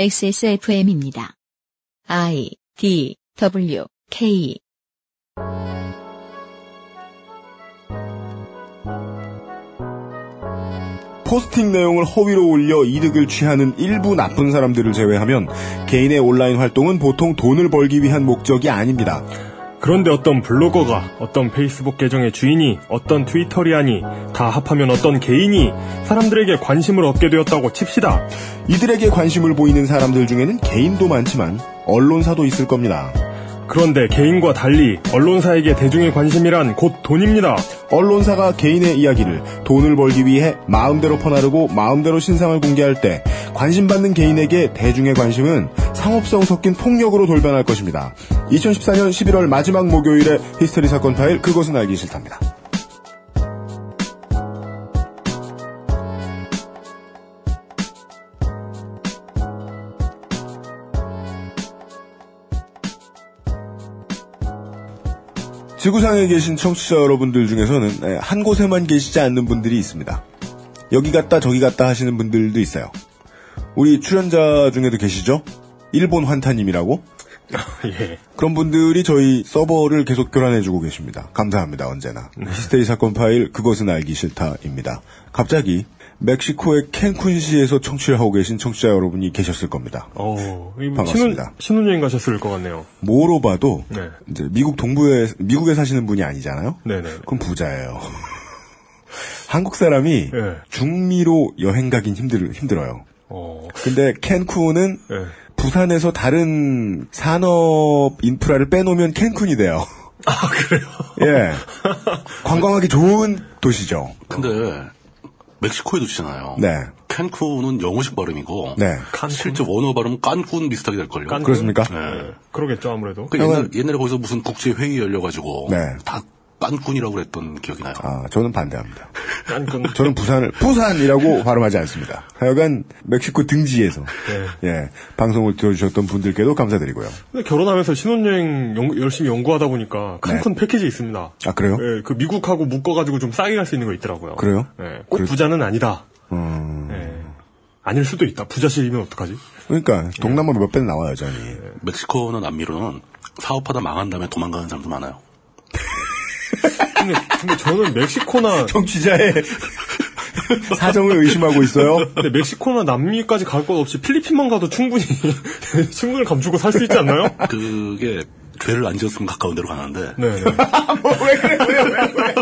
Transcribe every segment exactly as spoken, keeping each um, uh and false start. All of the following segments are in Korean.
엑스에스에프엠입니다. 아이디더블유케이 포스팅 내용을 허위로 올려 이득을 취하는 일부 나쁜 사람들을 제외하면 개인의 온라인 활동은 보통 돈을 벌기 위한 목적이 아닙니다. 그런데 어떤 블로거가, 어떤 페이스북 계정의 주인이, 어떤 트위터리안이, 다 합하면 어떤 개인이 사람들에게 관심을 얻게 되었다고 칩시다. 이들에게 관심을 보이는 사람들 중에는 개인도 많지만 언론사도 있을 겁니다. 그런데 개인과 달리 언론사에게 대중의 관심이란 곧 돈입니다. 언론사가 개인의 이야기를 돈을 벌기 위해 마음대로 퍼나르고 마음대로 신상을 공개할 때 관심받는 개인에게 대중의 관심은 상업성 섞인 폭력으로 돌변할 것입니다. 이천십사 년 십일월 마지막 목요일에 히스테리 사건 파일 그것은 알기 싫답니다. 지구상에 계신 청취자 여러분들 중에서는 한 곳에만 계시지 않는 분들이 있습니다. 여기 갔다 저기 갔다 하시는 분들도 있어요. 우리 출연자 중에도 계시죠? 일본 환타님이라고? 예. 그런 분들이 저희 서버를 계속 교란해주고 계십니다. 감사합니다. 언제나. 히스테리 사건 파일 그것은 알기 싫다입니다. 갑자기 멕시코의 캔쿤시에서 청취를 하고 계신 청취자 여러분이 계셨을 겁니다. 오, 반갑습니다. 신혼, 신혼여행 가셨을 것 같네요. 뭐로 봐도 네. 이제 미국 동부에 미국에 사시는 분이 아니잖아요. 네네. 그럼 부자예요. 한국 사람이 네. 중미로 여행 가긴 힘들 힘들어요. 어. 근데 캔쿤은 네. 부산에서 다른 산업 인프라를 빼놓으면 캔쿤이 돼요. 아 그래요? 예. 관광하기 좋은 도시죠. 근데 멕시코에도 있잖아요. 네. 캔쿤은 영어식 발음이고, 네. 실제 원어 발음은 깐쿤 비슷하게 될걸요. 깐쿤? 그렇습니까? 네. 그러겠죠, 아무래도. 그 옛날, 옛날에 거기서 무슨 국제회의 열려가지고, 네. 다 깐쿤이라고 그랬던 기억이 나요. 아, 저는 반대합니다. 깐쿤. 저는 부산을, 부산이라고 발음하지 않습니다. 하여간, 멕시코 등지에서, 네. 예, 방송을 들어주셨던 분들께도 감사드리고요. 근데 결혼하면서 신혼여행 연구, 열심히 연구하다 보니까, 칸쿤 네. 패키지 있습니다. 아, 그래요? 예, 그 미국하고 묶어가지고 좀 싸게 갈 수 있는 거 있더라고요. 그래요? 예, 꼭 그래... 부자는 아니다. 음... 예. 아닐 수도 있다. 부자실이면 어떡하지? 그러니까, 동남아로 예. 몇 배는 나와요, 저는. 예. 멕시코는 남미로는 사업하다 망한 다음에 도망가는 사람도 많아요. 근데, 근데 저는 멕시코나 정치자의 사정을 의심하고 있어요. 근데 멕시코나 남미까지 갈 것 없이 필리핀만 가도 충분히 충분히 감추고 살 수 있지 않나요? 그게 죄를 안 지었으면 가까운 데로 가는데. 네. 뭐 왜 그래 그래 왜 그래.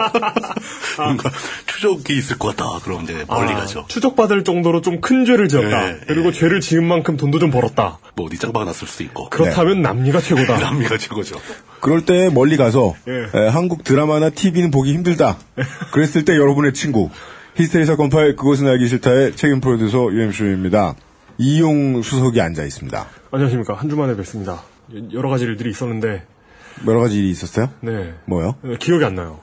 뭔가 추적이 있을 것 같다. 그럼 이제 멀리 아, 가죠. 추적받을 정도로 좀 큰 죄를 지었다. 네, 그리고 네. 죄를 지은 만큼 돈도 좀 벌었다. 뭐 어디 짱박 났을 수도 있고. 그렇다면 네. 남미가 최고다. 남미가 최고죠. 그럴 때 멀리 가서 네. 에, 한국 드라마나 티비는 보기 힘들다. 그랬을 때 여러분의 친구 히스테리 사건 파일 그것은 알기 싫다의 책임 프로듀서 유엠쇼입니다. 이용 수석이 앉아 있습니다. 안녕하십니까. 한 주 만에 뵙습니다. 여러 가지 일들이 있었는데. 여러 가지 일이 있었어요? 네. 뭐요? 기억이 안 나요.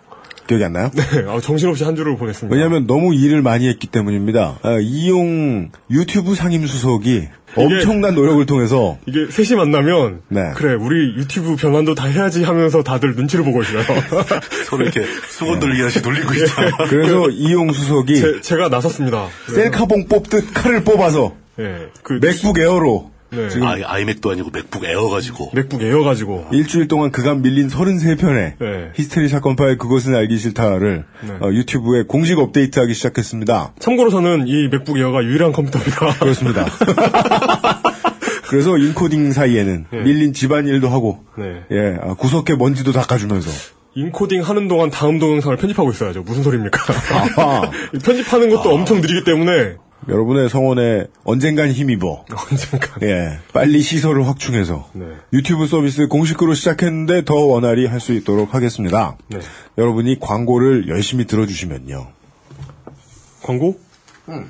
기억이 안 나요? 네. 아, 정신없이 한 주를 보냈습니다. 왜냐하면 너무 일을 많이 했기 때문입니다. 아, 이용 유튜브 상임수석이 엄청난 노력을 통해서. 이게 셋이 만나면. 네. 그래, 우리 유튜브 변환도 다 해야지 하면서 다들 눈치를 보고 있어요. 서로 이렇게 수건 돌리기 다시 돌리고 있어요. 그래서 이용 수석이. 제, 제가 나섰습니다. 셀카봉 뽑듯 칼을 뽑아서. 예. 네, 그 맥북 에어로. 네. 지금 아, 아이맥도 아니고 맥북 에어 가지고. 맥북 에어 가지고. 일주일 동안 그간 밀린 서른세 편의 네. 히스테리 사건 파일 그것은 알기 싫다를 네. 어, 유튜브에 공식 업데이트하기 시작했습니다. 참고로 저는 이 맥북 에어가 유일한 컴퓨터입니다. 그렇습니다. 그래서 인코딩 사이에는 네. 밀린 집안일도 하고 네. 예, 아, 구석에 먼지도 닦아주면서. 인코딩 하는 동안 다음 동영상을 편집하고 있어야죠. 무슨 소리입니까? 편집하는 것도 아. 엄청 느리기 때문에. 여러분의 성원에 언젠간 힘입어. 언젠간. 예. 빨리 시설을 확충해서. 네. 유튜브 서비스 공식으로 시작했는데 더 원활히 할 수 있도록 하겠습니다. 네. 여러분이 광고를 열심히 들어주시면요. 광고? 응.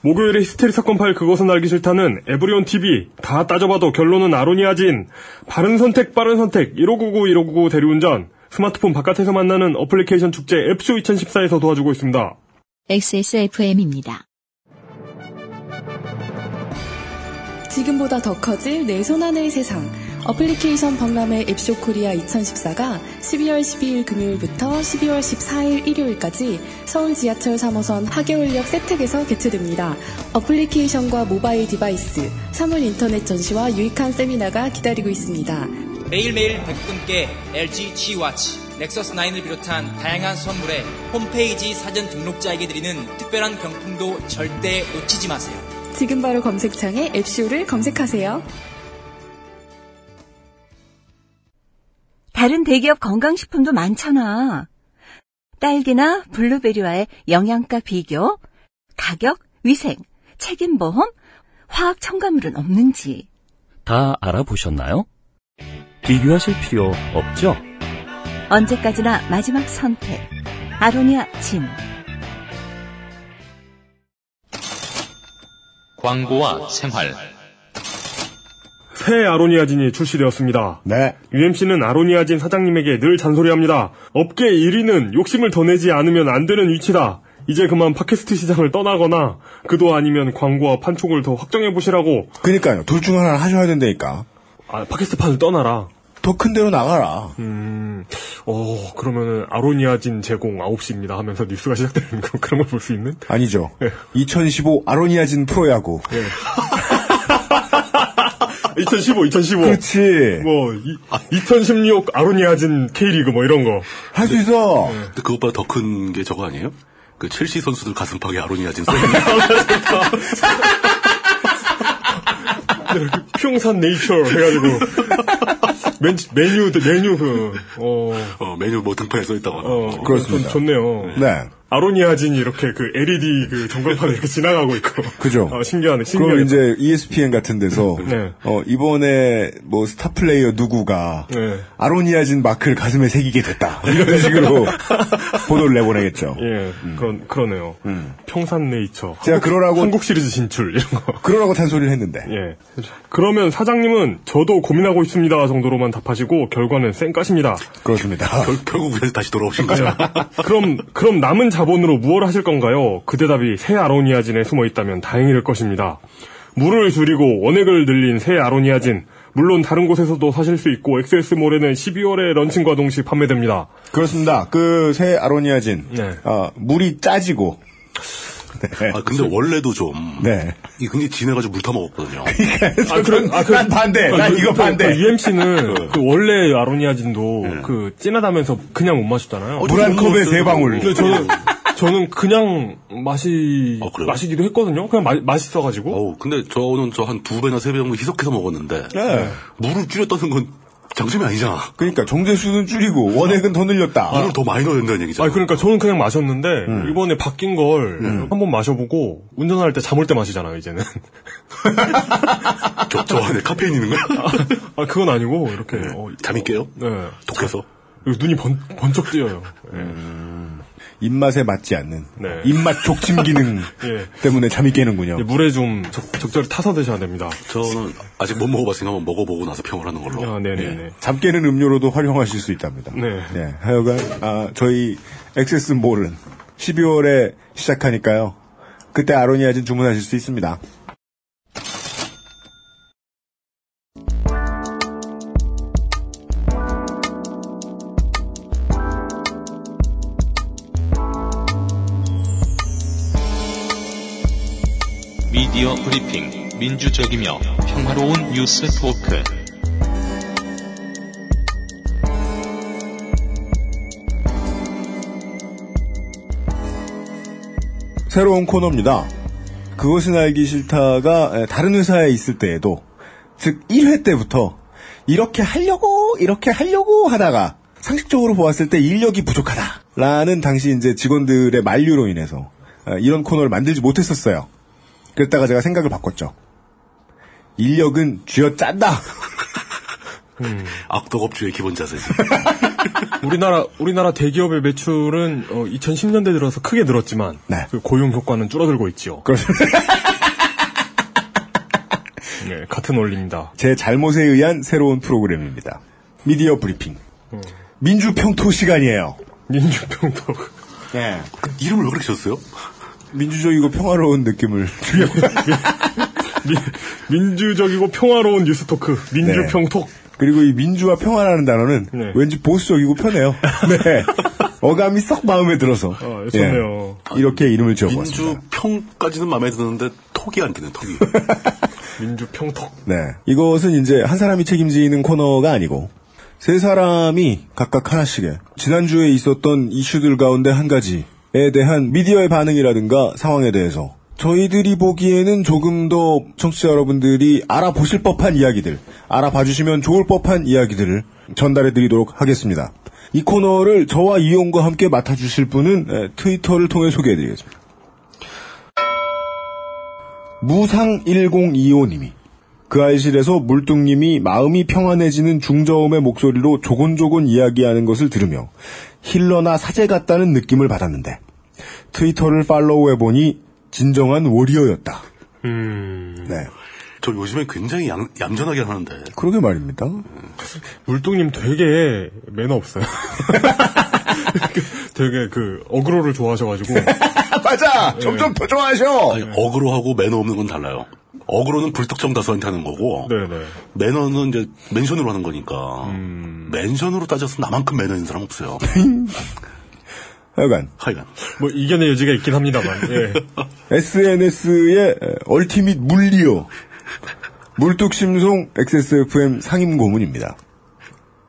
목요일에 히스테리 사건 파일 그것은 알기 싫다는 에브리온 티비. 다 따져봐도 결론은 아로니아진. 바른 선택, 빠른 선택. 일오구구, 일오구구 대리운전. 스마트폰 바깥에서 만나는 어플리케이션 축제 앱쇼 이천십사에서 도와주고 있습니다. 엑스에스에프엠입니다. 지금보다 더 커질 내 손안의 세상 어플리케이션 박람회 앱쇼 코리아 이천십사가 십이월 십이일 금요일부터 십이월 십사일 일요일까지 서울 지하철 삼호선 하계울역 세택에서 개최됩니다. 어플리케이션과 모바일 디바이스, 사물 인터넷 전시와 유익한 세미나가 기다리고 있습니다. 매일매일 백분께 엘지 G-Watch, 넥서스 나인을 비롯한 다양한 선물에 홈페이지 사전 등록자에게 드리는 특별한 경품도 절대 놓치지 마세요. 지금 바로 검색창에 앱쇼를 검색하세요. 다른 대기업 건강식품도 많잖아. 딸기나 블루베리와의 영양가 비교, 가격, 위생, 책임보험, 화학 첨가물은 없는지. 다 알아보셨나요? 비교하실 필요 없죠? 언제까지나 마지막 선택. 아로니아진. 광고와 생활. 새 아로니아진이 출시되었습니다. 네. 유엠씨는 아로니아진 사장님에게 늘 잔소리합니다. 업계 일 위는 욕심을 더 내지 않으면 안 되는 위치다. 이제 그만 팟캐스트 시장을 떠나거나 그도 아니면 광고와 판촉을 더 확정해보시라고. 그러니까요. 둘 중 하나를 하셔야 된다니까. 아, 팟캐스트판을 떠나라. 더 큰 데로 나가라. 음, 어, 그러면은, 아로니아진 제공 아홉 시입니다 하면서 뉴스가 시작되는 거, 그런 걸 볼 수 있는? 아니죠. 네. 이천십오 아로니아진 프로야구. 네. 이천십오. 그렇지. 뭐, 이, 이천십육 아로니아진 K리그 뭐 이런 거. 할 수 있어. 네. 근데 그것보다 더 큰 게 저거 아니에요? 그 첼시 선수들 가슴팍에 아로니아진 써 있는 평산 네이처 해가지고. 맨, 메뉴, 메뉴, 그, 어. 어, 메뉴 뭐 등판에 써있다고. 어, 그렇습니다. 좋, 좋네요. 네. 아로니아진이 이렇게 그 엘이디 그 전광판에 이렇게 지나가고 있고. 그죠. 어, 신기하네, 신기하네. 그럼 이제 이에스피엔 같은 데서. 네. 어, 이번에 뭐 스타 플레이어 누구가. 네. 아로니아진 마크를 가슴에 새기게 됐다. 이런 식으로 보도를 내보내겠죠. 예. 음. 그런, 그러네요. 음. 평산 네이처. 제가 한국, 그러라고. 한국 시리즈 진출, 이런 거. 그러라고 탄소리를 했는데. 예. 그러면 사장님은 저도 고민하고 있습니다 정도로만 답하시고 결과는 쌩까십니다. 그렇습니다. 결, 결국 우리한테 다시 돌아오신 거죠. 그럼 그럼 남은 자본으로 무엇을 하실 건가요? 그 대답이 새 아로니아진에 숨어 있다면 다행이 될 것입니다. 물을 줄이고 원액을 늘린 새 아로니아진. 물론 다른 곳에서도 사실 수 있고 엑스에스몰에는 십이월에 런칭과 동시 판매됩니다. 그렇습니다. 그 새 아로니아진. 네. 아, 물이 짜지고. 네. 아, 근데 원래도 좀. 네. 이 굉장히 진해가지고 물 타먹었거든요. 아, 그럼, 아, 그럼. 난 반대! 아, 난 이거 반대! 유엠씨는, 그, 그 원래 아로니아진도, 네. 그, 진하다면서 그냥 못 마셨잖아요. 물 한 컵에 세 방울. 근데 저는, 저는 그냥 마시, 아, 마시기도 했거든요. 그냥 마, 맛있어가지고. 어우, 근데 저는 저 한 두 배나 세 배 정도 희석해서 먹었는데. 네. 물을 줄였다는 건, 장점이 아니잖아. 그러니까 정제수는 줄이고 원액은 더 늘렸다. 물을 더 많이 넣어야 된다는 얘기잖아. 아, 그러니까 저는 그냥 마셨는데 음. 이번에 바뀐 걸 음. 한번 마셔보고 운전할 때 잠올 때 마시잖아요. 이제는. 저, 저 안에 카페인 있는 거야? 아, 그건 아니고 이렇게 네. 어, 잠이 깨요? 네. 독해서 눈이 번, 번쩍 뜨여요. 음. 입맛에 맞지 않는 네. 입맛 족침 기능 예. 때문에 잠이 깨는군요. 예, 물에 좀 적, 적절히 타서 드셔야 됩니다. 저는 아직 못 먹어봤으니까 한번 먹어보고 나서 평을 하는 걸로. 아, 네네네. 예. 잠 깨는 음료로도 활용하실 수 있답니다. 네. 예. 하여간 아, 저희 엑세스몰은 십이월에 시작하니까요. 그때 아로니아진 주문하실 수 있습니다. 미디어 브리핑, 민주적이며 평화로운 뉴스 토크. 새로운 코너입니다. 그것은 알기 싫다가 다른 회사에 있을 때에도, 즉 일 회 때부터 이렇게 하려고 이렇게 하려고 하다가 상식적으로 보았을 때 인력이 부족하다라는 당시 이제 직원들의 만류로 인해서 이런 코너를 만들지 못했었어요. 그랬다가 제가 생각을 바꿨죠. 인력은 쥐어짠다. 음. 악덕업주의 기본 자세죠. 우리나라 우리나라 대기업의 매출은 어, 이천십년대 들어서 크게 늘었지만 네. 그 고용 효과는 줄어들고 있지요. 그렇습니다. 네, 같은 원리입니다. 제 잘못에 의한 새로운 프로그램입니다. 미디어 브리핑. 음. 민주평토 시간이에요. 민주평토. 네. 그 이름을 왜 그렇게 줬어요? 민주적이고 평화로운 느낌을 주려고 미, 민주적이고 평화로운 뉴스토크. 민주평톡. 네. 그리고 이 민주와 평화라는 단어는 네. 왠지 보수적이고 편해요. 네. 어감이 썩 마음에 들어서. 아, 좋네요. 예, 이렇게 이름을 지어보았습니다. 민주평까지는 마음에 드는데 톡이 안 드는 톡이. 민주평톡. 네. 이것은 이제 한 사람이 책임지는 코너가 아니고 세 사람이 각각 하나씩의 지난주에 있었던 이슈들 가운데 한 가지에 대한 미디어의 반응이라든가 상황에 대해서 저희들이 보기에는 조금 더 청취자 여러분들이 알아보실 법한 이야기들, 알아봐주시면 좋을 법한 이야기들을 전달해드리도록 하겠습니다. 이 코너를 저와 이용과 함께 맡아주실 분은 트위터를 통해 소개해드리겠습니다. 무상 천이십오님이 그 알실에서 물뚱님이 마음이 평안해지는 중저음의 목소리로 조곤조곤 이야기하는 것을 들으며 힐러나 사제 같다는 느낌을 받았는데 트위터를 팔로우해보니 진정한 워리어였다. 음. 네. 저 요즘에 굉장히 얌, 얌전하게 하는데. 그러게 말입니다. 음. 물뚱님 되게 매너 없어요. 되게 그 어그로를 좋아하셔가지고. 맞아. 네. 점점 더 좋아하셔. 아니, 어그로하고 매너 없는 건 달라요. 어그로는 불특정 다수한테 하는 거고. 네네. 매너는 이제 맨션으로 하는 거니까. 음. 맨션으로 따져서 나만큼 매너인 사람 없어요. 하여간. 하여간. 뭐, 이견의 여지가 있긴 합니다만, 예. 에스엔에스의 얼티밋 물리어. 물뚝심송 엑스에스에프엠 상임 고문입니다.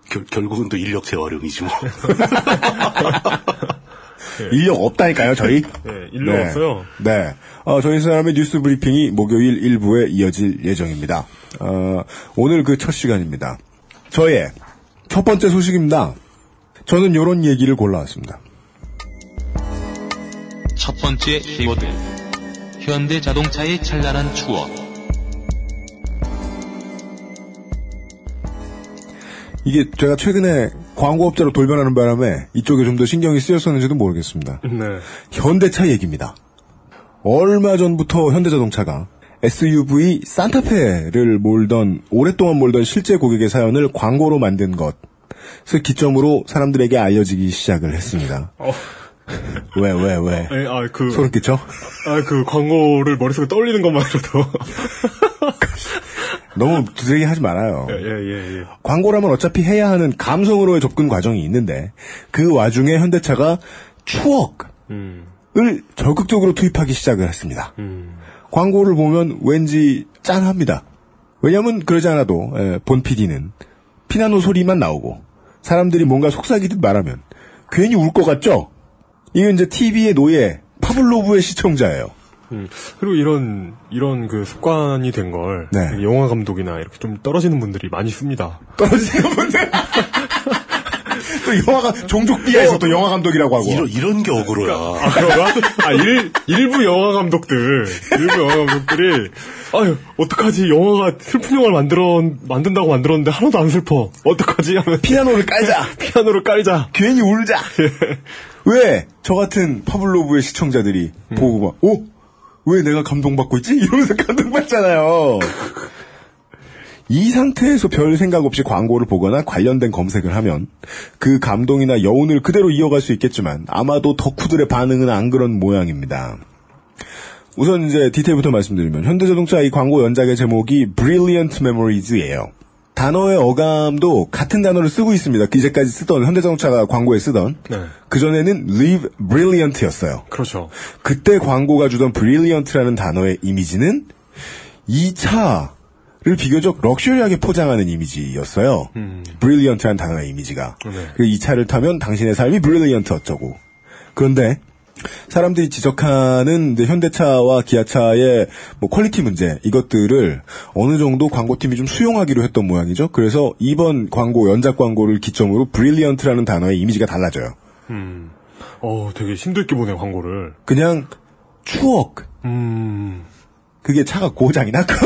결, 결국은 또 인력 재활용이지 뭐. 네. 인력 없다니까요, 저희? 네, 인력 네. 없어요. 네. 어, 저희 사람의 뉴스 브리핑이 목요일 일부에 이어질 예정입니다. 어, 오늘 그 첫 시간입니다. 저의 첫 번째 소식입니다. 저는 요런 얘기를 골라왔습니다. 첫 번째 키워드. 현대자동차의 찬란한 추억. 이게 제가 최근에 광고업자로 돌변하는 바람에 이쪽에 좀 더 신경이 쓰였었는지도 모르겠습니다. 네. 현대차 얘기입니다. 얼마 전부터 현대자동차가 에스유브이 산타페를 몰던 오랫동안 몰던 실제 고객의 사연을 광고로 만든 것을 기점으로 사람들에게 알려지기 시작을 했습니다. 어. 왜, 왜, 왜? 에, 아, 그, 소름 끼쳐? 아, 그, 광고를 머릿속에 떠올리는 것만으로도. 너무 두세기 하지 말아요. 예, 예, 예. 광고라면 어차피 해야 하는 감성으로의 접근 과정이 있는데, 그 와중에 현대차가 추억을 음. 적극적으로 투입하기 시작을 했습니다. 음. 광고를 보면 왠지 짠합니다. 왜냐면 그러지 않아도, 에, 본 피디는 피나노 소리만 나오고, 사람들이 뭔가 속삭이듯 말하면, 괜히 울 것 같죠? 이건 이제 티비의 노예, 파블로브의 시청자예요. 음, 그리고 이런, 이런 그 습관이 된 걸. 네. 영화 감독이나 이렇게 좀 떨어지는 분들이 많이 씁니다. 떨어지는 분들? 또 영화가, 종족비하에서 또 영화 감독이라고 하고. 이런, 이런 게 억울해요. 아, 그런가? 아, 일, 일부 영화 감독들. 일부 영화 감독들이. 아유, 어떡하지. 영화가 슬픈 영화를 만들어, 만든다고 만들었는데 하나도 안 슬퍼. 어떡하지? 하면서. 피아노를 깔자. 피아노를 깔자. 괜히 울자. 예. 왜 저 같은 파블로브의 시청자들이 음. 보고 막 오? 왜 내가 감동받고 있지? 이러면서 감동받잖아요. 이 상태에서 별 생각 없이 광고를 보거나 관련된 검색을 하면 그 감동이나 여운을 그대로 이어갈 수 있겠지만 아마도 덕후들의 반응은 안 그런 모양입니다. 우선 이제 디테일부터 말씀드리면 현대자동차 이 광고 연작의 제목이 Brilliant Memories예요. 단어의 어감도 같은 단어를 쓰고 있습니다. 이제까지 쓰던 현대자동차가 광고에 쓰던 네. 그전에는 Live Brilliant였어요. 그렇죠. 그때 광고가 주던 Brilliant라는 단어의 이미지는 이 차를 비교적 럭셔리하게 포장하는 이미지였어요. 음. Brilliant라는 단어의 이미지가. 네. 이 차를 타면 당신의 삶이 Brilliant 어쩌고. 그런데 사람들이 지적하는 이제 현대차와 기아차의 뭐 퀄리티 문제 이것들을 어느 정도 광고팀이 좀 수용하기로 했던 모양이죠. 그래서 이번 광고 연작 광고를 기점으로 브릴리언트라는 단어의 이미지가 달라져요. 음, 어, 되게 힘들게 보네 광고를. 그냥 추억. 음, 그게 차가 고장이 났건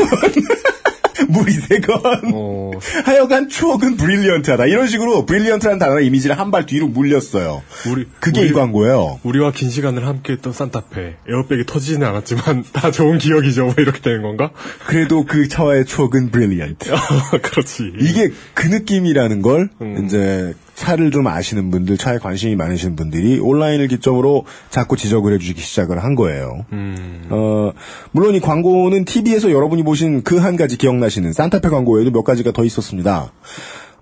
물이 새건 어... 하여간 추억은 브릴리언트하다. 이런 식으로 브릴리언트라는 단어의 이미지를 한 발 뒤로 물렸어요. 우리, 그게 우리, 이 광고예요. 우리와 긴 시간을 함께했던 산타페. 에어백이 터지지는 않았지만 다 좋은 기억이죠. 왜 이렇게 되는 건가? 그래도 그 차와의 추억은 브릴리언트. 아, 그렇지. 이게 그 느낌이라는 걸 음. 이제 차를 좀 아시는 분들, 차에 관심이 많으신 분들이 온라인을 기점으로 자꾸 지적을 해주기 시작을 한 거예요. 음. 어, 물론 이 광고는 티비에서 여러분이 보신 그 한 가지 기억나시는 산타페 광고 외에도 몇 가지가 더 있었습니다.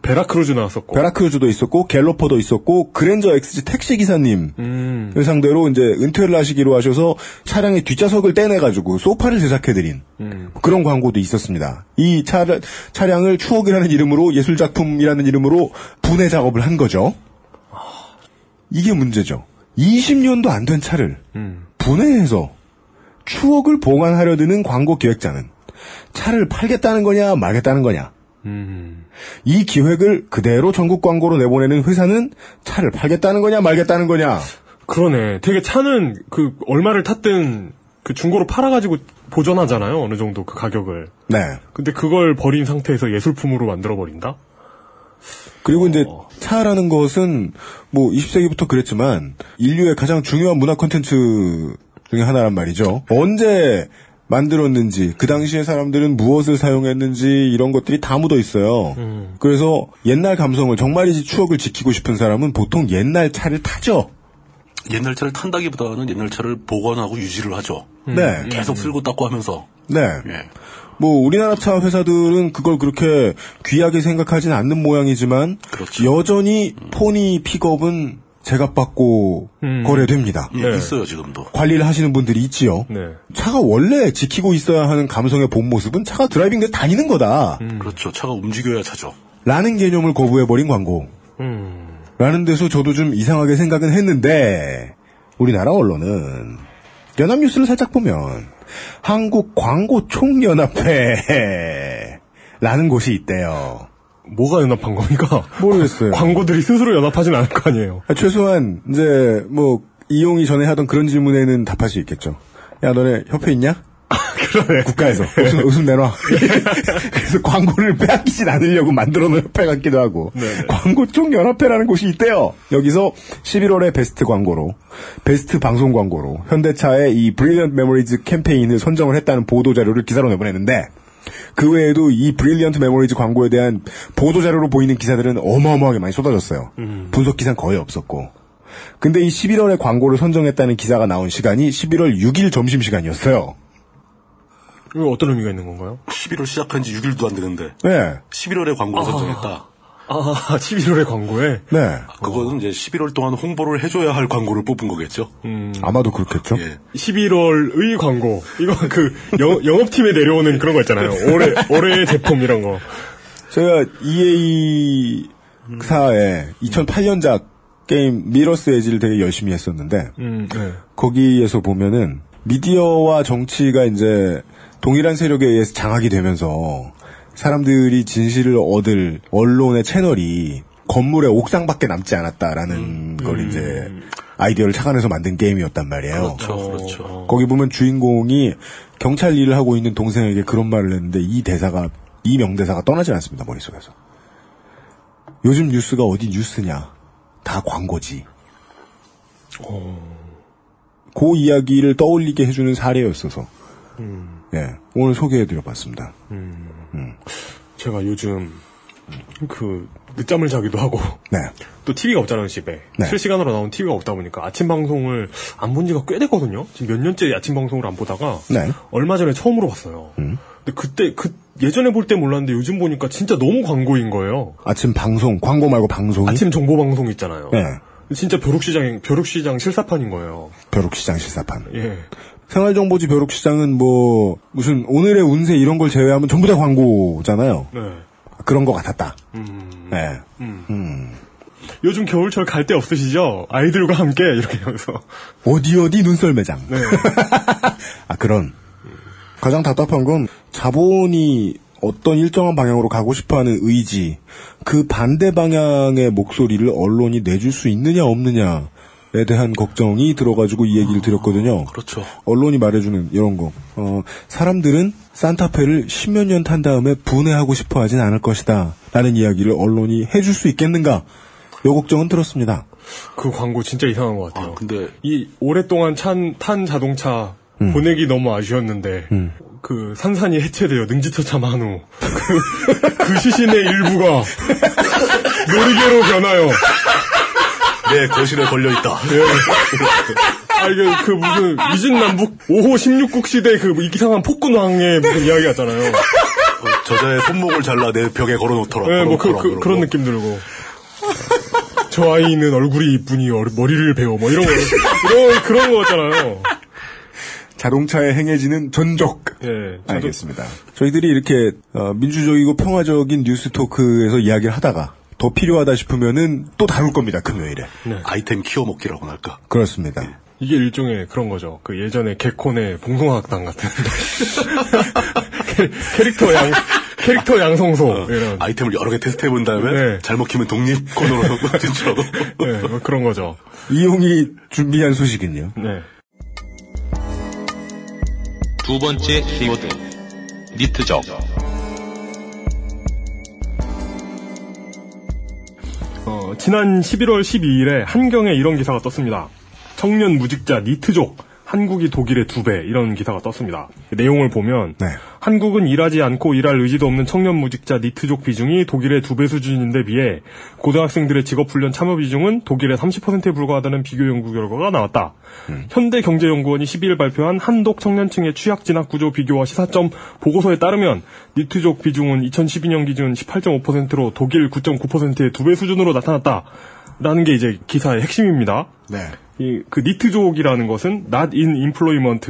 베라크루즈 나왔었고, 베라크루즈도 있었고, 갤러퍼도 있었고, 그랜저 엑스지 택시 기사님 음. 상대로 이제 은퇴를 하시기로 하셔서 차량의 뒷좌석을 떼내가지고 소파를 제작해드린 음. 그런 광고도 있었습니다. 이 차, 차량을 추억이라는 이름으로, 예술 작품이라는 이름으로 분해 작업을 한 거죠. 이게 문제죠. 이십 년도 안 된 차를 음. 분해해서 추억을 보관하려 드는 광고 기획자는 차를 팔겠다는 거냐 말겠다는 거냐. 음. 이 기획을 그대로 전국 광고로 내보내는 회사는 차를 팔겠다는 거냐 말겠다는 거냐. 그러네. 되게 차는 그 얼마를 탔든 그 중고로 팔아가지고 보존하잖아요. 어느 정도 그 가격을. 네. 근데 그걸 버린 상태에서 예술품으로 만들어버린다? 그리고 어. 이제 차라는 것은 뭐 이십 세기부터 그랬지만 인류의 가장 중요한 문화 콘텐츠 중에 하나란 말이죠. 언제 만들었는지, 그 당시에 사람들은 무엇을 사용했는지 이런 것들이 다 묻어 있어요. 음. 그래서 옛날 감성을, 정말이지 추억을 지키고 싶은 사람은 보통 옛날 차를 타죠. 옛날 차를 탄다기보다는 옛날 차를 보관하고 유지를 하죠. 음. 네, 계속 쓸고 닦고 하면서. 네. 예. 뭐 우리나라 차 회사들은 그걸 그렇게 귀하게 생각하지는 않는 모양이지만 그렇죠. 여전히 음. 포니 픽업은 제값 받고 음. 거래됩니다. 예, 네. 있어요, 지금도. 관리를 하시는 분들이 있지요. 네. 차가 원래 지키고 있어야 하는 감성의 본 모습은 차가 드라이빙돼서 다니는 거다. 음. 그렇죠. 차가 움직여야 차죠. 라는 개념을 거부해버린 광고. 음. 라는 데서 저도 좀 이상하게 생각은 했는데 우리나라 언론은 연합뉴스를 살짝 보면 한국광고총연합회 라는 곳이 있대요. 뭐가 연합한 겁니까? 모르겠어요. 광고들이 스스로 연합하진 않을 거 아니에요. 아, 최소한 이제 뭐 이용이 전에 하던 그런 질문에는 답할 수 있겠죠. 야, 너네 협회 있냐? 아, 그러네. 국가에서 웃음, 웃음 내놔. 그래서 광고를 빼앗기진 않으려고 만들어놓은 협회 같기도 하고. 광고총연합회라는 곳이 있대요. 여기서 십일월의 베스트 광고로, 베스트 방송 광고로 현대차의 이 Brilliant Memories 캠페인을 선정을 했다는 보도자료를 기사로 내보냈는데 그 외에도 이 브릴리언트 메모리즈 광고에 대한 보도자료로 보이는 기사들은 어마어마하게 많이 쏟아졌어요. 음. 분석기사는 거의 없었고. 근데 이 십일월에 광고를 선정했다는 기사가 나온 시간이 십일월 육일 점심시간이었어요. 이거 어떤 의미가 있는 건가요? 십일월 시작한 지 육 일도 안 되는데. 네. 십일월에 광고를 아. 선정했다. 아, 십일월에 광고에? 네. 아, 그거는 이제 십일월 동안 홍보를 해줘야 할 광고를 뽑은 거겠죠? 음. 아마도 그렇겠죠? 예. 십일월의 광고. 이거 그, 영, 영업팀에 내려오는 그런 거 있잖아요. 올해, 올해의 제품 이런 거. 제가 이에이사에 이천팔년작 게임 미러스 에지를 되게 열심히 했었는데, 음, 네. 거기에서 보면은 미디어와 정치가 이제 동일한 세력에 의해서 장악이 되면서 사람들이 진실을 얻을 언론의 채널이 건물의 옥상밖에 남지 않았다라는 음, 걸 음. 이제 아이디어를 착안해서 만든 게임이었단 말이에요. 그렇죠, 그렇죠. 거기 보면 주인공이 경찰 일을 하고 있는 동생에게 그런 말을 했는데 이 대사가, 이 명대사가 떠나지 않습니다, 머릿속에서. 요즘 뉴스가 어디 뉴스냐. 다 광고지. 어. 그 이야기를 떠올리게 해주는 사례였어서. 음. 예, 오늘 소개해드려봤습니다. 음. 음. 제가 요즘 그 늦잠을 자기도 하고 네. 또 티비가 없잖아요 집에. 네. 실시간으로 나온 티비가 없다 보니까 아침 방송을 안 본 지가 꽤 됐거든요. 지금 몇 년째 아침 방송을 안 보다가 네. 얼마 전에 처음으로 봤어요. 음. 근데 그때 그 예전에 볼 때 몰랐는데 요즘 보니까 진짜 너무 광고인 거예요. 아침 방송, 광고 말고 방송. 아침 정보 방송 있잖아요. 네. 진짜 벼룩시장 벼룩시장 실사판인 거예요. 벼룩시장 실사판. 예. 생활정보지 벼룩시장은 뭐 무슨 오늘의 운세 이런 걸 제외하면 전부 다 광고잖아요. 네. 그런 것 같았다. 음. 네. 음. 음. 요즘 겨울철 갈 데 없으시죠? 아이들과 함께 이렇게 하면서 어디 어디 눈썰 매장. 네. 아 그런 가장 답답한 건 자본이 어떤 일정한 방향으로 가고 싶어하는 의지, 그 반대 방향의 목소리를 언론이 내줄 수 있느냐 없느냐. 에 대한 걱정이 들어가지고 이 얘기를 드렸거든요. 그렇죠. 언론이 말해주는 이런 거. 어, 사람들은 산타페를 십몇 년 탄 다음에 분해하고 싶어 하진 않을 것이다. 라는 이야기를 언론이 해줄 수 있겠는가. 요 걱정은 들었습니다. 그 광고 진짜 이상한 것 같아요. 아, 근데 이 오랫동안 찬, 탄 자동차 음. 보내기 너무 아쉬웠는데 음. 그 산산이 해체되어 능지처참한 후 그 시신의 일부가 놀이개로 변하여 내 거실에 걸려있다. 예. 아, 이게 그 무슨 위진남북 오 호 십육 국 시대 그 이상한 폭군왕의 무슨 이야기 같잖아요. 저자의 손목을 잘라 내 벽에 걸어놓더라. 네, 뭐 그, 그, 그런 느낌 들고. 저 아이는 얼굴이 이쁘니 머리를 베어 뭐 이런 거 이런 그런 거 같잖아요. 자동차에 행해지는 전적. 예, 네, 알겠습니다. 저희들이 이렇게 민주적이고 평화적인 뉴스 토크에서 이야기를 하다가 더 필요하다 싶으면은 또 다룰 겁니다. 금요일에. 네. 아이템 키워먹기라고나 할까. 그렇습니다. 네. 이게 일종의 그런 거죠. 그 예전에 개콘의 봉숭아학당 같은 캐릭터 양 캐릭터 양성소 어, 이런 아이템을 여러 개 테스트해본 다음에 네. 잘 먹히면 독립 코너로 진출하고 네, 뭐 그런 거죠. 이용이 준비한 소식은요. 네. 두 번째 키워드 니트적. 어, 지난 십일월 십이일에 한경에 이런 기사가 떴습니다. 청년 무직자 니트족, 한국이 독일의 두 배, 이런 기사가 떴습니다. 내용을 보면 네. 한국은 일하지 않고 일할 의지도 없는 청년 무직자 니트족 비중이 독일의 두 배 수준인데 비해 고등학생들의 직업훈련 참여 비중은 독일의 삼십 퍼센트에 불과하다는 비교 연구 결과가 나왔다. 음. 현대경제연구원이 십이일 발표한 한독 청년층의 취약 진학 구조 비교와 시사점 보고서에 따르면 니트족 비중은 이천십이년 기준 십팔 점 오 퍼센트로 독일 구 점 구 퍼센트의 두 배 수준으로 나타났다. 라는 게 이제 기사의 핵심입니다. 네. 이, 그 니트족이라는 것은 not in employment,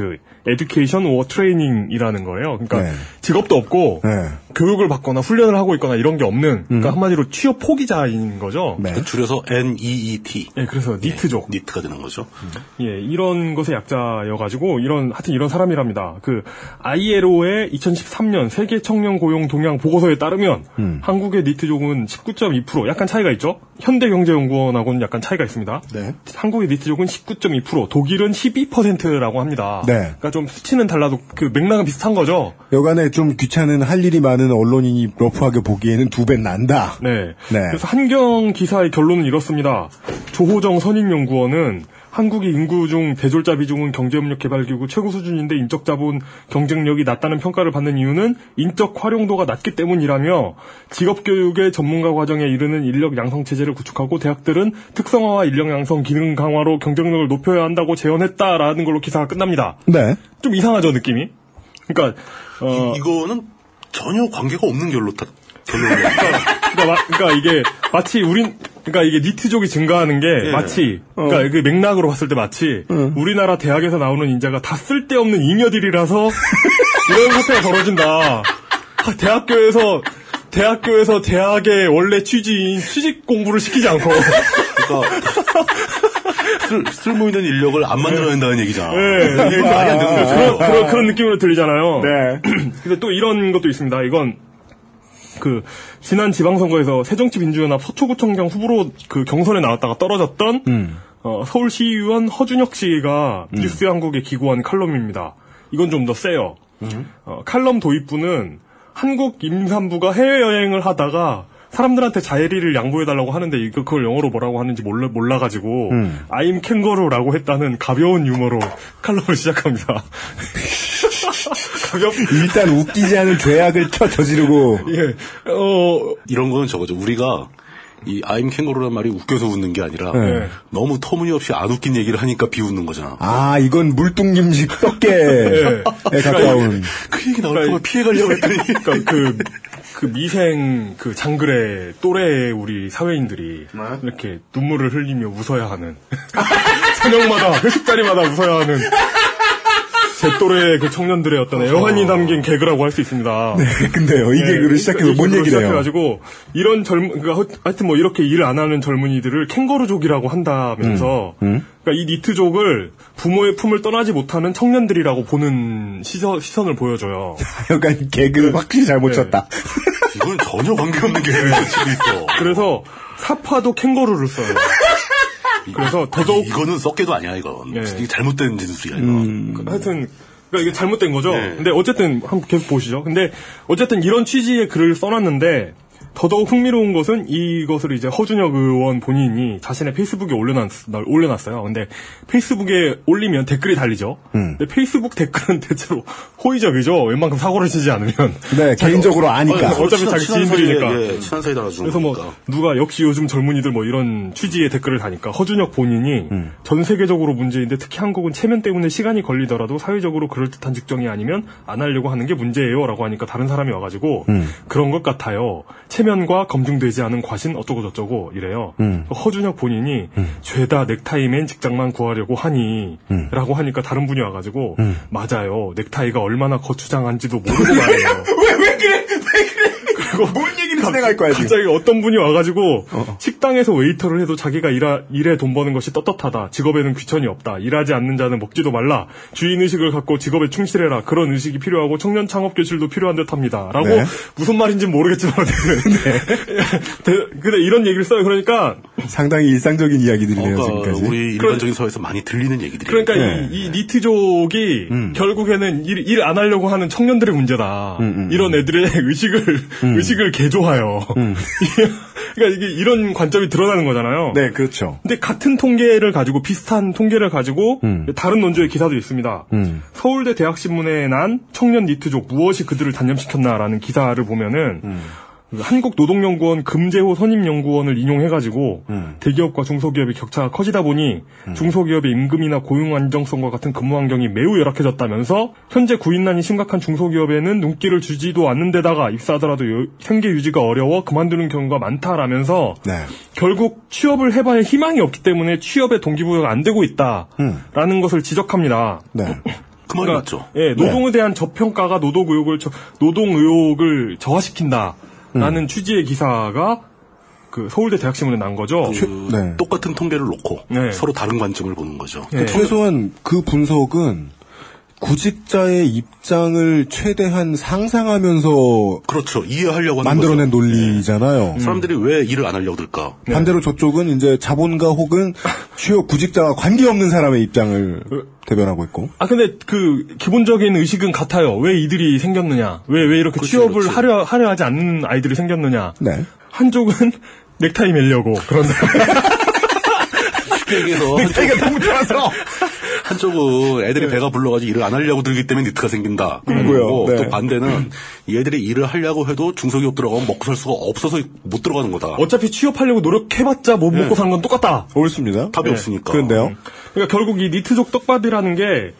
education or training이라는 거예요. 그러니까 네. 직업도 없고 네. 교육을 받거나 훈련을 하고 있거나 이런 게 없는 음. 그러니까 한마디로 취업 포기자인 거죠. 네. 줄여서 엔 이 이 티. 예, 네, 그래서 네. 니트족. 니트가 되는 거죠. 음. 예, 이런 것의 약자여가지고 이런 하여튼 이런 사람이랍니다. 그 아이엘오의 이천십삼년 세계 청년 고용 동향 보고서에 따르면 음. 한국의 니트족은 십구 점 이 퍼센트 약간 차이가 있죠. 현대경제연구원하고는 약간 차이가 있습니다. 네. 한국의 니트족 은 십구 점 이 퍼센트, 독일은 십이 퍼센트라고 합니다. 네. 그러니까 좀 수치는 달라도 그 맥락은 비슷한 거죠. 여간에 좀 귀찮은 할 일이 많은 언론인이 러프하게 보기에는 두 배 난다. 네. 네. 그래서 한경 기사의 결론은 이렇습니다. 조호정 선임연구원은 한국의 인구 중 대졸자 비중은 경제협력개발기구 최고 수준인데 인적자본 경쟁력이 낮다는 평가를 받는 이유는 인적 활용도가 낮기 때문이라며 직업교육의 전문가 과정에 이르는 인력 양성 체제를 구축하고 대학들은 특성화와 인력 양성 기능 강화로 경쟁력을 높여야 한다고 제언했다라는 걸로 기사가 끝납니다. 네. 좀 이상하죠, 느낌이? 그러니까 어... 이, 이거는 전혀 관계가 없는 결론이다. 그러니까, 그러니까 이게 마치 우린 그러니까 이게 니트족이 증가하는 게 예. 마치 그러니까 어. 그 맥락으로 봤을 때 마치 응. 우리나라 대학에서 나오는 인재가 다 쓸데없는 잉여들이라서 이런 사태가 벌어진다. 대학교에서 대학교에서 대학의 원래 취지인 취직 공부를 시키지 않고 그러니까 쓸, 쓸모있는 인력을 안 만들어낸다는 네. 얘기잖아. 네. 말이 안 되는 거죠. 그런, 그런, 그런 느낌으로 들리잖아요. 네. 근데 또 이런 것도 있습니다. 이건 그 지난 지방선거에서 새정치민주연합 서초구청장 후보로 그 경선에 나왔다가 떨어졌던 음. 어, 서울시의원 허준혁 씨가 음. 뉴스한국에 기고한 칼럼입니다. 이건 좀 더 세요. 음. 어, 칼럼 도입부는 한국 임산부가 해외여행을 하다가 사람들한테 자리를 양보해달라고 하는데 이거 그걸 영어로 뭐라고 하는지 몰라, 몰라가지고 음. I'm 캥거루라고 했다는 가벼운 유머로 칼럼을 시작합니다. 일단 웃기지 않은 죄악을 쳐 저지르고 예. 어... 이런 거는 저거죠. 우리가 이 I'm 캥거루란 말이 웃겨서 웃는 게 아니라 예. 너무 터무니없이 안 웃긴 얘기를 하니까 비웃는 거잖아. 아 이건 물뚱김식 썩게에 예. 가까운 그 얘기 나올 거면 피해가려고 했더니 그러니까 그, 그 미생 그 장그래 또래의 우리 사회인들이 네? 이렇게 눈물을 흘리며 웃어야 하는 저녁마다 회식자리마다 웃어야 하는 제 또래의 그 청년들의 어떤 애환이 담긴 개그라고 할 수 있습니다. 네, 근데요. 이 네, 개그를 시작해서 뭔 얘기래요? 시작해가지고 이런 젊, 그러니까 하여튼 뭐 이렇게 일을 안 하는 젊은이들을 캥거루족이라고 한다면서, 음, 음? 그러니까 이 니트족을 부모의 품을 떠나지 못하는 청년들이라고 보는 시선, 시선을 보여줘요. 약간 개그를 네. 확실히 잘못 네. 쳤다. 이건 전혀 관계없는 개그를 치고 있어. 그래서 사파도 캥거루를 써요. 그래서 더더욱 이거는 썩게도 아니야 이건 네. 이게 잘못된 진술이야 이거. 음... 하여튼 그러니까 이게 잘못된 거죠. 네. 근데 어쨌든 한번 계속 보시죠. 근데 어쨌든 이런 취지의 글을 써놨는데 더더욱 흥미로운 것은 이것을 이제 허준혁 의원 본인이 자신의 페이스북에 올려놨, 올려놨어요. 근데 페이스북에 올리면 댓글이 달리죠. 음. 근데 페이스북 댓글은 대체로 호의적이죠. 웬만큼 사고를 치지 않으면. 네, 개인적으로 아니까. 어, 어차피 자기 지인들이니까. 사이에, 예, 친한 사이 달아주는 그래서 뭐, 거니까. 누가 역시 요즘 젊은이들 뭐 이런 취지의 댓글을 다니까 허준혁 본인이 음. 전 세계적으로 문제인데 특히 한국은 체면 때문에 시간이 걸리더라도 사회적으로 그럴듯한 직정이 아니면 안 하려고 하는 게 문제예요. 라고 하니까 다른 사람이 와가지고 음. 그런 것 같아요. 체면과 검증되지 않은 과신 어쩌고 저쩌고 이래요. 음. 허준혁 본인이 음. 죄다 넥타이맨 직장만 구하려고 하니 음. 라고 하니까 다른 분이 와가지고 음. 맞아요. 넥타이가 얼마나 거추장한지도 모르고 말해요. 왜, 왜 그래? 왜 그래? 그리고 뭔 얘기를 가, 진행할 거야 지금. 갑자기 어떤 분이 와가지고 어. 식당에서 웨이터를 해도 자기가 일하, 일에 돈 버는 것이 떳떳하다. 직업에는 귀천이 없다. 일하지 않는 자는 먹지도 말라. 주인의식을 갖고 직업에 충실해라. 그런 의식이 필요하고 청년 창업교실도 필요한 듯합니다. 라고 네. 무슨 말인지는 모르겠지만 네. 근데 이런 얘기를 써요. 그러니까 상당히 일상적인 이야기들이네요. 그러니까 지금까지. 우리 일반적인 사회에서 많이 들리는 얘기들이 그러니까 네. 이, 이 니트족이 음. 결국에는 일, 일 안 하려고 하는 청년들의 문제다. 음, 음, 이런 애들의 의식을 음. 의식을 개조하여. 음. 그러니까 이게 이런 관점이 드러나는 거잖아요. 네, 그렇죠. 근데 같은 통계를 가지고 비슷한 통계를 가지고 음. 다른 논조의 기사도 있습니다. 음. 서울대 대학신문에 난 청년 니트족 무엇이 그들을 단념시켰나라는 기사를 보면은 음. 한국노동연구원 금재호 선임연구원을 인용해가지고 음. 대기업과 중소기업의 격차가 커지다 보니 음. 중소기업의 임금이나 고용 안정성과 같은 근무 환경이 매우 열악해졌다면서 현재 구인난이 심각한 중소기업에는 눈길을 주지도 않는 데다가 입사하더라도 요, 생계 유지가 어려워 그만두는 경우가 많다라면서 네. 결국 취업을 해봐야 희망이 없기 때문에 취업의 동기부여가 안 되고 있다라는 음. 것을 지적합니다. 네. 그 말이 맞죠. 예, 노동에 네. 대한 저평가가 노동 의욕을 저, 노동 의욕을 저하시킨다. 라는 음. 취지의 기사가 그 서울대 대학신문에 난 거죠. 그 네. 똑같은 통계를 놓고 네. 서로 다른 관점을 보는 거죠. 네. 그 최소한 그 분석은 구직자의 입장을 최대한 상상하면서 그렇죠. 이해하려고 하는 만들어낸 거죠. 논리잖아요. 네. 사람들이 왜 일을 안 하려고 들까? 네. 반대로 저쪽은 이제 자본가 혹은 취업 구직자와 관계없는 사람의 입장을 대변하고 있고. 아 근데 그 기본적인 의식은 같아요. 왜 이들이 생겼느냐? 왜 왜 이렇게 그렇지, 취업을 그렇지. 하려 하려 하지 않는 아이들이 생겼느냐? 네. 한쪽은 넥타이 매려고 그런다. 그래서 넥타이가 너무 좋아서. 한쪽은 애들이 네. 배가 불러가지고 일을 안 하려고 들기 때문에 니트가 생긴다. 그리고 네. 또 반대는 얘들이 일을 하려고 해도 중소기업 들어가면 먹고 살 수가 없어서 못 들어가는 거다. 어차피 취업하려고 노력해봤자 못 네. 먹고 사는 건 똑같다. 옳습니다. 답이 네. 없으니까. 그런데요. 그러니까 결국 이 니트족 떡밥이라는 게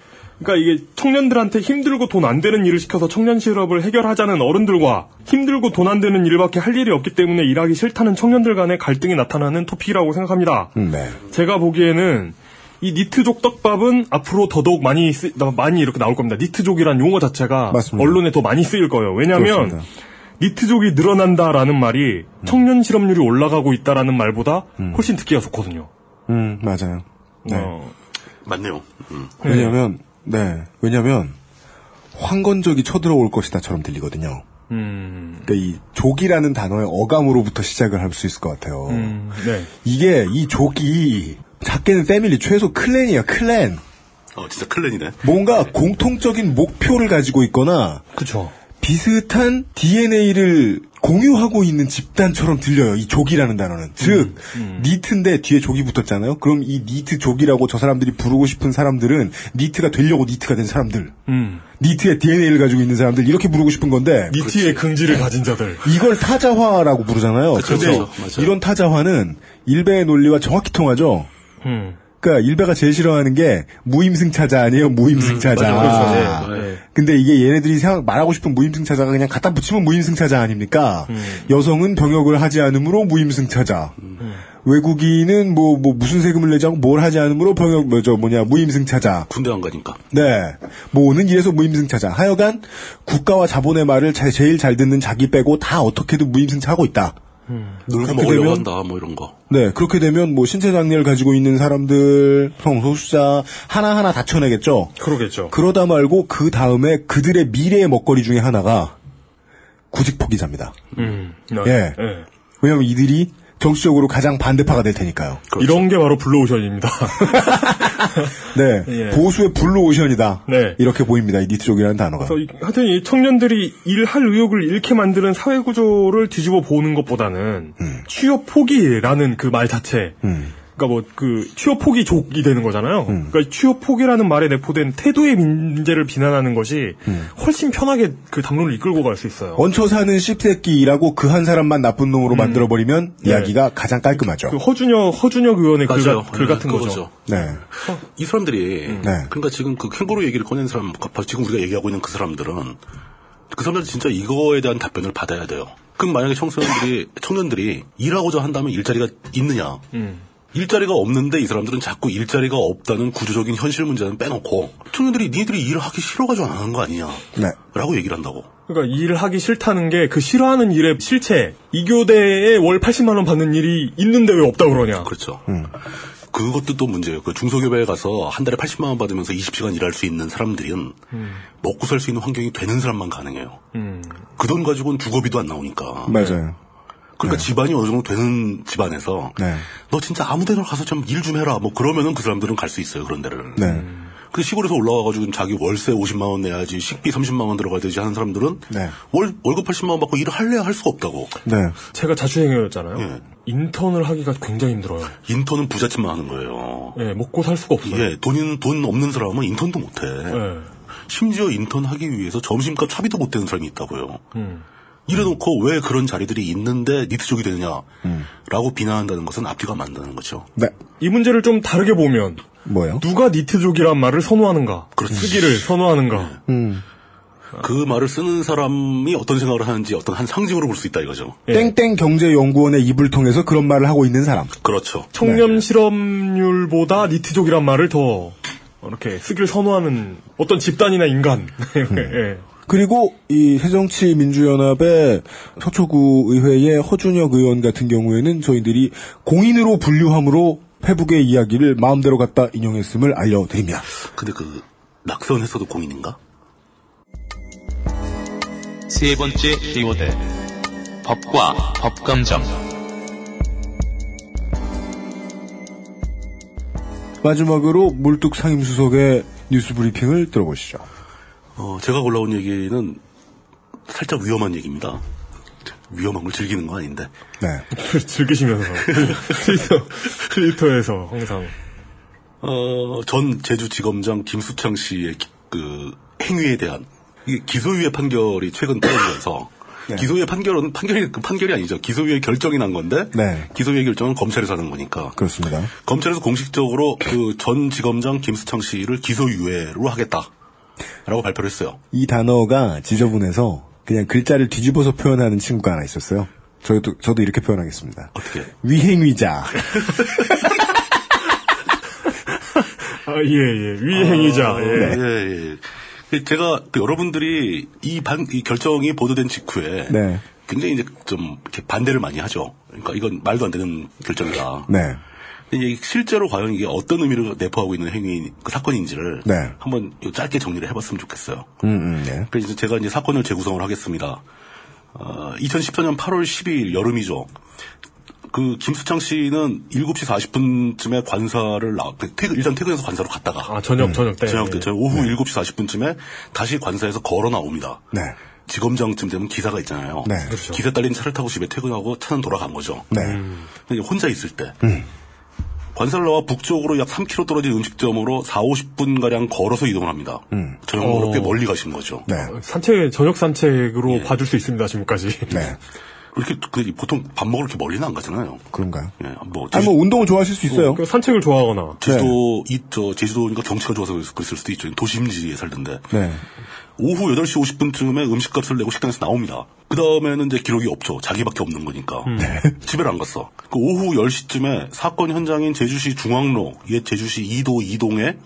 그러니까 이게 청년들한테 힘들고 돈 안 되는 일을 시켜서 청년 실업을 해결하자는 어른들과 힘들고 돈 안 되는 일밖에 할 일이 없기 때문에 일하기 싫다는 청년들 간의 갈등이 나타나는 토픽이라고 생각합니다. 네. 제가 보기에는 이 니트족 떡밥은 앞으로 더더욱 많이 쓰, 많이 이렇게 나올 겁니다. 니트족이란 용어 자체가 맞습니다. 언론에 더 많이 쓰일 거예요. 왜냐하면 그렇습니다. 니트족이 늘어난다라는 말이 음. 청년 실업률이 올라가고 있다라는 말보다 음. 훨씬 듣기가 좋거든요. 음 맞아요. 네 어. 맞네요. 음. 왜냐하면 네 왜냐하면 황건적이 쳐들어올 것이다처럼 들리거든요. 음. 그러니까 이 족이라는 단어의 어감으로부터 시작을 할 수 있을 것 같아요. 음. 네 이게 이 족이 작게는 패밀리, 최소 클랜이야, 클랜. 어, 진짜 클랜이네. 뭔가 네. 공통적인 목표를 가지고 있거나 그쵸. 비슷한 디엔에이를 공유하고 있는 집단처럼 들려요. 이 족이라는 단어는. 음, 즉 음. 니트인데 뒤에 족이 붙었잖아요. 그럼 이 니트 족이라고 저 사람들이 부르고 싶은 사람들은 니트가 되려고 니트가 된 사람들. 음. 니트의 디엔에이를 가지고 있는 사람들 이렇게 부르고 싶은 건데 니트의 긍지를 가진 자들. 이걸 타자화라고 부르잖아요. 그쵸, 그쵸. 그쵸. 이런 타자화는 일베의 논리와 정확히 통하죠. 음. 그러니까 일베가 제일 싫어하는 게 무임승차자 아니에요? 무임승차자. 음, 맞아, 그렇죠. 네. 근데 이게 얘네들이 생각, 말하고 싶은 무임승차자가 그냥 갖다 붙이면 무임승차자 아닙니까? 음. 여성은 병역을 하지 않으므로 무임승차자. 음. 외국인은 뭐, 뭐 무슨 세금을 내지 않고 뭘 하지 않으므로 병역 뭐, 저 뭐냐 무임승차자. 군대 안 가니까. 네. 뭐는 이래서 무임승차자. 하여간 국가와 자본의 말을 자, 제일 잘 듣는 자기 빼고 다 어떻게든 무임승차하고 있다. 음. 놀고 먹으려고 한다, 뭐 이런 거. 네, 그렇게 되면 뭐 신체 장애를 가지고 있는 사람들, 성소수자 하나 하나 다 쳐내겠죠. 그러겠죠. 그러다 말고 그 다음에 그들의 미래의 먹거리 중에 하나가 구직 포기자입니다. 음, 네. 예. 네. 왜냐하면 이들이 정치적으로 가장 반대파가 될 테니까요. 그렇죠. 이런 게 바로 블루오션입니다. 네, 예. 보수의 블루오션이다. 네, 이렇게 보입니다. 이 니트족이라는 단어가. 그래서 이, 하여튼 이 청년들이 일할 의욕을 잃게 만드는 사회 구조를 뒤집어 보는 것보다는 음. 취업 포기라는 그 말 자체. 음. 그러니까 뭐 그 취업 포기족이 되는 거잖아요. 음. 그러니까 취업 포기라는 말에 내포된 태도의 문제를 비난하는 것이 음. 훨씬 편하게 그 담론을 이끌고 갈 수 있어요. 얹혀 사는 씹새끼라고 그 한 사람만 나쁜 놈으로 음. 만들어 버리면 네. 이야기가 가장 깔끔하죠. 그 허준혁 허준혁 의원의 글, 글 같은 네, 거죠. 네. 어, 이 사람들이 음. 네. 그러니까 지금 그 캥거루 얘기를 꺼낸 사람, 지금 우리가 얘기하고 있는 그 사람들은 그 사람들 진짜 이거에 대한 답변을 받아야 돼요. 그럼 만약에 청소년들이 청년들이 일하고자 한다면 일자리가 있느냐? 음. 일자리가 없는데 이 사람들은 자꾸 일자리가 없다는 구조적인 현실 문제는 빼놓고 청년들이 니들이 일을 하기 싫어가지고 안 하는 거 아니냐 네. 라고 얘기를 한다고. 그러니까 일을 하기 싫다는 게 그 싫어하는 일의 실체. 이교대에 월 팔십만 원 받는 일이 있는데 왜 없다고 그러냐. 그렇죠. 음. 그것도 또 문제예요. 그 중소기업에 가서 한 달에 팔십만 원 받으면서 이십 시간 일할 수 있는 사람들은 음. 먹고 살 수 있는 환경이 되는 사람만 가능해요. 음. 그 돈 가지고는 주거비도 안 나오니까. 맞아요. 그러니까 네. 집안이 어느 정도 되는 집안에서 네. 너 진짜 아무데나 가서 좀 일 좀 해라 뭐 그러면은 그 사람들은 갈 수 있어요 그런 데를. 네. 근데 시골에서 올라와가지고 자기 월세 오십만 원 내야지 식비 삼십만 원 들어가야 되지 하는 사람들은 네. 월 월급 팔십만 원 받고 일을 할래야 할 수가 없다고. 네. 제가 자취생이었잖아요. 예. 인턴을 하기가 굉장히 힘들어요. 인턴은 부잣집만 하는 거예요. 예, 먹고 살 수가 없어요. 예, 돈인 돈 없는 사람은 인턴도 못해. 예. 심지어 인턴하기 위해서 점심값 차비도 못 되는 사람이 있다고요. 음. 이래놓고 음. 왜 그런 자리들이 있는데 니트족이 되느냐라고 음. 비난한다는 것은 앞뒤가 맞다는 거죠. 네. 이 문제를 좀 다르게 보면 뭐예요? 누가 니트족이란 말을 선호하는가, 그렇지. 쓰기를 선호하는가. 네. 음. 그 말을 쓰는 사람이 어떤 생각을 하는지 어떤 한 상징으로 볼 수 있다 이거죠. 예. 땡땡 경제연구원의 입을 통해서 그런 말을 하고 있는 사람. 그렇죠. 청렴 네. 실업률보다 니트족이란 말을 더 이렇게 쓰기를 선호하는 어떤 집단이나 인간. 음. 예. 그리고 이 새정치민주연합의 서초구의회의 허준혁 의원 같은 경우에는 저희들이 공인으로 분류함으로 페북의 이야기를 마음대로 갖다 인용했음을 알려드립니다. 근데 그 낙선에서도 공인인가? 세 번째 키워드 법과 법감정. 마지막으로 물뚝 상임수석의 뉴스브리핑을 들어보시죠. 어, 제가 골라온 얘기는 살짝 위험한 얘기입니다. 위험한 걸 즐기는 건 아닌데. 네. 즐기시면서. 트위터, 트위터에서 항상. 어, 전 제주지검장 김수창 씨의 기, 그, 행위에 대한, 이게 기소유예 판결이 최근 떨어지면서, 네. 기소유예 판결은 판결이, 판결이 아니죠. 기소유예 결정이 난 건데, 네. 기소유예 결정은 검찰에서 하는 거니까. 그렇습니다. 검찰에서 공식적으로 그 전 지검장 김수창 씨를 기소유예로 하겠다. 라고 발표를 했어요. 이 단어가 지저분해서 그냥 글자를 뒤집어서 표현하는 친구가 하나 있었어요. 저도, 저도 이렇게 표현하겠습니다. 어떻게? 위행위자. 아, 예, 예. 위행위자. 아, 예, 네. 예, 예. 제가 그 여러분들이 이 반, 이 결정이 보도된 직후에 네. 굉장히 이제 좀 이렇게 반대를 많이 하죠. 그러니까 이건 말도 안 되는 결정이다. 네. 이제 실제로 과연 이게 어떤 의미를 내포하고 있는 행위, 그 사건인지를 네. 한번 짧게 정리를 해봤으면 좋겠어요. 음, 음, 네. 그래서 이제 제가 이제 사건을 재구성을 하겠습니다. 어, 이천십사 년 팔월 십이일 여름이죠. 그 김수창 씨는 일곱 시 사십 분쯤에 관사를 나, 퇴근, 일단 퇴근해서 관사로 갔다가 아 저녁 음. 저녁 때 저녁 때 네. 오후 네. 일곱 시 사십 분쯤에 다시 관사에서 걸어 나옵니다. 네. 지검장쯤 되면 기사가 있잖아요. 네. 그렇죠. 기사 딸린 차를 타고 집에 퇴근하고 차는 돌아간 거죠. 네. 음. 혼자 있을 때. 음. 관사를 나와 북쪽으로 약 삼 킬로미터 떨어진 음식점으로 사오십 분가량 걸어서 이동을 합니다. 음. 저녁으로 어... 꽤 멀리 가신 거죠. 네. 산책, 저녁 산책으로 예. 봐줄 수 있습니다, 지금까지. 네. 이렇게, 그, 보통 밥 먹으러 이렇게 멀리는 안 가잖아요. 그런가요? 예. 뭐, 제주... 아니, 뭐, 운동을 좋아하실 수 있어요. 어, 산책을 좋아하거나. 제주도, 네. 이, 저, 제주도니까 경치가 좋아서 그랬을 수도 있죠. 도심지에 살던데. 네. 오후 여덟 시 오십 분쯤에 음식값을 내고 식당에서 나옵니다. 그 다음에는 이제 기록이 없죠. 자기밖에 없는 거니까. 음. 네. 집에를 안 갔어. 그 오후 열 시쯤에 사건 현장인 제주시 중앙로, 옛 제주시 이도 이동의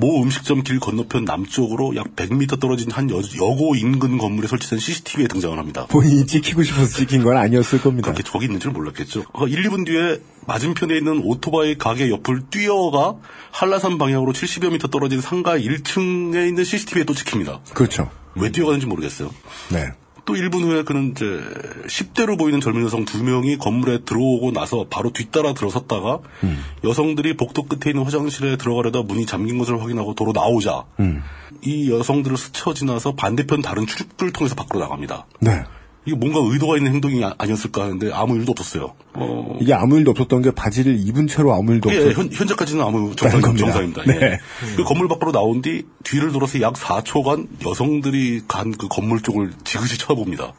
모 음식점 길 건너편 남쪽으로 약 백 미터 떨어진 한 여, 여고 인근 건물에 설치된 씨씨티비에 등장을 합니다. 본인이 찍히고 싶어서 찍힌 건 아니었을 겁니다. 그렇게 저기 있는 줄 몰랐겠죠. 일, 이분 뒤에 맞은편에 있는 오토바이 가게 옆을 뛰어가 한라산 방향으로 칠십여 미터 떨어진 상가 일 층에 있는 씨씨티비에 또 찍힙니다. 그렇죠. 왜 뛰어가는지 모르겠어요. 네. 또 일 분 후에 그는 이제 십 대로 보이는 젊은 여성 두 명이 건물에 들어오고 나서 바로 뒤따라 들어섰다가 음. 여성들이 복도 끝에 있는 화장실에 들어가려다 문이 잠긴 것을 확인하고 도로 나오자 음. 이 여성들을 스쳐 지나서 반대편 다른 출입구를 통해서 밖으로 나갑니다. 네. 이게 뭔가 의도가 있는 행동이 아니었을까 하는데 아무 일도 없었어요. 어... 이게 아무 일도 없었던 게 바지를 입은 채로 아무 일도 없었어요. 예, 현, 현재까지는 아무 정상, 정상입니다. 네. 예. 그 건물 밖으로 나온 뒤 뒤를 돌아서 약 사 초간 여성들이 간 그 건물 쪽을 지그시 쳐다봅니다.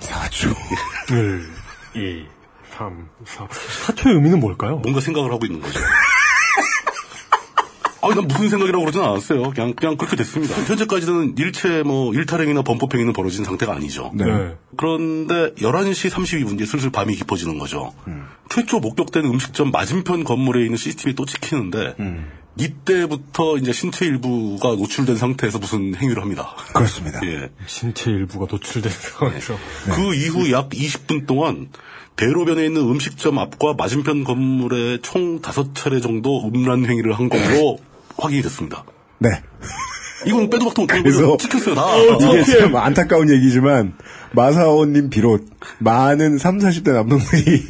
사 초. 일, 이, 삼, 사. 사 초의 의미는 뭘까요? 뭔가 생각을 하고 있는 거죠. 아니, 난 무슨 생각이라고 그러진 않았어요. 그냥, 그냥 그렇게 됐습니다. 현재까지는 일체 뭐, 일탈행위나 범법행위는 벌어진 상태가 아니죠. 네. 그런데 열한 시 삼십이 분 뒤에 슬슬 밤이 깊어지는 거죠. 음. 최초 목격된 음식점 맞은편 건물에 있는 씨씨티비 또 찍히는데, 음. 이때부터 이제 신체 일부가 노출된 상태에서 무슨 행위를 합니다. 그렇습니다. 예. 신체 일부가 노출된 상황에서. 네. 그 이후 약 이십 분 동안, 대로변에 있는 음식점 앞과 맞은편 건물에 총 다섯 차례 정도 음란 행위를 한 걸로 확인이 됐습니다. 네. 이건 빼도 박도 못하는 거죠. 찍혔어요, 다. 어, 이게 참 안타까운 얘기지만 마사오님 비롯 많은 삼사십 대 남성들이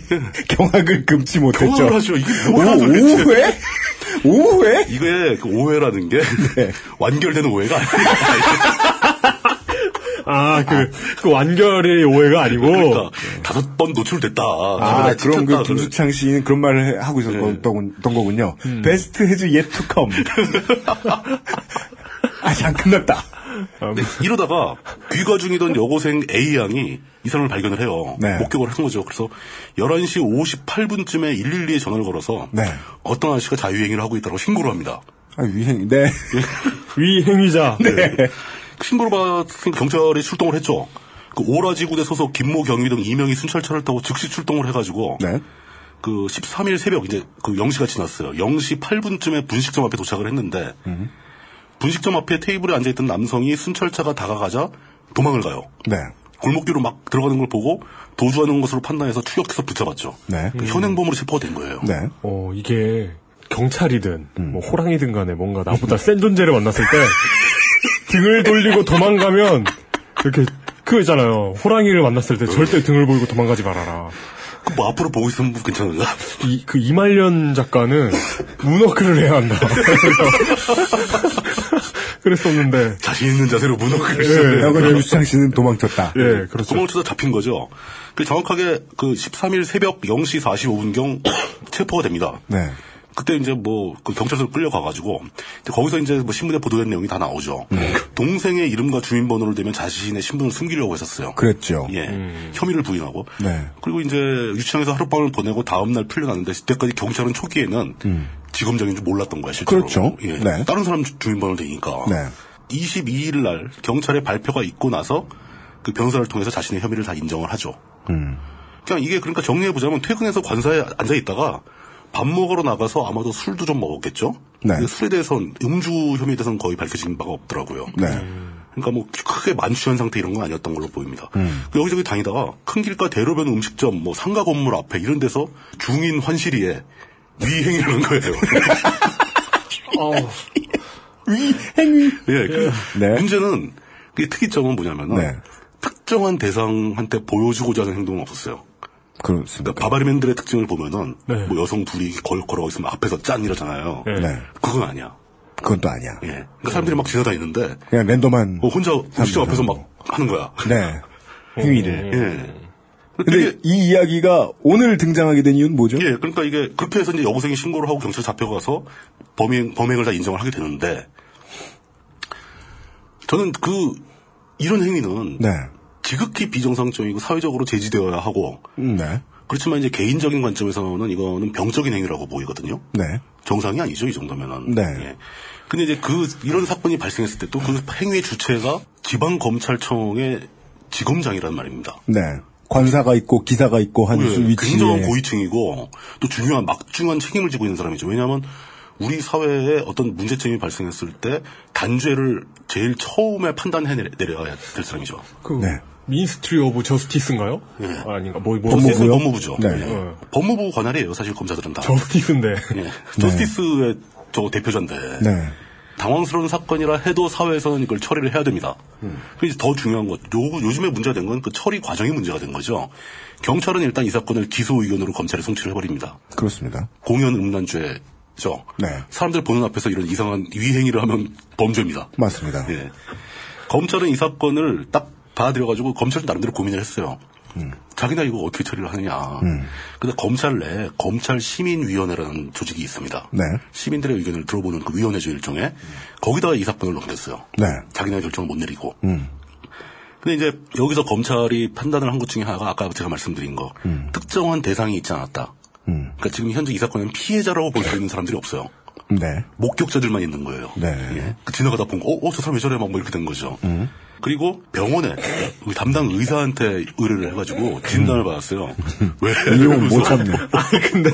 경악을 금치 못했죠. 경악을 하죠. 이게 뭐야, 도대체. 오해? 오해? 이게 그 오해라는 게 네. 완결되는 오해가 아니에요. 아, 그, 아. 그 완결의 오해가 아니고. 그러니까, 네. 다섯 번 노출됐다. 아, 그런 그 김수창 씨는 그런 말을 하고 있었던 네. 거군요. 음. Best has yet to come. 아직 안 끝났다. 네, 이러다가 귀가 중이던 여고생 A 양이 이 사람을 발견을 해요. 네. 목격을 한 거죠. 그래서 열한 시 오십팔 분쯤에 일일이에 전화를 걸어서 네. 어떤 아저씨가 자유행위를 하고 있다고 신고를 합니다. 아, 위행, 네. 위행위자. 네. 네. 신고를 받은 경찰이 출동을 했죠. 그 오라지구대 소속 김모 경위 등 두 명이 순찰차를 타고 즉시 출동을 해가지고 네. 그 십삼 일 새벽 이제 그 영 시가 지났어요. 영 시 팔 분쯤에 분식점 앞에 도착을 했는데 음. 분식점 앞에 테이블에 앉아있던 남성이 순찰차가 다가가자 도망을 가요. 네. 골목 뒤로 막 들어가는 걸 보고 도주하는 것으로 판단해서 추격해서 붙잡았죠. 네. 그 현행범으로 체포가 된 거예요. 네. 어 이게 경찰이든 음. 뭐 호랑이든 간에 뭔가 나보다 센 존재를 만났을 때 등을 돌리고 도망가면 이렇게 그거 있잖아요. 호랑이를 만났을 때 절대 등을 보이고 도망가지 말아라. 그 뭐 앞으로 보고 있으면 괜찮은가? 이 그 이말년 작가는 문어크를 해야 한다. 그랬었는데 자신 있는 자세로 문어크를. 하고 김수창 씨는 도망쳤다. 예, 네, 그렇죠. 도망쳐서 잡힌 거죠. 그 정확하게 그 십삼 일 새벽 영 시 사십오 분 경 체포가 됩니다. 네. 그때 이제 뭐 그 경찰서로 끌려가가지고 거기서 이제 뭐 신문에 보도된 내용이 다 나오죠. 네. 동생의 이름과 주민번호를 대면 자신의 신분을 숨기려고 했었어요. 그랬죠. 예, 음. 혐의를 부인하고. 네. 그리고 이제 유치장에서 하룻밤을 보내고 다음 날 풀려났는데 그때까지 경찰은 초기에는 음. 지검장인 줄 몰랐던 거야 실제로. 그렇죠. 예. 네. 다른 사람 주민번호를 대니까. 네. 이십이 일 날 경찰의 발표가 있고 나서 그 변호사를 통해서 자신의 혐의를 다 인정을 하죠. 음. 그냥 이게 그러니까 정리해 보자면 퇴근해서 관사에 앉아 있다가. 밥 먹으러 나가서 아마도 술도 좀 먹었겠죠? 네. 술에 대해서는, 음주 혐의에 대해서는 거의 밝혀진 바가 없더라고요. 네. 그러니까 뭐 크게 만취한 상태 이런 건 아니었던 걸로 보입니다. 음. 여기저기 다니다가 큰 길가 대로변 음식점, 뭐 상가 건물 앞에 이런 데서 중인 환시리에 위행위를 한 거예요. 위행위. 예. 그 네. 문제는 그 특이점은 뭐냐면은 네. 특정한 대상한테 보여주고자 하는 행동은 없었어요. 그렇습니다. 그러니까 바바리맨들의 특징을 보면은 네. 뭐 여성 둘이 걸 걸어가 있으면 앞에서 짠 이러잖아요. 네. 그건 아니야. 그건 또 아니야. 예. 그러니까 사람들이 음. 막 지나다니는데 그냥 랜덤한 어, 혼자 음식점 앞에서 막 하는 거야. 네. 행위를. 예. 근데 이 이야기가 오늘 등장하게 된 이유는 뭐죠? 예. 그러니까 이게 그렇게 해서 이제 여고생이 신고를 하고 경찰 잡혀가서 범행 범행을 다 인정을 하게 되는데 저는 그 이런 행위는. 네. 지극히 비정상적이고 사회적으로 제지되어야 하고 네. 그렇지만 이제 개인적인 관점에서는 이거는 병적인 행위라고 보이거든요. 네. 정상이 아니죠 이 정도면은. 네. 예. 근데 이제 그 이런 사건이 발생했을 때 또 그 행위의 주체가 지방 검찰청의 지검장이란 말입니다. 네. 관사가 있고 기사가 있고 한 예. 위치에 굉장한 고위층이고 또 중요한 막중한 책임을 지고 있는 사람이죠. 왜냐하면 우리 사회에 어떤 문제점이 발생했을 때 단죄를 제일 처음에 판단해 내려야 될 사람이죠. 그... 네. 미니스트리 오브 저스티스인가요? 네. 아, 아닌가? 뭐, 뭐, 법무부요? 법무부죠. 네. 네. 네. 법무부 관할이에요, 사실 검사들은 다. 저스티스인데. 네. 저스티스의 네. 저 대표자인데. 네. 당황스러운 사건이라 해도 사회에서는 이걸 처리를 해야 됩니다. 음. 그래서 더 중요한 것, 요, 요즘에 문제가 된 건 그 처리 과정이 문제가 된 거죠. 경찰은 일단 이 사건을 기소 의견으로 검찰에 송치를 해버립니다. 그렇습니다. 공연 음란죄. 네. 사람들 보는 앞에서 이런 이상한 위행위를 하면 범죄입니다. 맞습니다. 예. 검찰은 이 사건을 딱 받아들여가지고 검찰은 나름대로 고민을 했어요. 음. 자기나 이거 어떻게 처리를 하느냐. 음. 근데 검찰 내에 검찰 시민위원회라는 조직이 있습니다. 네. 시민들의 의견을 들어보는 그 위원회죠, 일종의. 음. 거기다가 이 사건을 넘겼어요. 네. 자기나 결정을 못 내리고. 음. 근데 이제 여기서 검찰이 판단을 한 것 중에 하나가 아까 제가 말씀드린 거. 음. 특정한 대상이 있지 않았다. 음. 그러니까 지금 현재 이 사건은 피해자라고 볼 수 있는 사람들이 없어요. 네. 목격자들만 있는 거예요. 네. 예. 그 지나가다 본 거, 어, 어, 저 사람 왜 저래? 막 뭐 이렇게 된 거죠. 음. 그리고 병원에 담당 의사한테 의뢰를 해가지고 진단을 음. 받았어요. 왜? 이용 못 참네. 아니 근데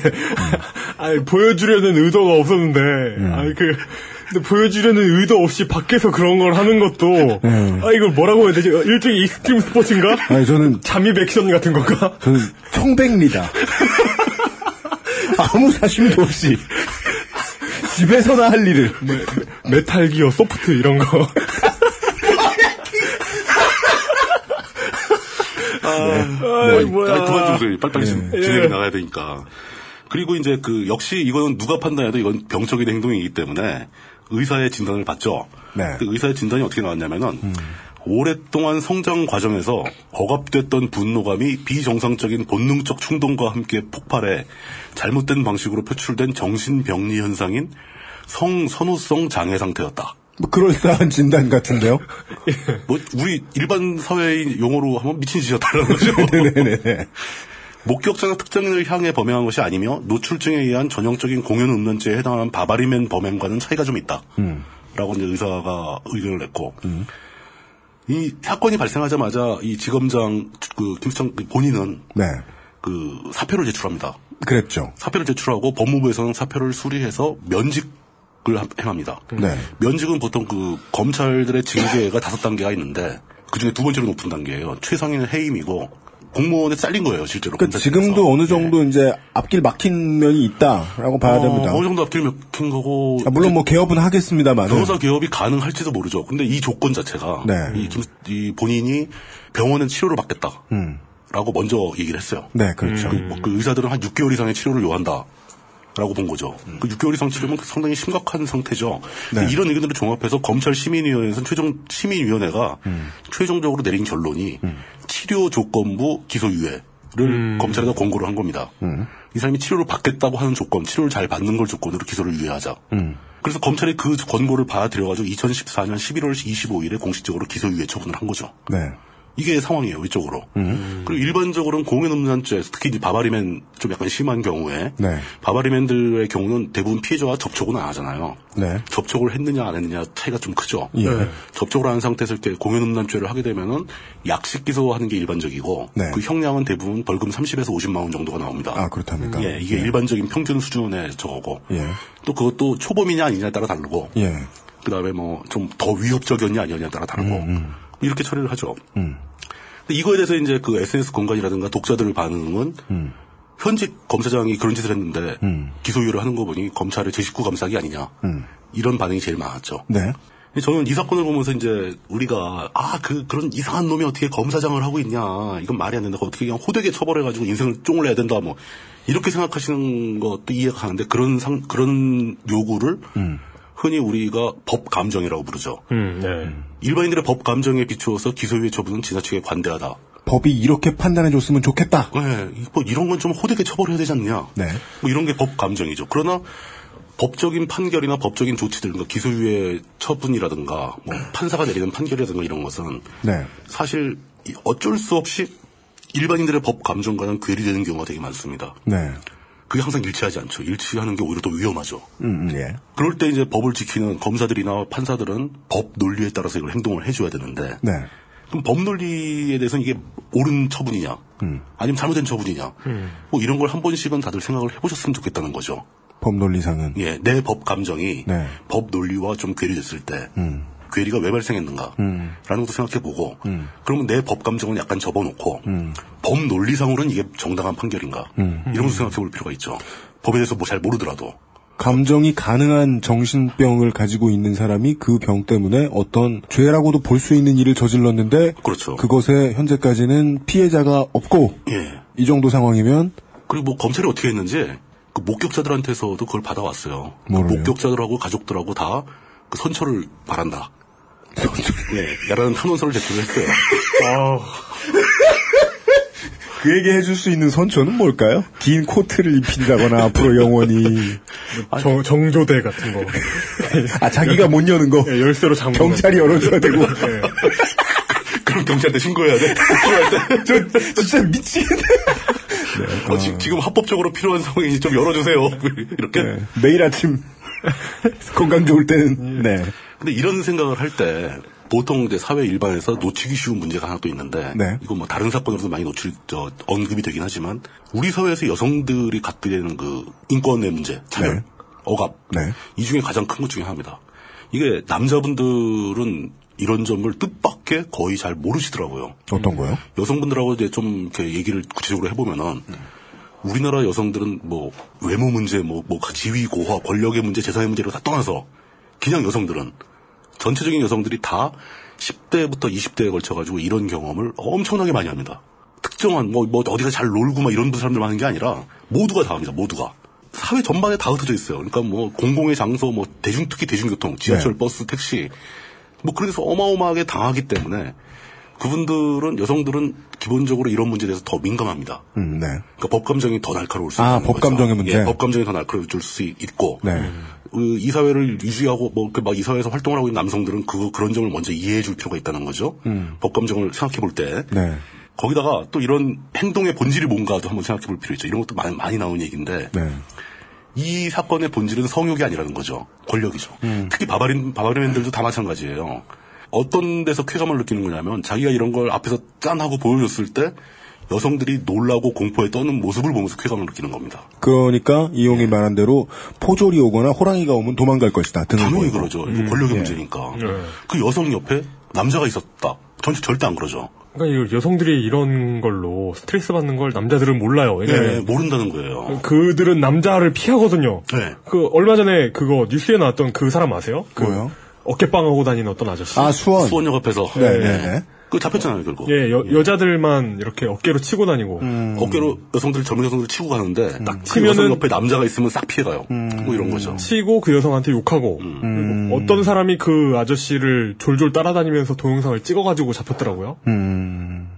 아니 보여주려는 의도가 없었는데 음. 아니 그. 근데 보여주려는 의도 없이 밖에서 그런 걸 하는 것도 네. 아 이걸 뭐라고 해야 되지? 일종의 익스트림 스포츠인가? 아니 저는 잠입 액션 같은 건가? 저는 청백리다. 아무 사심도 없이 집에서나 할 일을 메, 메탈기어 소프트 이런 거. 아, 네. 아이, 뭐야? 아니, 그만 좀 빨리빨리 네. 진행이 예. 나가야 되니까. 그리고 이제 그 역시 이거는 누가 판단해도 이건 병적인 행동이기 때문에 의사의 진단을 받죠. 네. 그 의사의 진단이 어떻게 나왔냐면은. 음. 오랫동안 성장 과정에서 억압됐던 분노감이 비정상적인 본능적 충동과 함께 폭발해 잘못된 방식으로 표출된 정신병리 현상인 성선호성 장애 상태였다. 뭐 그럴싸한 진단 같은데요? 뭐 우리 일반 사회인 용어로 하면 미친 짓이었다는 거죠. 네네네. 목격자나 특정인을 향해 범행한 것이 아니며 노출증에 의한 전형적인 공연 음란죄에 해당하는 바바리맨 범행과는 차이가 좀 있다. 음. 라고 이제 의사가 의견을 냈고. 음. 이 사건이 발생하자마자 이 지검장 그 김수창 본인은 네. 그 사표를 제출합니다. 그랬죠. 사표를 제출하고 법무부에서는 사표를 수리해서 면직을 행합니다. 네. 면직은 보통 그 검찰들의 징계가 다섯 단계가 있는데 그 중에 두 번째로 높은 단계예요. 최상위는 해임이고 공무원에 잘린 거예요, 실제로. 그러니까 지금도 어느 정도 네. 이제 앞길 막힌 면이 있다라고 봐야 어, 됩니다. 어느 정도 앞길 막힌 거고. 아, 물론 뭐 개업은 하겠습니다만. 변호사 개업이 가능할지도 모르죠. 근데 이 조건 자체가 네. 이, 김, 이 본인이 병원은 치료를 받겠다라고 음. 먼저 얘기를 했어요. 네, 그렇죠. 음. 그, 그 의사들은 한 육 개월 이상의 치료를 요한다라고 본 거죠. 음. 그 육 개월 이상 치료면 상당히 심각한 상태죠. 네. 이런 의견들을 종합해서 검찰 시민위원회에서는 최종 시민위원회가 음. 최종적으로 내린 결론이. 음. 치료 조건부 기소유예를 음. 검찰에다 권고를 한 겁니다. 음. 이 사람이 치료를 받겠다고 하는 조건, 치료를 잘 받는 걸 조건으로 기소를 유예하자. 음. 그래서 검찰이 그 권고를 받아들여가지고 이천십사년 십일월 이십오일에 공식적으로 기소유예 처분을 한 거죠. 네. 이게 상황이에요, 이쪽으로. 음. 그리고 일반적으로는 공연음란죄, 특히 이제 바바리맨 좀 약간 심한 경우에 네. 바바리맨들의 경우는 대부분 피해자와 접촉은 안 하잖아요. 네. 접촉을 했느냐 안 했느냐 차이가 좀 크죠. 예. 네. 접촉을 한 상태에서 이렇게 공연음란죄를 하게 되면은 약식 기소하는 게 일반적이고 네. 그 형량은 대부분 벌금 삼십에서 오십만 원 정도가 나옵니다. 아 그렇답니까? 예, 이게 예. 일반적인 평균 수준의 저거고 예. 또 그것도 초범이냐 아니냐에 따라 다르고 예. 그다음에 뭐 좀 더 위협적이었냐 아니었냐에 따라 다르고. 음, 음. 이렇게 처리를 하죠. 음. 근데 이거에 대해서 이제 그 에스엔에스 공간이라든가 독자들 반응은 음. 현직 검사장이 그런 짓을 했는데 음. 기소유예를 하는 거 보니 검찰의 제식구 감싸기 아니냐 음. 이런 반응이 제일 많았죠. 네. 저는 이 사건을 보면서 이제 우리가 아 그 그런 이상한 놈이 어떻게 검사장을 하고 있냐 이건 말이 안 된다. 어떻게 그냥 호되게 처벌해가지고 인생을 쫑을 내야 된다 뭐 이렇게 생각하시는 것도 이해가 가는데 그런 상 그런 요구를. 음. 흔히 우리가 법 감정이라고 부르죠. 음, 네. 일반인들의 법 감정에 비추어서 기소유예 처분은 지나치게 관대하다. 법이 이렇게 판단해줬으면 좋겠다. 네, 뭐 이런 건 좀 호되게 처벌해야 되지 않냐. 네. 뭐 이런 게 법 감정이죠. 그러나 법적인 판결이나 법적인 조치들, 그러니까 기소유예 처분이라든가 뭐 판사가 내리는 판결이라든가 이런 것은 네. 사실 어쩔 수 없이 일반인들의 법 감정과는 괴리되는 경우가 되게 많습니다. 네. 그게 항상 일치하지 않죠. 일치하는 게 오히려 더 위험하죠. 음, 예. 그럴 때 이제 법을 지키는 검사들이나 판사들은 법 논리에 따라서 이걸 행동을 해줘야 되는데, 네. 그럼 법 논리에 대해서는 이게 옳은 처분이냐, 음. 아니면 잘못된 처분이냐, 음. 뭐 이런 걸 한 번씩은 다들 생각을 해보셨으면 좋겠다는 거죠. 법 논리상은? 예, 내 법 감정이 네. 법 논리와 좀 괴리됐을 때, 음. 괴리가 왜 발생했는가, 음. 라는 것도 생각해보고, 음. 그러면 내 법 감정은 약간 접어놓고, 음. 법 논리상으로는 이게 정당한 판결인가, 음. 이런 것도 생각해볼 필요가 있죠. 법에 대해서 뭐 잘 모르더라도. 감정이 가능한 정신병을 가지고 있는 사람이 그 병 때문에 어떤 죄라고도 볼 수 있는 일을 저질렀는데 그렇죠. 그것에 현재까지는 피해자가 없고 예. 이 정도 상황이면 그리고 뭐 검찰이 어떻게 했는지 그 목격자들한테서도 그걸 받아왔어요. 그 목격자들하고 가족들하고 다 그 선처를 바란다. 네, 야라는 탄원서를 제출했어요. 아... 그에게 해줄 수 있는 선처는 뭘까요? 긴 코트를 입힌다거나 앞으로 영원히 정, 정조대 같은 거. 아 자기가 못 여는 거. 네, 열쇠로 잠그는 경찰이 열어줘야 되고. 네. 그럼 경찰한테 신고해야 돼. 저 진짜 미치겠네. 네, 어, 지, 지금 합법적으로 필요한 상황이니 좀 열어주세요. 이렇게 네, 매일 아침 건강 좋을 때는. 네. 근데 이런 생각을 할 때 보통 이제 사회 일반에서 놓치기 쉬운 문제가 하나 또 있는데 네. 이건 뭐 다른 사건으로도 많이 노출 저 언급이 되긴 하지만 우리 사회에서 여성들이 갖게 되는 그 인권의 문제, 차별, 네. 억압 네. 이 중에 가장 큰 것 중에 하나입니다. 이게 남자분들은 이런 점을 뜻밖에 거의 잘 모르시더라고요. 어떤 거요? 여성분들하고 이제 좀 이렇게 얘기를 구체적으로 해보면은. 네. 우리나라 여성들은 뭐 외모 문제, 뭐, 뭐 지위 고하, 권력의 문제, 재산의 문제로 다 떠나서 그냥 여성들은 전체적인 여성들이 다 십 대부터 이십 대에 걸쳐가지고 이런 경험을 엄청나게 많이 합니다. 특정한 뭐, 뭐 어디가 잘 놀고 막 이런 사람들만 하는 게 아니라 모두가 다 합니다. 모두가 사회 전반에 다 흩어져 있어요. 그러니까 뭐 공공의 장소, 뭐 대중 특히 대중교통, 지하철, 네. 버스, 택시 뭐 그런 데서 어마어마하게 당하기 때문에. 그분들은 여성들은 기본적으로 이런 문제에 대해서 더 민감합니다. 음, 네. 그러니까 법감정이 더 날카로울 수 아, 있는 법감정의 거죠. 문제. 예, 법감정이 더 날카로울 수 있고 네. 그, 이 사회를 유지하고 뭐 그 막 이 사회에서 활동을 하고 있는 남성들은 그 그런 점을 먼저 이해해 줄 필요가 있다는 거죠. 음. 법감정을 생각해 볼 때 네. 거기다가 또 이런 행동의 본질이 뭔가도 한번 생각해 볼 필요 있죠. 이런 것도 많이 많이 나오는 얘기인데 네. 이 사건의 본질은 성욕이 아니라는 거죠. 권력이죠. 음. 특히 바바린 바바리맨들도 다 마찬가지예요. 어떤 데서 쾌감을 느끼는 거냐면 자기가 이런 걸 앞에서 짠하고 보여줬을 때 여성들이 놀라고 공포에 떠는 모습을 보면서 쾌감을 느끼는 겁니다. 그러니까 이용이 네. 말한 대로 포졸이 오거나 호랑이가 오면 도망갈 것이다. 당연히 보이고. 그러죠. 음. 권력의 네. 문제니까. 네. 그 여성 옆에 남자가 있었다. 전체 절대 안 그러죠. 그러니까 여성들이 이런 걸로 스트레스 받는 걸 남자들은 몰라요. 네, 모른다는 거예요. 그들은 남자를 피하거든요. 네. 그 얼마 전에 그거 뉴스에 나왔던 그 사람 아세요? 그 뭐요? 어깨빵하고 다니는 어떤 아저씨. 아, 수원. 수원역 앞에서. 네네네. 네. 네. 그거 잡혔잖아요, 결국. 예, 여, 여자들만 이렇게 어깨로 치고 다니고. 음. 어깨로 여성들, 젊은 여성들 치고 가는데, 음. 딱 치면은. 그 여성 옆에 남자가 있으면 싹 피해가요. 음. 뭐 이런 거죠. 치고 그 여성한테 욕하고. 음. 음. 어떤 사람이 그 아저씨를 졸졸 따라다니면서 동영상을 찍어가지고 잡혔더라고요. 음.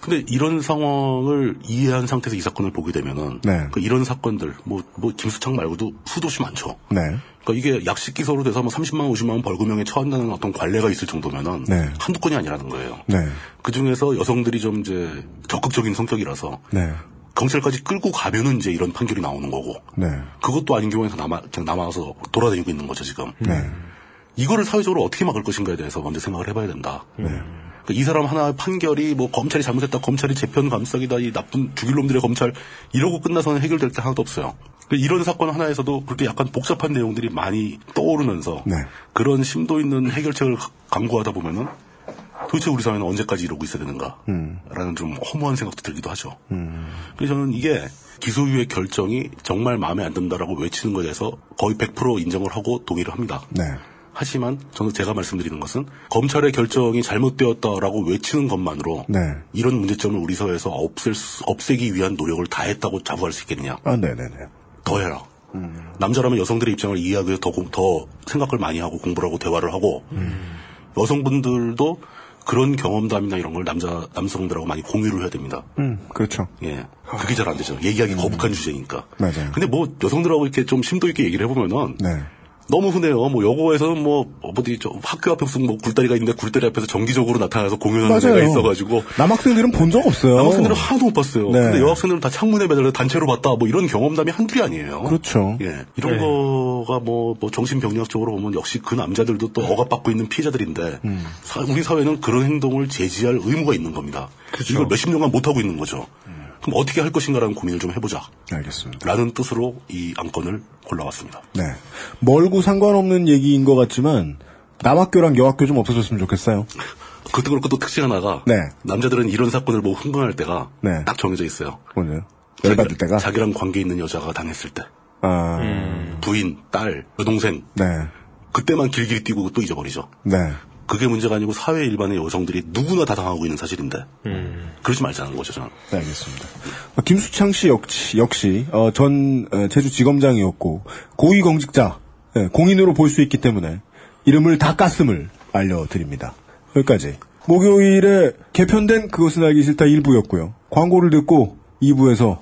근데 이런 상황을 이해한 상태에서 이 사건을 보게 되면은. 네. 그러니까 이런 사건들, 뭐, 뭐, 김수창 말고도 수도시 많죠. 네. 그러니까 이게 약식 기소로 돼서 뭐 삼십만 원, 오십만 원 벌금형에 처한다는 어떤 관례가 있을 정도면은 네. 한두 건이 아니라는 거예요. 네. 그 중에서 여성들이 좀 이제 적극적인 성격이라서 네. 경찰까지 끌고 가면은 이제 이런 판결이 나오는 거고 네. 그것도 아닌 경우에서 남아 그냥 남아서 돌아다니고 있는 거죠 지금. 네. 이거를 사회적으로 어떻게 막을 것인가에 대해서 먼저 생각을 해봐야 된다. 네. 그러니까 이 사람 하나 판결이 뭐 검찰이 잘못했다, 검찰이 재편 감싸기다, 이 나쁜 죽일 놈들의 검찰 이러고 끝나서는 해결될 게 하나도 없어요. 이런 사건 하나에서도 그렇게 약간 복잡한 내용들이 많이 떠오르면서 네. 그런 심도 있는 해결책을 강구하다 보면은 도대체 우리 사회는 언제까지 이러고 있어야 되는가라는 음. 좀 허무한 생각도 들기도 하죠. 음. 그래서 저는 이게 기소유예 결정이 정말 마음에 안 든다라고 외치는 것에 대해서 거의 백 퍼센트 인정을 하고 동의를 합니다. 네. 하지만 저는 제가 말씀드리는 것은 검찰의 결정이 잘못되었다라고 외치는 것만으로 네. 이런 문제점을 우리 사회에서 없앨 수, 없애기 위한 노력을 다했다고 자부할 수 있겠느냐. 아, 네네네. 더 해라. 음. 남자라면 여성들의 입장을 이해하기 위해서 더, 더 생각을 많이 하고 공부를 하고 대화를 하고 음. 여성분들도 그런 경험담이나 이런 걸 남자, 남성들하고 많이 공유를 해야 됩니다. 음, 그렇죠. 예. 그게 잘 안 되죠. 얘기하기 음. 거북한 주제니까. 맞아요. 근데 뭐 여성들하고 이렇게 좀 심도 있게 얘기를 해보면은 네. 너무 흔해요. 뭐 여고에서는 뭐 어디 저 학교 앞에 무슨 뭐 굴다리가 있는데 굴다리 앞에서 정기적으로 나타나서 공연하는 데가 있어가지고 남학생들은 본 적 없어요. 남학생들은 하나도 못 봤어요. 네. 근데 여학생들은 다 창문에 매달려 단체로 봤다. 뭐 이런 경험담이 한둘이 아니에요. 그렇죠. 예, 이런 네. 거가 뭐, 뭐 정신병력적으로 보면 역시 그 남자들도 또 억압받고 있는 피해자들인데 음. 사, 우리 사회는 그런 행동을 제지할 의무가 있는 겁니다. 그렇죠. 이걸 몇십 년간 못 하고 있는 거죠. 음. 그럼 어떻게 할 것인가라는 고민을 좀 해보자. 알겠습니다. 라는 뜻으로 이 안건을 골라왔습니다. 네. 멀고 상관없는 얘기인 것 같지만 남학교랑 여학교 좀 없어졌으면 좋겠어요. 그것도 그렇고 또 특징 하나가 네. 남자들은 이런 사건을 보고 흥분할 때가 네. 딱 정해져 있어요. 뭐예요? 열받을 때가? 자기랑 관계 있는 여자가 당했을 때. 아... 음... 부인, 딸, 여동생. 네. 그때만 길길이 뛰고 또 잊어버리죠. 네. 그게 문제가 아니고 사회 일반의 여성들이 누구나 다 당하고 있는 사실인데 음. 그러지 말자는 거죠, 저는. 네, 알겠습니다. 김수창 씨 역시, 역시 어, 전 제주지검장이었고 고위공직자, 예, 공인으로 볼 수 있기 때문에 이름을 다 깠음을 알려드립니다. 여기까지. 목요일에 개편된 그것은 알기 싫다 일 부였고요. 광고를 듣고 이 부에서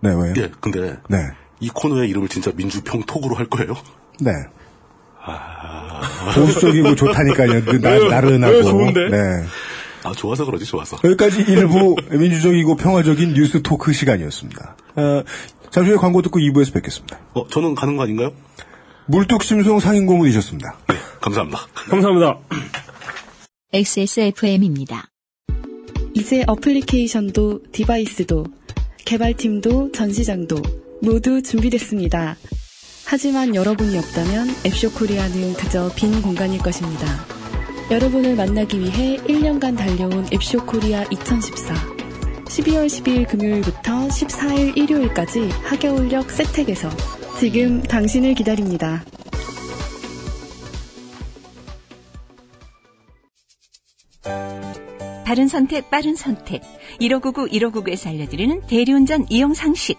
네, 왜요? 예, 근데 네. 이 코너의 이름을 진짜 민주평톡으로 할 거예요? 네. 아... 보수적이고 좋다니까요. 그 나, 나른하고. 좋은데? 네. 아, 좋아서 그러지, 좋아서. 여기까지 일부 민주적이고 평화적인 뉴스 토크 시간이었습니다. 어, 잠시 후에 광고 듣고 이 부에서 뵙겠습니다. 어, 저는 가는 거 아닌가요? 물뚝심송 상임고문이셨습니다. 네, 감사합니다. 감사합니다. 엑스에스에프엠입니다. 이제 어플리케이션도 디바이스도 개발팀도 전시장도 모두 준비됐습니다. 하지만 여러분이 없다면 앱쇼 코리아는 그저 빈 공간일 것입니다. 여러분을 만나기 위해 일 년간 달려온 앱쇼 코리아 이천십사. 십이월 십이일 금요일부터 십사일 일요일까지 하계울역 세택에서 지금 당신을 기다립니다. 바른 선택, 빠른 선택. 일오구구 일오구구에서 알려드리는 대리운전 이용 상식.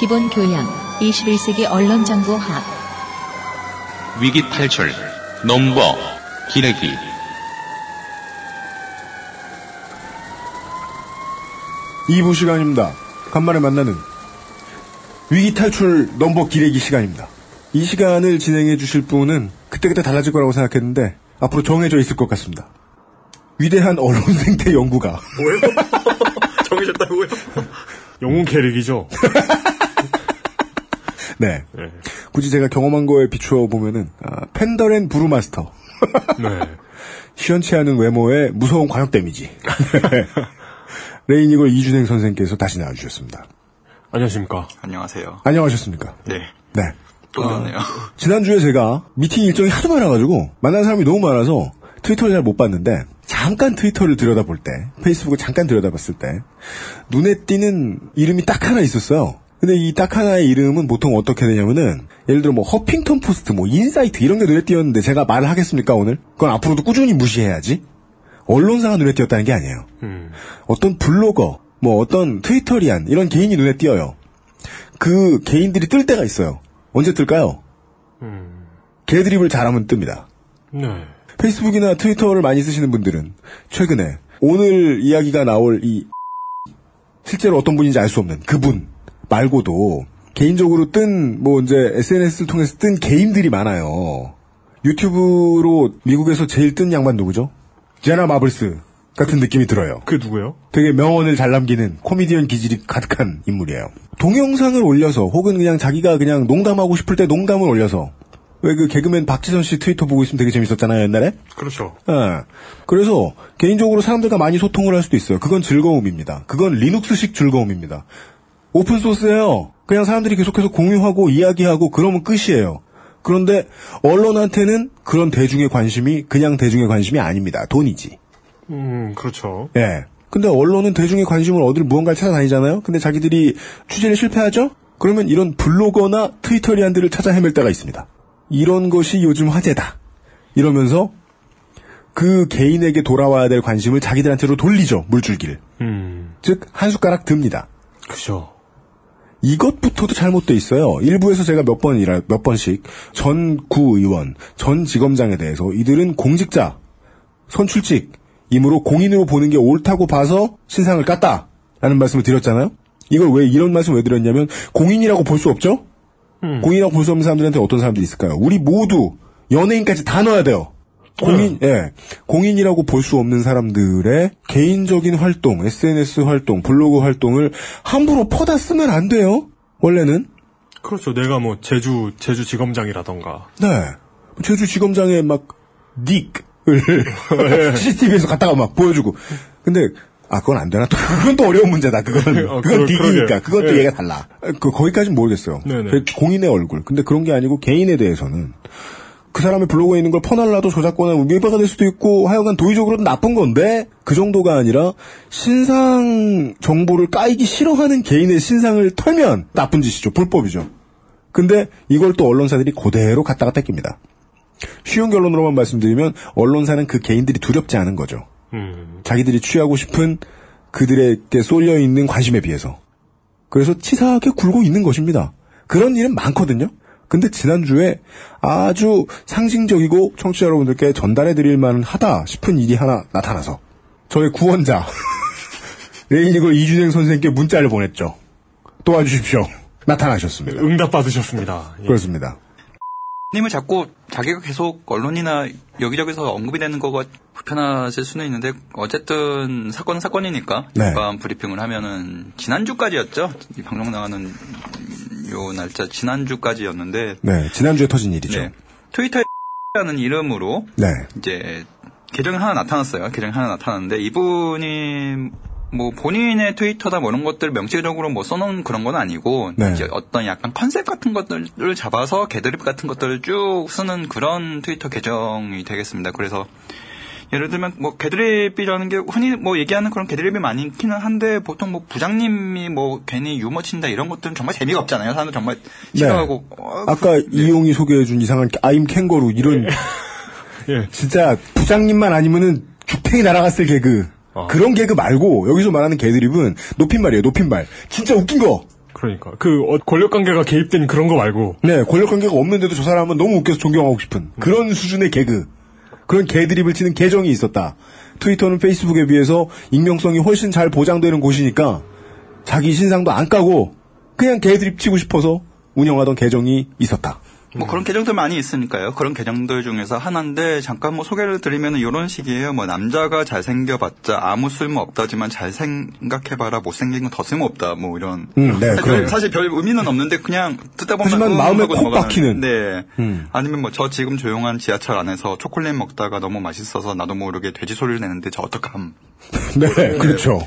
기본 교양 이십일 세기 언론 정보학 위기 탈출 넘버 기레기 이 부 시간입니다. 간만에 만나는 위기 탈출 넘버 기레기 시간입니다. 이 시간을 진행해 주실 분은 그때그때 달라질 거라고 생각했는데 앞으로 정해져 있을 것 같습니다. 위대한 언론 생태 연구가 뭐예요? 정해졌다고요? 영웅 캐릭이죠. 네. 네. 굳이 제가 경험한 거에 비추어 보면은 아, 팬더랜 브루마스터. 네. 시원치 않은 외모에 무서운 광역 데미지. 네. 레이니걸 이준행 선생님께서 다시 나와주셨습니다. 안녕하십니까. 안녕하세요. 안녕하셨습니까. 네. 네. 또 그러네요. 아, 지난주에 제가 미팅 일정이 하도 많아가지고 만난 사람이 너무 많아서 트위터를 잘 못 봤는데 잠깐 트위터를 들여다볼 때 페이스북을 잠깐 들여다봤을 때 눈에 띄는 이름이 딱 하나 있었어요. 근데 이 딱 하나의 이름은 보통 어떻게 되냐면은 예를 들어 뭐 허핑턴 포스트, 뭐 인사이트 이런 게 눈에 띄었는데 제가 말을 하겠습니까 오늘? 그건 앞으로도 꾸준히 무시해야지. 언론사가 눈에 띄었다는 게 아니에요. 음. 어떤 블로거, 뭐 어떤 트위터리안 이런 개인이 눈에 띄어요. 그 개인들이 뜰 때가 있어요. 언제 뜰까요? 음. 개드립을 잘하면 뜹니다. 네. 페이스북이나 트위터를 많이 쓰시는 분들은 최근에 오늘 이야기가 나올 이 실제로 어떤 분인지 알 수 없는 그분 말고도 개인적으로 뜬 뭐 이제 에스엔에스를 통해서 뜬 개인들이 많아요. 유튜브로 미국에서 제일 뜬 양반 누구죠? 제나 마블스 같은 느낌이 들어요. 그게 누구예요? 되게 명언을 잘 남기는 코미디언 기질이 가득한 인물이에요. 동영상을 올려서 혹은 그냥 자기가 그냥 농담하고 싶을 때 농담을 올려서 왜 그 개그맨 박지선 씨 트위터 보고 있으면 되게 재밌었잖아요, 옛날에? 그렇죠. 아, 그래서 개인적으로 사람들과 많이 소통을 할 수도 있어요. 그건 즐거움입니다. 그건 리눅스식 즐거움입니다. 오픈소스예요. 그냥 사람들이 계속해서 공유하고 이야기하고 그러면 끝이에요. 그런데 언론한테는 그런 대중의 관심이 그냥 대중의 관심이 아닙니다. 돈이지. 음, 그렇죠. 예. 근데 언론은 대중의 관심을 어딜 무언가를 찾아다니잖아요. 근데 자기들이 취재를 실패하죠? 그러면 이런 블로거나 트위터리안들을 찾아 헤맬 때가 있습니다. 이런 것이 요즘 화제다. 이러면서 그 개인에게 돌아와야 될 관심을 자기들한테로 돌리죠. 물줄기를. 음. 즉 한 숟가락 듭니다. 그죠. 이것부터도 잘못돼 있어요. 일부에서 제가 몇 번 일할 몇 번씩 전 구의원, 전 지검장에 대해서 이들은 공직자, 선출직이므로 공인으로 보는 게 옳다고 봐서 신상을 깠다라는 말씀을 드렸잖아요. 이걸 왜 이런 말씀 왜 드렸냐면 공인이라고 볼 수 없죠. 음. 공인이라고 볼 수 없는 사람들한테 어떤 사람들이 있을까요? 우리 모두 연예인까지 다 넣어야 돼요. 공인, 네. 예. 공인이라고 볼 수 없는 사람들의 개인적인 활동, 에스엔에스 활동, 블로그 활동을 함부로 퍼다 쓰면 안 돼요. 원래는. 그렇죠. 내가 뭐 제주 제주 지검장이라던가. 네. 제주 지검장에 막 닉을 씨씨티비에서 갔다가 막 보여주고. 근데 아, 그건 안 되나? 또, 그건 또 어려운 문제다. 그건, 어, 그건 닉이니까. 그건 또 예. 얘가 달라. 그, 거기까지는 모르겠어요. 네네. 공인의 얼굴. 근데 그런 게 아니고 개인에 대해서는. 그 사람의 블로그에 있는 걸 퍼날라도 저작권에 위배가 될 수도 있고, 하여간 도의적으로도 나쁜 건데, 그 정도가 아니라, 신상 정보를 까이기 싫어하는 개인의 신상을 털면 나쁜 짓이죠. 불법이죠. 근데 이걸 또 언론사들이 그대로 갖다가 뺏깁니다. 쉬운 결론으로만 말씀드리면, 언론사는 그 개인들이 두렵지 않은 거죠. 자기들이 취하고 싶은 그들에게 쏠려 있는 관심에 비해서. 그래서 치사하게 굴고 있는 것입니다. 그런 일은 많거든요. 근데 지난주에 아주 상징적이고 청취자 여러분들께 전달해드릴 만하다 싶은 일이 하나 나타나서 저의 구원자 레인이거 이준행 선생님께 문자를 보냈죠. 도와주십시오. 나타나셨습니다. 응답 받으셨습니다. 예. 그렇습니다. 님을 자꾸 자기가 계속 언론이나 여기저기서 언급이 되는 거가 불편하실 수는 있는데 어쨌든 사건은 사건이니까 약간 네. 브리핑을 하면은 지난주까지였죠? 이 방송 나가는 요 날짜 지난주까지였는데 네 지난주에 터진 일이죠. 네, 트위터라는 이름으로 네. 이제 계정이 하나 나타났어요. 계정이 하나 나타났는데 이분이 뭐 본인의 트위터다 뭐 이런 것들 명시적으로 뭐 써놓은 그런 건 아니고 네. 이제 어떤 약간 컨셉 같은 것들을 잡아서 개드립 같은 것들을 쭉 쓰는 그런 트위터 계정이 되겠습니다. 그래서 예를 들면 뭐 개드립이라는 게 흔히 뭐 얘기하는 그런 개드립이 많이 있기는 한데 보통 뭐 부장님이 뭐 괜히 유머 친다 이런 것들은 정말 재미가 없잖아요. 사람들 정말 싫어하고 네. 어, 아까 네. 이용이 소개해준 이상한 아임 캥거루 이런 예. 진짜 부장님만 아니면은 죽탱이 날아갔을 개그. 아. 그런 개그 말고 여기서 말하는 개드립은 높임말이에요. 높임말. 진짜 웃긴 거. 그러니까. 그 권력관계가 개입된 그런 거 말고. 네. 권력관계가 없는데도 저 사람은 너무 웃겨서 존경하고 싶은 음. 그런 수준의 개그. 그런 개드립을 치는 계정이 있었다. 트위터는 페이스북에 비해서 익명성이 훨씬 잘 보장되는 곳이니까 자기 신상도 안 까고 그냥 개드립 치고 싶어서 운영하던 계정이 있었다. 뭐 그런 계정들 많이 있으니까요. 그런 계정들 중에서 하나인데 잠깐 뭐 소개를 드리면 이런 식이에요. 뭐 남자가 잘생겨봤자 아무 쓸모 없다지만 잘 생각해봐라 못생긴 건 더 쓸모없다. 뭐 이런. 음, 네, 사실, 사실 별 의미는 없는데 그냥 듣다 보면 하지만 마음에 콕 박히는. 네. 음. 아니면 뭐 저 지금 조용한 지하철 안에서 초콜릿 먹다가 너무 맛있어서 나도 모르게 돼지 소리를 내는데 저 어떡함. 네, 네. 그렇죠.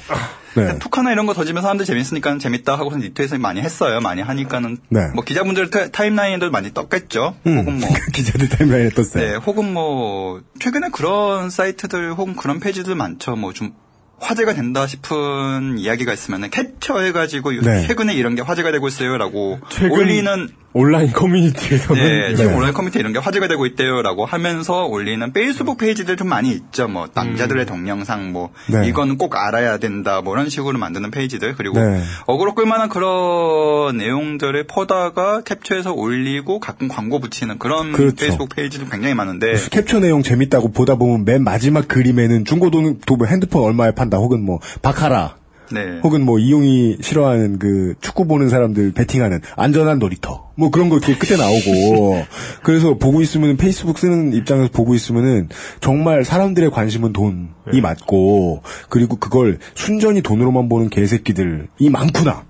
네. 툭 하나 이런 거 던지면 사람들 재밌으니까 재밌다 하고서 리트윗을 많이 했어요. 많이 하니까는 네. 뭐 기자분들 타, 타임라인에도 많이 떴겠죠. 음. 혹은 뭐 기자들 타임라인에 떴어요. 네, 혹은 뭐 최근에 그런 사이트들 혹은 그런 페이지들 많죠. 뭐 좀 화제가 된다 싶은 이야기가 있으면은 캡처해가지고 네. 최근에 이런 게 화제가 되고 있어요라고 올리는 온라인 커뮤니티에서는 네, 네. 지금 온라인 커뮤니티 이런 게 화제가 되고 있대요라고 하면서 올리는 페이스북 페이지들 좀 많이 있죠. 뭐 남자들의 음. 동영상 뭐 네. 이건 꼭 알아야 된다 뭐 이런 식으로 만드는 페이지들 그리고 네. 어그로 끌만한 그런 내용들을 퍼다가 캡처해서 올리고 가끔 광고 붙이는 그런 그렇죠. 페이스북 페이지도 굉장히 많은데 캡처 내용 재밌다고 보다 보면 맨 마지막 그림에는 중고등 도구 핸드폰 얼마에 판다 혹은 뭐 바카라 네. 혹은 뭐 이용이 싫어하는 그 축구 보는 사람들 배팅하는 안전한 놀이터 뭐 그런 거 이렇게 끝에 나오고 그래서 보고 있으면 페이스북 쓰는 입장에서 보고 있으면은 정말 사람들의 관심은 돈이 네. 맞고 그리고 그걸 순전히 돈으로만 보는 개새끼들이 많구나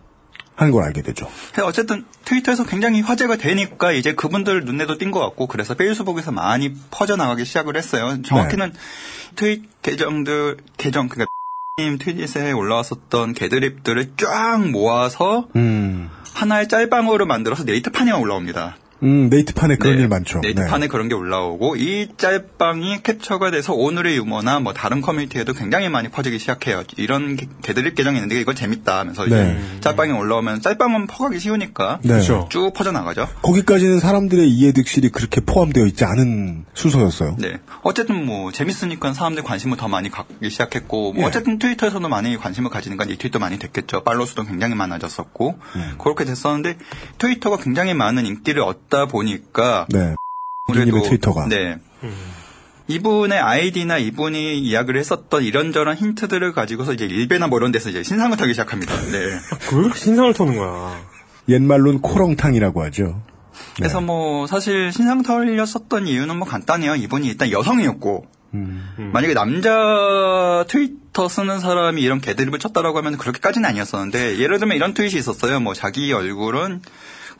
하는 걸 알게 되죠. 어쨌든 트위터에서 굉장히 화제가 되니까 이제 그분들 눈에도 띈 것 같고 그래서 페이스북에서 많이 퍼져나가기 시작을 했어요. 정확히는 네. 트윗 계정들 계정 그러니까 님 트윗에 올라왔었던 개드립들을 쫙 모아서 음. 하나의 짤방으로 만들어서 네이트판이 올라옵니다. 음, 네이트판에 그런 네, 일 많죠. 네이트판에 네. 그런 게 올라오고 이 짤방이 캡처가 돼서 오늘의 유머나 뭐 다른 커뮤니티에도 굉장히 많이 퍼지기 시작해요. 이런 개드립 계정이 있는데 이건 재밌다 하면서 네. 이제 짤방이 올라오면 짤방은 퍼가기 쉬우니까 네. 쭉 퍼져나가죠. 거기까지는 사람들의 이해득실이 그렇게 포함되어 있지 않은 순서였어요. 네. 어쨌든 뭐 재밌으니까 사람들 관심을 더 많이 갖기 시작했고 뭐 예. 어쨌든 트위터에서도 많이 관심을 가지니까 이 트윗도 많이 됐겠죠. 팔로우 수도 굉장히 많아졌었고 음. 그렇게 됐었는데 트위터가 굉장히 많은 인기를 얻 다 보니까 네. 우리도 트위터가 네. 음. 이분의 아이디나 이분이 이야기를 했었던 이런저런 힌트들을 가지고서 이제 일베나 뭐 이런 데서 이제 신상을 타기 시작합니다. 네. 그 신상을 타는 거야. 옛말로는 코렁탕이라고 하죠. 그래서 네. 뭐 사실 신상 털렸었던 이유는 뭐 간단해요. 이분이 일단 여성이었고 음, 음. 만약에 남자 트위터 쓰는 사람이 이런 개드립을 쳤다라고 하면 그렇게까지는 아니었었는데 예를 들면 이런 트윗이 있었어요. 뭐 자기 얼굴은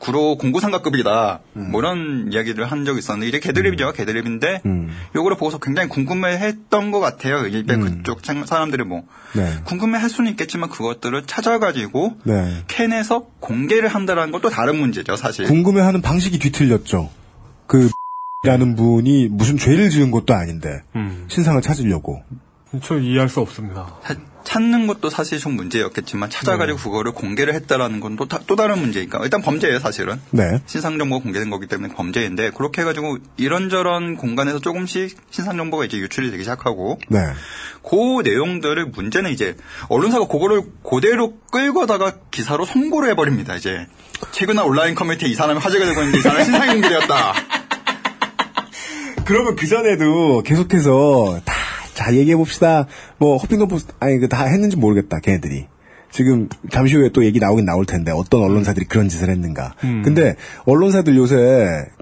구로 공구상가급이다. 음. 뭐 이런 이야기를 한 적이 있었는데 이제 개드립이죠. 음. 개드립인데 음. 요거를 보고서 굉장히 궁금해했던 것 같아요. 일베 음. 그쪽 사람들이 뭐 네. 궁금해할 수는 있겠지만 그것들을 찾아가지고 네. 캔에서 공개를 한다라는 것도 다른 문제죠. 사실 궁금해하는 방식이 뒤틀렸죠. 그 라는 분이 무슨 죄를 지은 것도 아닌데 음. 신상을 찾으려고. 저 이해할 수 없습니다. 하, 찾는 것도 사실 좀 문제였겠지만 찾아가지고 네. 그거를 공개를 했다라는 건 또 또 다른 문제니까 일단 범죄예요 사실은. 네. 신상 정보가 공개된 거기 때문에 범죄인데 그렇게 해가지고 이런저런 공간에서 조금씩 신상 정보가 이제 유출이 되기 시작하고. 네. 그 내용들을 문제는 이제 언론사가 그거를 그대로 끌고다가 기사로 송고를 해버립니다 이제. 최근에 온라인 커뮤니티에 이 사람이 화제가 되고 있는데 이 사람이 신상 인물이었다. 그러면 그 전에도 계속해서 다 자 얘기해 봅시다. 뭐 허핑턴 포스트 아니 그 다 했는지 모르겠다. 걔네들이 지금 잠시 후에 또 얘기 나오긴 나올 텐데 어떤 언론사들이 그런 짓을 했는가. 음. 근데 언론사들 요새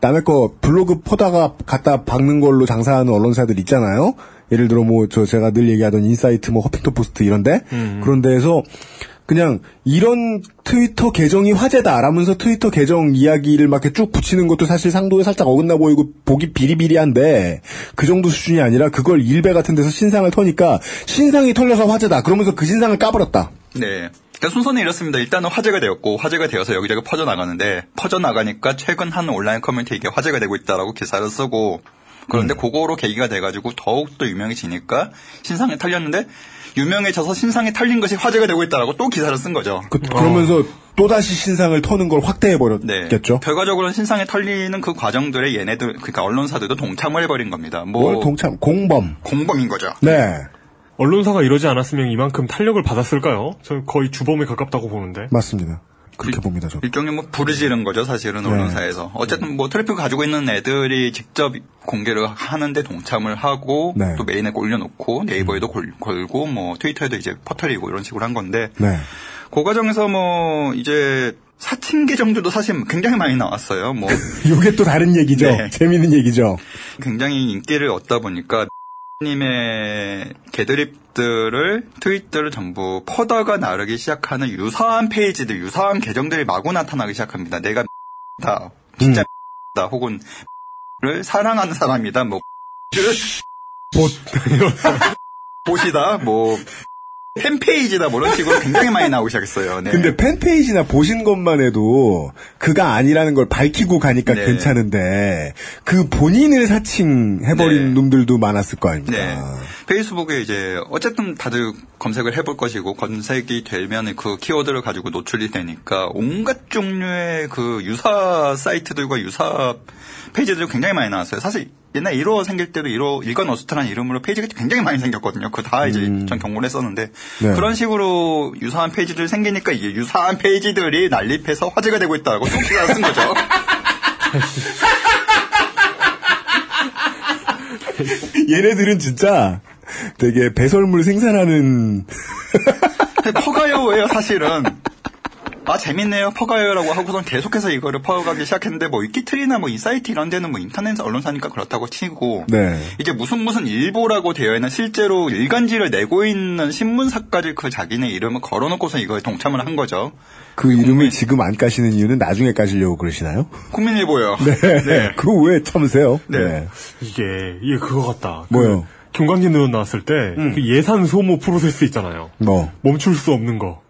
남의 거 블로그 퍼다가 갖다 박는 걸로 장사하는 언론사들 있잖아요. 예를 들어 뭐 저 제가 늘 얘기하던 인사이트, 뭐 허핑턴 포스트 이런데 음. 그런 데에서 그냥 이런 트위터 계정이 화제다라면서 트위터 계정 이야기를 막 이렇게 쭉 붙이는 것도 사실 상도에 살짝 어긋나 보이고 보기 비리비리한데 그 정도 수준이 아니라 그걸 일베 같은 데서 신상을 터니까 신상이 털려서 화제다 그러면서 그 신상을 까버렸다. 네. 그러니까 순서는 이렇습니다. 일단은 화제가 되었고 화제가 되어서 여기저기 퍼져나가는데 퍼져나가니까 최근 한 온라인 커뮤니티에 이게 화제가 되고 있다라고 기사를 쓰고 그런데 음. 그거로 계기가 돼가지고 더욱더 유명해지니까 신상이 털렸는데 유명해져서 신상이 털린 것이 화제가 되고 있다라고 또 기사를 쓴 거죠. 그, 그러면서 어. 또다시 신상을 터는 걸 확대해버렸겠죠. 네. 결과적으로는 신상에 털리는 그 과정들에 얘네들, 그러니까 언론사들도 동참을 해버린 겁니다. 뭐, 뭘 동참? 공범. 공범인 거죠. 네. 언론사가 이러지 않았으면 이만큼 탄력을 받았을까요? 저는 거의 주범에 가깝다고 보는데. 맞습니다. 그렇게 일, 봅니다, 저도. 일종의 뭐 부르짖은 거죠, 사실은 네. 언론사에서. 어쨌든 뭐 트래픽을 가지고 있는 애들이 직접 공개를 하는데 동참을 하고 네. 또 메인에 올려놓고 네이버에도 음. 걸고 뭐 트위터에도 이제 퍼뜨리고 이런 식으로 한 건데 네. 그 과정에서 뭐 이제 사칭 계정들도 사실 굉장히 많이 나왔어요. 뭐 이게 또 다른 얘기죠. 네. 재미있는 얘기죠. 굉장히 인기를 얻다 보니까 님의 개드립들을 트윗들을 전부 퍼다가 나르기 시작하는 유사한 페이지들, 유사한 계정들이 마구 나타나기 시작합니다. 내가 다 진짜 다 음. 혹은 를 사랑하는 사람이다, 뭐 봇 봇이다, 뭐 팬페이지다, 뭐 이런 식으로 굉장히 많이 나오기 시작했어요. 네. 근데 팬페이지나 보신 것만 해도 그가 아니라는 걸 밝히고 가니까 네. 괜찮은데 그 본인을 사칭해버린 네. 놈들도 많았을 거 아닙니까? 네. 페이스북에 이제 어쨌든 다들 검색을 해볼 것이고 검색이 되면 그 키워드를 가지고 노출이 되니까 온갖 종류의 그 유사 사이트들과 유사 페이지들이 굉장히 많이 나왔어요. 사실 옛날 일 호 생길 때도 일 호 일간 어스트라는 이름으로 페이지가 굉장히 많이 생겼거든요. 그거 다 이제 음. 전 경고를 했었는데 네. 그런 식으로 유사한 페이지들 생기니까 이게 유사한 페이지들이 난립해서 화제가 되고 있다고 또 기사를 쓴 거죠. 얘네들은 진짜 되게 배설물 생산하는 퍼가요예요 사실은. 아 재밌네요 퍼가요라고 하고선 계속해서 이거를 퍼가기 시작했는데 뭐 위키트리나 뭐 인사이트 이런 데는 뭐 인터넷 언론사니까 그렇다고 치고 네. 이제 무슨 무슨 일보라고 되어 있는 실제로 일간지를 내고 있는 신문사까지 그 자기네 이름을 걸어놓고서 이거에 동참을 한 거죠. 그 이름을 국민... 지금 안 까시는 이유는 나중에 까시려고 그러시나요? 국민일보요. 네. 네. 그거 왜 참으세요? 네. 네. 이게 이게 그거 같다. 뭐요? 그 김광진 의원 나왔을 때 음. 그 예산 소모 프로세스 있잖아요. 뭐 멈출 수 없는 거.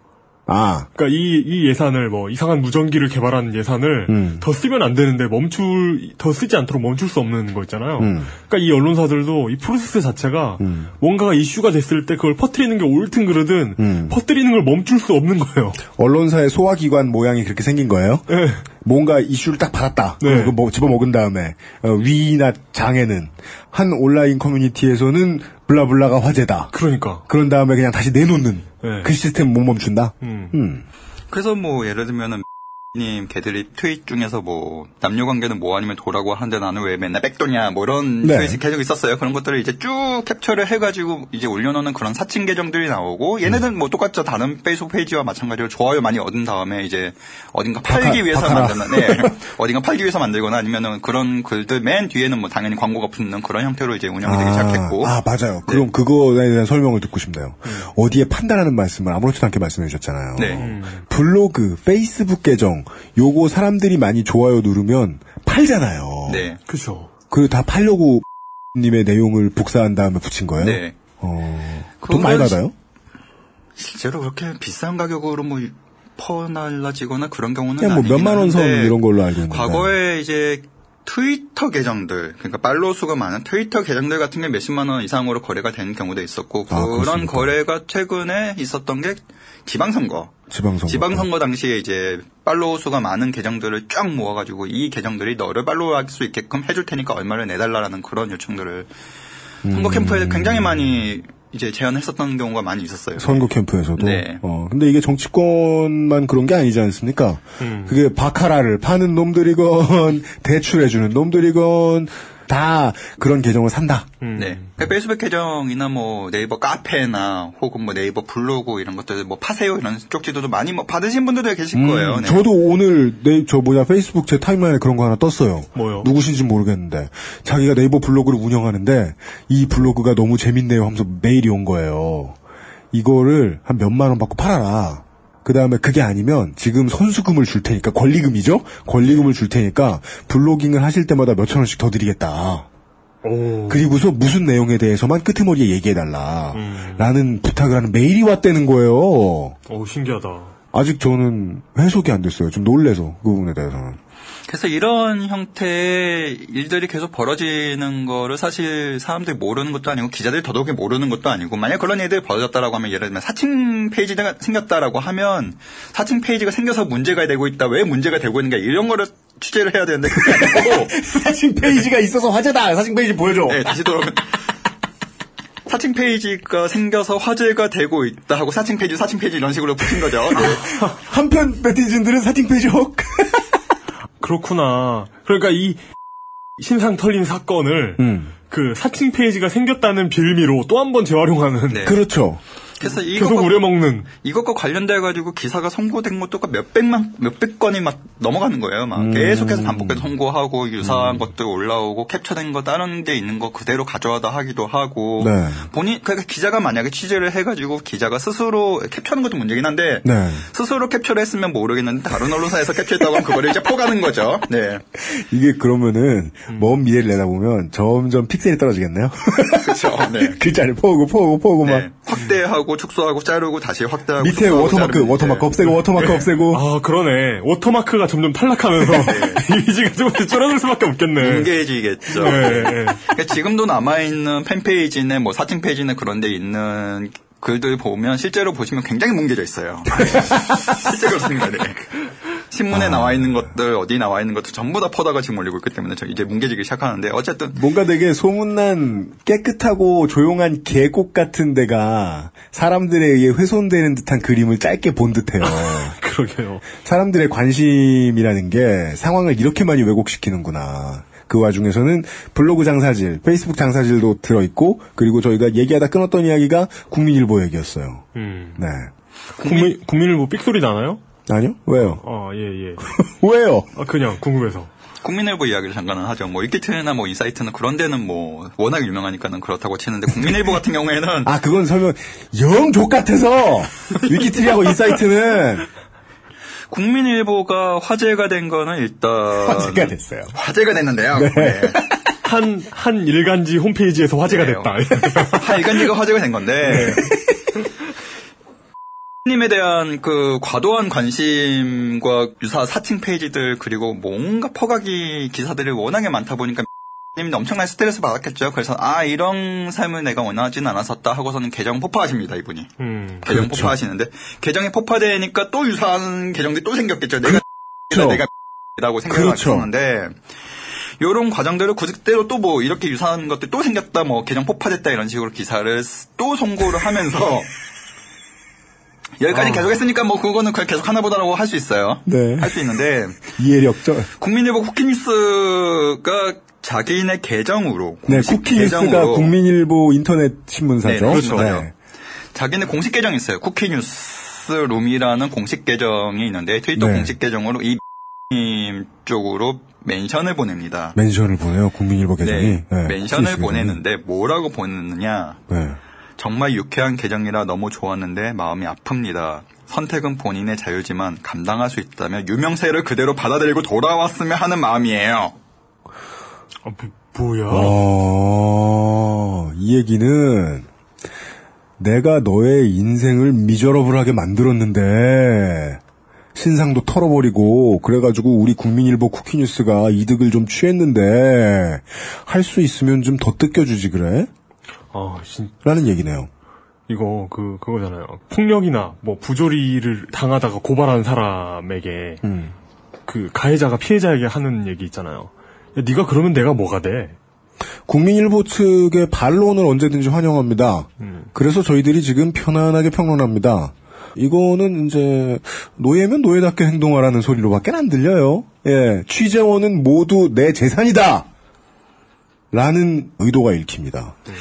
아, 그러니까 이 이 예산을 뭐 이상한 무전기를 개발하는 예산을 음. 더 쓰면 안 되는데 멈출 더 쓰지 않도록 멈출 수 없는 거 있잖아요. 음. 그러니까 이 언론사들도 이 프로세스 자체가 음. 뭔가가 이슈가 됐을 때 그걸 퍼뜨리는 게 옳든 그러든 음. 퍼뜨리는 걸 멈출 수 없는 거예요. 언론사의 소화기관 모양이 그렇게 생긴 거예요? 네. 뭔가 이슈를 딱 받았다. 네. 그거 뭐 집어먹은 다음에 어, 위나 장에는 한 온라인 커뮤니티에서는 블라블라가 화제다. 그러니까. 그런 다음에 그냥 다시 내놓는 네. 그 시스템 못 멈춘다. 음. 음. 그래서 뭐 예를 들면은 님 걔들이 트윗 중에서 뭐 남녀관계는 뭐 아니면 도라고 하는데 나는 왜 맨날 백도냐 뭐 이런 네. 트윗이 계속 있었어요. 그런 것들을 이제 쭉 캡처를 해가지고 이제 올려놓는 그런 사칭 계정들이 나오고 얘네들은 음. 뭐 똑같죠. 다른 페이스북 페이지와 마찬가지로 좋아요 많이 얻은 다음에 이제 어딘가 팔기 위해서 만드는 네. 어딘가 팔기 위해서 만들거나 아니면은 그런 글들 맨 뒤에는 뭐 당연히 광고가 붙는 그런 형태로 이제 운영이 아, 되기 시작했고 아 맞아요. 그럼 네. 그거에 대한 설명을 듣고 싶네요. 음. 어디에 판다라는 말씀을 아무렇지도 않게 말씀해 주셨잖아요. 네. 음. 블로그, 페이스북 계정 요거 사람들이 많이 좋아요 누르면 팔잖아요. 네, 그렇죠. 그 다 팔려고 님의 내용을 복사한 다음에 붙인 거예요. 네. 어, 돈 많이 받아요? 실제로 그렇게 비싼 가격으로 뭐 퍼날라지거나 그런 경우는 그냥 뭐 몇만 원 선 이런 걸로 알고 있는데. 과거에 이제 트위터 계정들, 그러니까 팔로우 수가 많은 트위터 계정들 같은 게 몇십만 원 이상으로 거래가 되는 경우도 있었고 아, 그런 그렇습니까? 거래가 최근에 있었던 게 지방선거. 지방선거. 지방선거 당시에 이제 팔로우 수가 많은 계정들을 쫙 모아가지고 이 계정들이 너를 팔로우할 수 있게끔 해줄 테니까 얼마를 내달라라는 그런 요청들을 음. 선거 캠프에 굉장히 많이 이제 제안했었던 경우가 많이 있었어요. 선거 캠프에서도. 네. 어, 근데 이게 정치권만 그런 게 아니지 않습니까? 음. 그게 바카라를 파는 놈들이건 대출해주는 놈들이건. 다 그런 계정을 산다. 음. 네. 그러니까 페이스북 계정이나 뭐 네이버 카페나 혹은 뭐 네이버 블로그 이런 것들 뭐 파세요 이런 쪽지도 많이 뭐 받으신 분들도 계실 음. 거예요. 네. 저도 오늘 네, 저 뭐냐 페이스북 제 타임라인에 그런 거 하나 떴어요. 뭐요? 누구신지 모르겠는데 자기가 네이버 블로그를 운영하는데 이 블로그가 너무 재밌네요 하면서 메일이 온 거예요. 이거를 한 몇만 원 받고 팔아라. 그 다음에 그게 아니면 지금 선수금을 줄 테니까 권리금이죠? 권리금을 줄 테니까 블로깅을 하실 때마다 몇천 원씩 더 드리겠다. 오. 그리고서 무슨 내용에 대해서만 끄트머리에 얘기해달라. 음. 라는 부탁을 하는 메일이 왔다는 거예요. 오, 신기하다. 아직 저는 해석이 안 됐어요. 좀 놀래서 그 부분에 대해서는. 그래서 이런 형태의 일들이 계속 벌어지는 거를 사실 사람들이 모르는 것도 아니고 기자들이 더더욱이 모르는 것도 아니고 만약 그런 일들이 벌어졌다라고 하면 예를 들면 사칭 페이지가 생겼다라고 하면 사칭 페이지가 생겨서 문제가 되고 있다. 왜 문제가 되고 있는가 이런 거를 취재를 해야 되는데 그게 아니고 사칭 페이지가 있어서 화제다. 사칭 페이지 보여줘. 네, 다시 돌아오면. 사칭 페이지가 생겨서 화제가 되고 있다 하고 사칭 페이지 사칭 페이지 이런 식으로 붙인 거죠. 네. 한편 네티즌들은 사칭 페이지 혹. 그렇구나. 그러니까 이 신상 털린 사건을 음. 그 사칭 페이지가 생겼다는 빌미로 또 한 번 재활용하는. 네. 그렇죠. 그래서 이거 계속 우려먹는. 이것과 관련돼가지고 기사가 선고된 것도 몇백만, 몇백 건이 막 넘어가는 거예요. 막 음. 계속해서 반복해서 선고하고 유사한 음. 것들 올라오고 캡처된 거 다른 데 있는 거 그대로 가져와다 하기도 하고. 네. 본인, 그러니까 기자가 만약에 취재를 해가지고 기자가 스스로 캡처하는 것도 문제긴 한데. 네. 스스로 캡처를 했으면 모르겠는데 다른 언론사에서 캡처했다고 하면 그거를 이제 포가는 거죠. 네. 이게 그러면은 음. 먼 미래를 내다보면 점점 픽셀이 떨어지겠네요. 그렇죠. 네. 글자를 포고 포고 포고 네. 막. 확대하고 축소하고 자르고 다시 확대하고 밑에 워터마크 워터마크 없애고 워터마크 없애고 아 그러네 워터마크가 점점 탈락하면서 네. 이미지가 조금씩 줄어들 수밖에 없겠네 뭉개지겠죠. 네. 그러니까 지금도 남아있는 팬페이지나 뭐 사칭 페이지나 그런 데 있는 글들 보면 실제로 보시면 굉장히 뭉개져 있어요. 실제 그렇습니다. 네. 신문에 아, 나와 있는 것들 어디 나와 있는 것들 전부 다 퍼다가 지금 올리고 있기 때문에 이제 뭉개지기 시작하는데 어쨌든 뭔가 되게 소문난 깨끗하고 조용한 계곡 같은 데가 사람들에 의해 훼손되는 듯한 그림을 짧게 본 듯해요. 그러게요. 사람들의 관심이라는 게 상황을 이렇게 많이 왜곡시키는구나. 그 와중에서는 블로그 장사질, 페이스북 장사질도 들어있고 그리고 저희가 얘기하다 끊었던 이야기가 국민일보 얘기였어요. 음. 네. 국민, 국민일보 삑소리 나나요? 아니요? 왜요? 어, 예, 예. 왜요? 아, 그냥 궁금해서. 국민일보 이야기를 잠깐 하죠. 뭐 이키트나 뭐 인사이트는 그런 데는 뭐 워낙 유명하니까는 그렇다고 치는데 국민일보 같은 경우에는 아, 그건 설명 영 족같아서 위키트리하고 인사이트는 국민일보가 화제가 된 거는 일단 화제가 됐어요. 화제가 됐는데요. 네. 네. 한, 한 일간지 홈페이지에서 화제가 네. 됐다. 한 일간지가 화제가 된 건데 네. 님에 대한 그 과도한 관심과 유사 사칭 페이지들 그리고 뭔가 퍼가기 기사들이 워낙에 많다 보니까 님이 엄청난 스트레스 받았겠죠. 그래서 아 이런 삶을 내가 원하진 않았었다 하고서는 계정 폭파하십니다. 이분이. 음, 계정 그렇죠. 폭파하시는데 계정이 폭파되니까 또 유사한 계정들이 또 생겼겠죠. 내가 그렇죠. 내가 라고 생각을 하셨는데 그렇죠. 요런 과정대로 그대로 또 뭐 이렇게 유사한 것들이 또 생겼다. 뭐 계정 폭파됐다 이런 식으로 기사를 또 송고를 하면서 여기까지 어. 계속했으니까 뭐 그거는 계속 하나 보다라고 할 수 있어요. 네. 할 수 있는데 이해력죠. 국민일보 쿠키뉴스가 자기네 계정으로 네, 쿠키뉴스가 계정으로 국민일보 인터넷 신문사죠. 네, 그렇죠. 네. 자기네 공식 계정이 있어요. 쿠키뉴스 룸이라는 공식 계정이 있는데 트위터 네. 공식 계정으로 이 님 쪽으로 멘션을 보냅니다. 멘션을 보내요. 국민일보 계정이. 네. 네. 멘션을 보내는데 뭐라고 보냈느냐. 네. 정말 유쾌한 계정이라 너무 좋았는데 마음이 아픕니다. 선택은 본인의 자유지만 감당할 수 있다며 유명세를 그대로 받아들이고 돌아왔으면 하는 마음이에요. 아, 뭐야? 어, 이 얘기는 내가 너의 인생을 미저러블하게 만들었는데 신상도 털어버리고 그래가지고 우리 국민일보 쿠키뉴스가 이득을 좀 취했는데 할 수 있으면 좀 더 뜯겨주지 그래? 아, 진... 라는 얘기네요. 이거 그 그거잖아요. 폭력이나 뭐 부조리를 당하다가 고발한 사람에게 음. 그 가해자가 피해자에게 하는 얘기 있잖아요. 야, 네가 그러면 내가 뭐가 돼? 국민일보 측의 반론을 언제든지 환영합니다. 음. 그래서 저희들이 지금 편안하게 평론합니다. 이거는 이제 노예면 노예답게 행동하라는 소리로밖에 안 들려요. 예, 취재원은 모두 내 재산이다. 라는 의도가 읽힙니다. 음.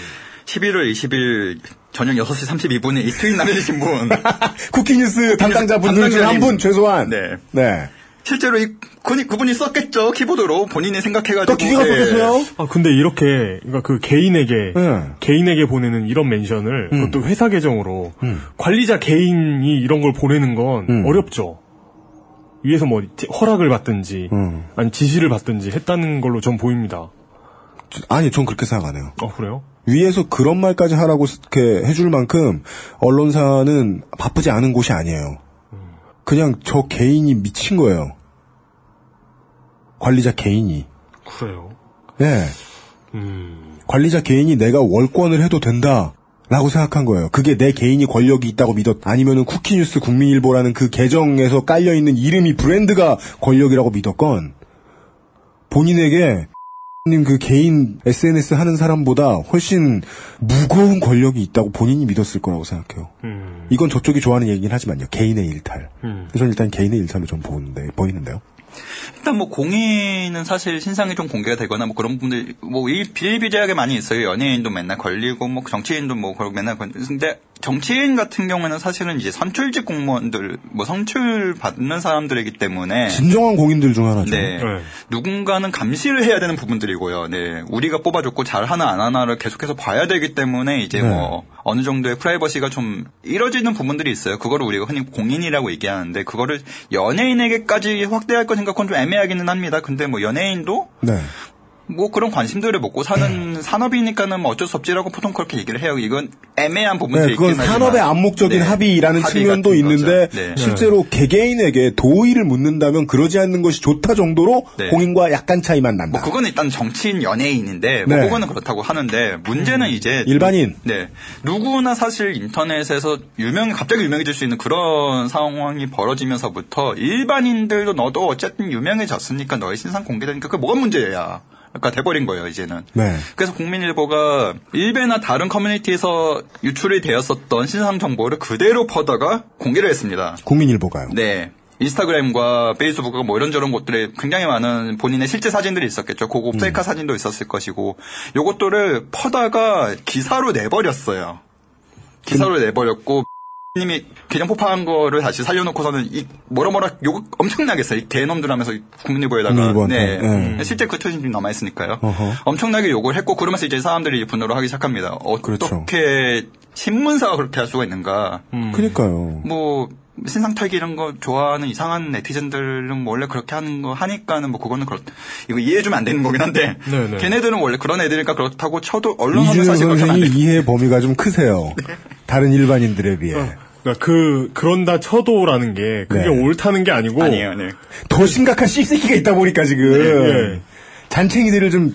십일월 이십일 저녁 여섯시 삼십이분에 이 트윗 남겨주신 분. 쿠키뉴스 담당자분들 중 한 분, 최소한. 네. 네. 실제로 이, 그, 그분이 썼겠죠. 키보드로. 본인이 생각해가지고. 기계가 썼겠어요? 아, 근데 이렇게, 그러니까 그 개인에게, 네. 개인에게 보내는 이런 멘션을, 음. 그것도 회사 계정으로, 음. 관리자 개인이 이런 걸 보내는 건 음. 어렵죠. 위에서 뭐 허락을 받든지, 음. 아니 지시를 받든지 했다는 걸로 전 보입니다. 아니, 전 그렇게 생각 안 해요. 아, 그래요? 위에서 그런 말까지 하라고 이렇게 해줄 만큼 언론사는 바쁘지 않은 곳이 아니에요. 그냥 저 개인이 미친 거예요. 관리자 개인이. 그래요? 네. 음. 관리자 개인이 내가 월권을 해도 된다라고 생각한 거예요. 그게 내 개인이 권력이 있다고 믿었, 아니면은 쿠키뉴스 국민일보라는 그 계정에서 깔려있는 이름이 브랜드가 권력이라고 믿었건 본인에게 님 그 개인 에스엔에스 하는 사람보다 훨씬 무거운 권력이 있다고 본인이 믿었을 거라고 생각해요. 음. 이건 저쪽이 좋아하는 얘기긴 하지만요. 개인의 일탈. 음. 저는 일단 개인의 일탈로 좀 보는데 보이는데요. 일단 뭐 공인은 사실 신상이 좀 공개가 되거나 뭐 그런 분들 뭐 이 비일비재하게 많이 있어요. 연예인도 맨날 걸리고 뭐 정치인도 뭐 그런 맨날 걸리고. 근데 정치인 같은 경우에는 사실은 이제 선출직 공무원들 뭐 선출 받는 사람들이기 때문에 진정한 공인들 중 하나죠. 네. 네. 누군가는 감시를 해야 되는 부분들이고요. 네. 우리가 뽑아줬고 잘 하나 안 하나를 계속해서 봐야 되기 때문에 이제 네. 뭐 어느 정도의 프라이버시가 좀 이뤄지는 부분들이 있어요. 그거를 우리가 흔히 공인이라고 얘기하는데 그거를 연예인에게까지 확대할 거 생각은 좀 애매하기는 합니다. 근데 뭐 연예인도 네. 뭐 그런 관심들을 먹고 사는 산업이니까는 뭐 어쩔 수 없지라고 보통 그렇게 얘기를 해요. 이건 애매한 부분들이 네, 있긴 하지만. 그건 산업의 암묵적인 네, 합의라는 합의 측면도 있는데 네. 실제로 네. 개개인에게 도의를 묻는다면 그러지 않는 것이 좋다 정도로 네. 공인과 약간 차이만 난다. 뭐 그건 일단 정치인 연예인인데 뭐 네. 그거는 그렇다고 하는데 문제는 음. 이제 일반인. 네. 누구나 사실 인터넷에서 유명 갑자기 유명해질 수 있는 그런 상황이 벌어지면서부터 일반인들도 너도 어쨌든 유명해졌으니까 너의 신상 공개되니까 그게 뭐가 문제야. 그러니까 돼버린 거예요 이제는. 네. 그래서 국민일보가 일베나 다른 커뮤니티에서 유출이 되었었던 신상 정보를 그대로 퍼다가 공개를 했습니다. 국민일보가요? 네. 인스타그램과 페이스북과 뭐 이런저런 곳들에 굉장히 많은 본인의 실제 사진들이 있었겠죠. 그거 음. 셀카 사진도 있었을 것이고 요것들을 퍼다가 기사로 내버렸어요. 기사로 음. 내버렸고 님이 계정 폭파한 거를 다시 살려놓고서는 이 뭐라 뭐라 욕 엄청나게 했어요. 이 개놈들 하면서 국민일보에다가 네. 네. 네. 실제 그 초심이 남아있으니까요. 어허. 엄청나게 욕을 했고 그러면서 이제 사람들이 분노를 하기 시작합니다. 어떻게 그렇죠. 신문사가 그렇게 할 수가 있는가. 음. 그러니까요. 뭐 신상 털기 이런 거 좋아하는 이상한 네티즌들은 뭐 원래 그렇게 하는 거 하니까는 뭐 그거는 그렇 이거 이해 좀 안 되는 거긴 한데 네네. 걔네들은 원래 그런 애들이니까 그렇다고 쳐도 언론은 사실 그렇게 안 돼. 이해 범위가 좀 크세요. 네. 다른 일반인들에 비해. 어. 그러니까 그 그런다 쳐도라는 게 그게 네. 옳다는 게 아니고 아니에요. 네. 더 심각한 씹새끼가 있다 보니까 지금 네, 네. 잔챙이들을 좀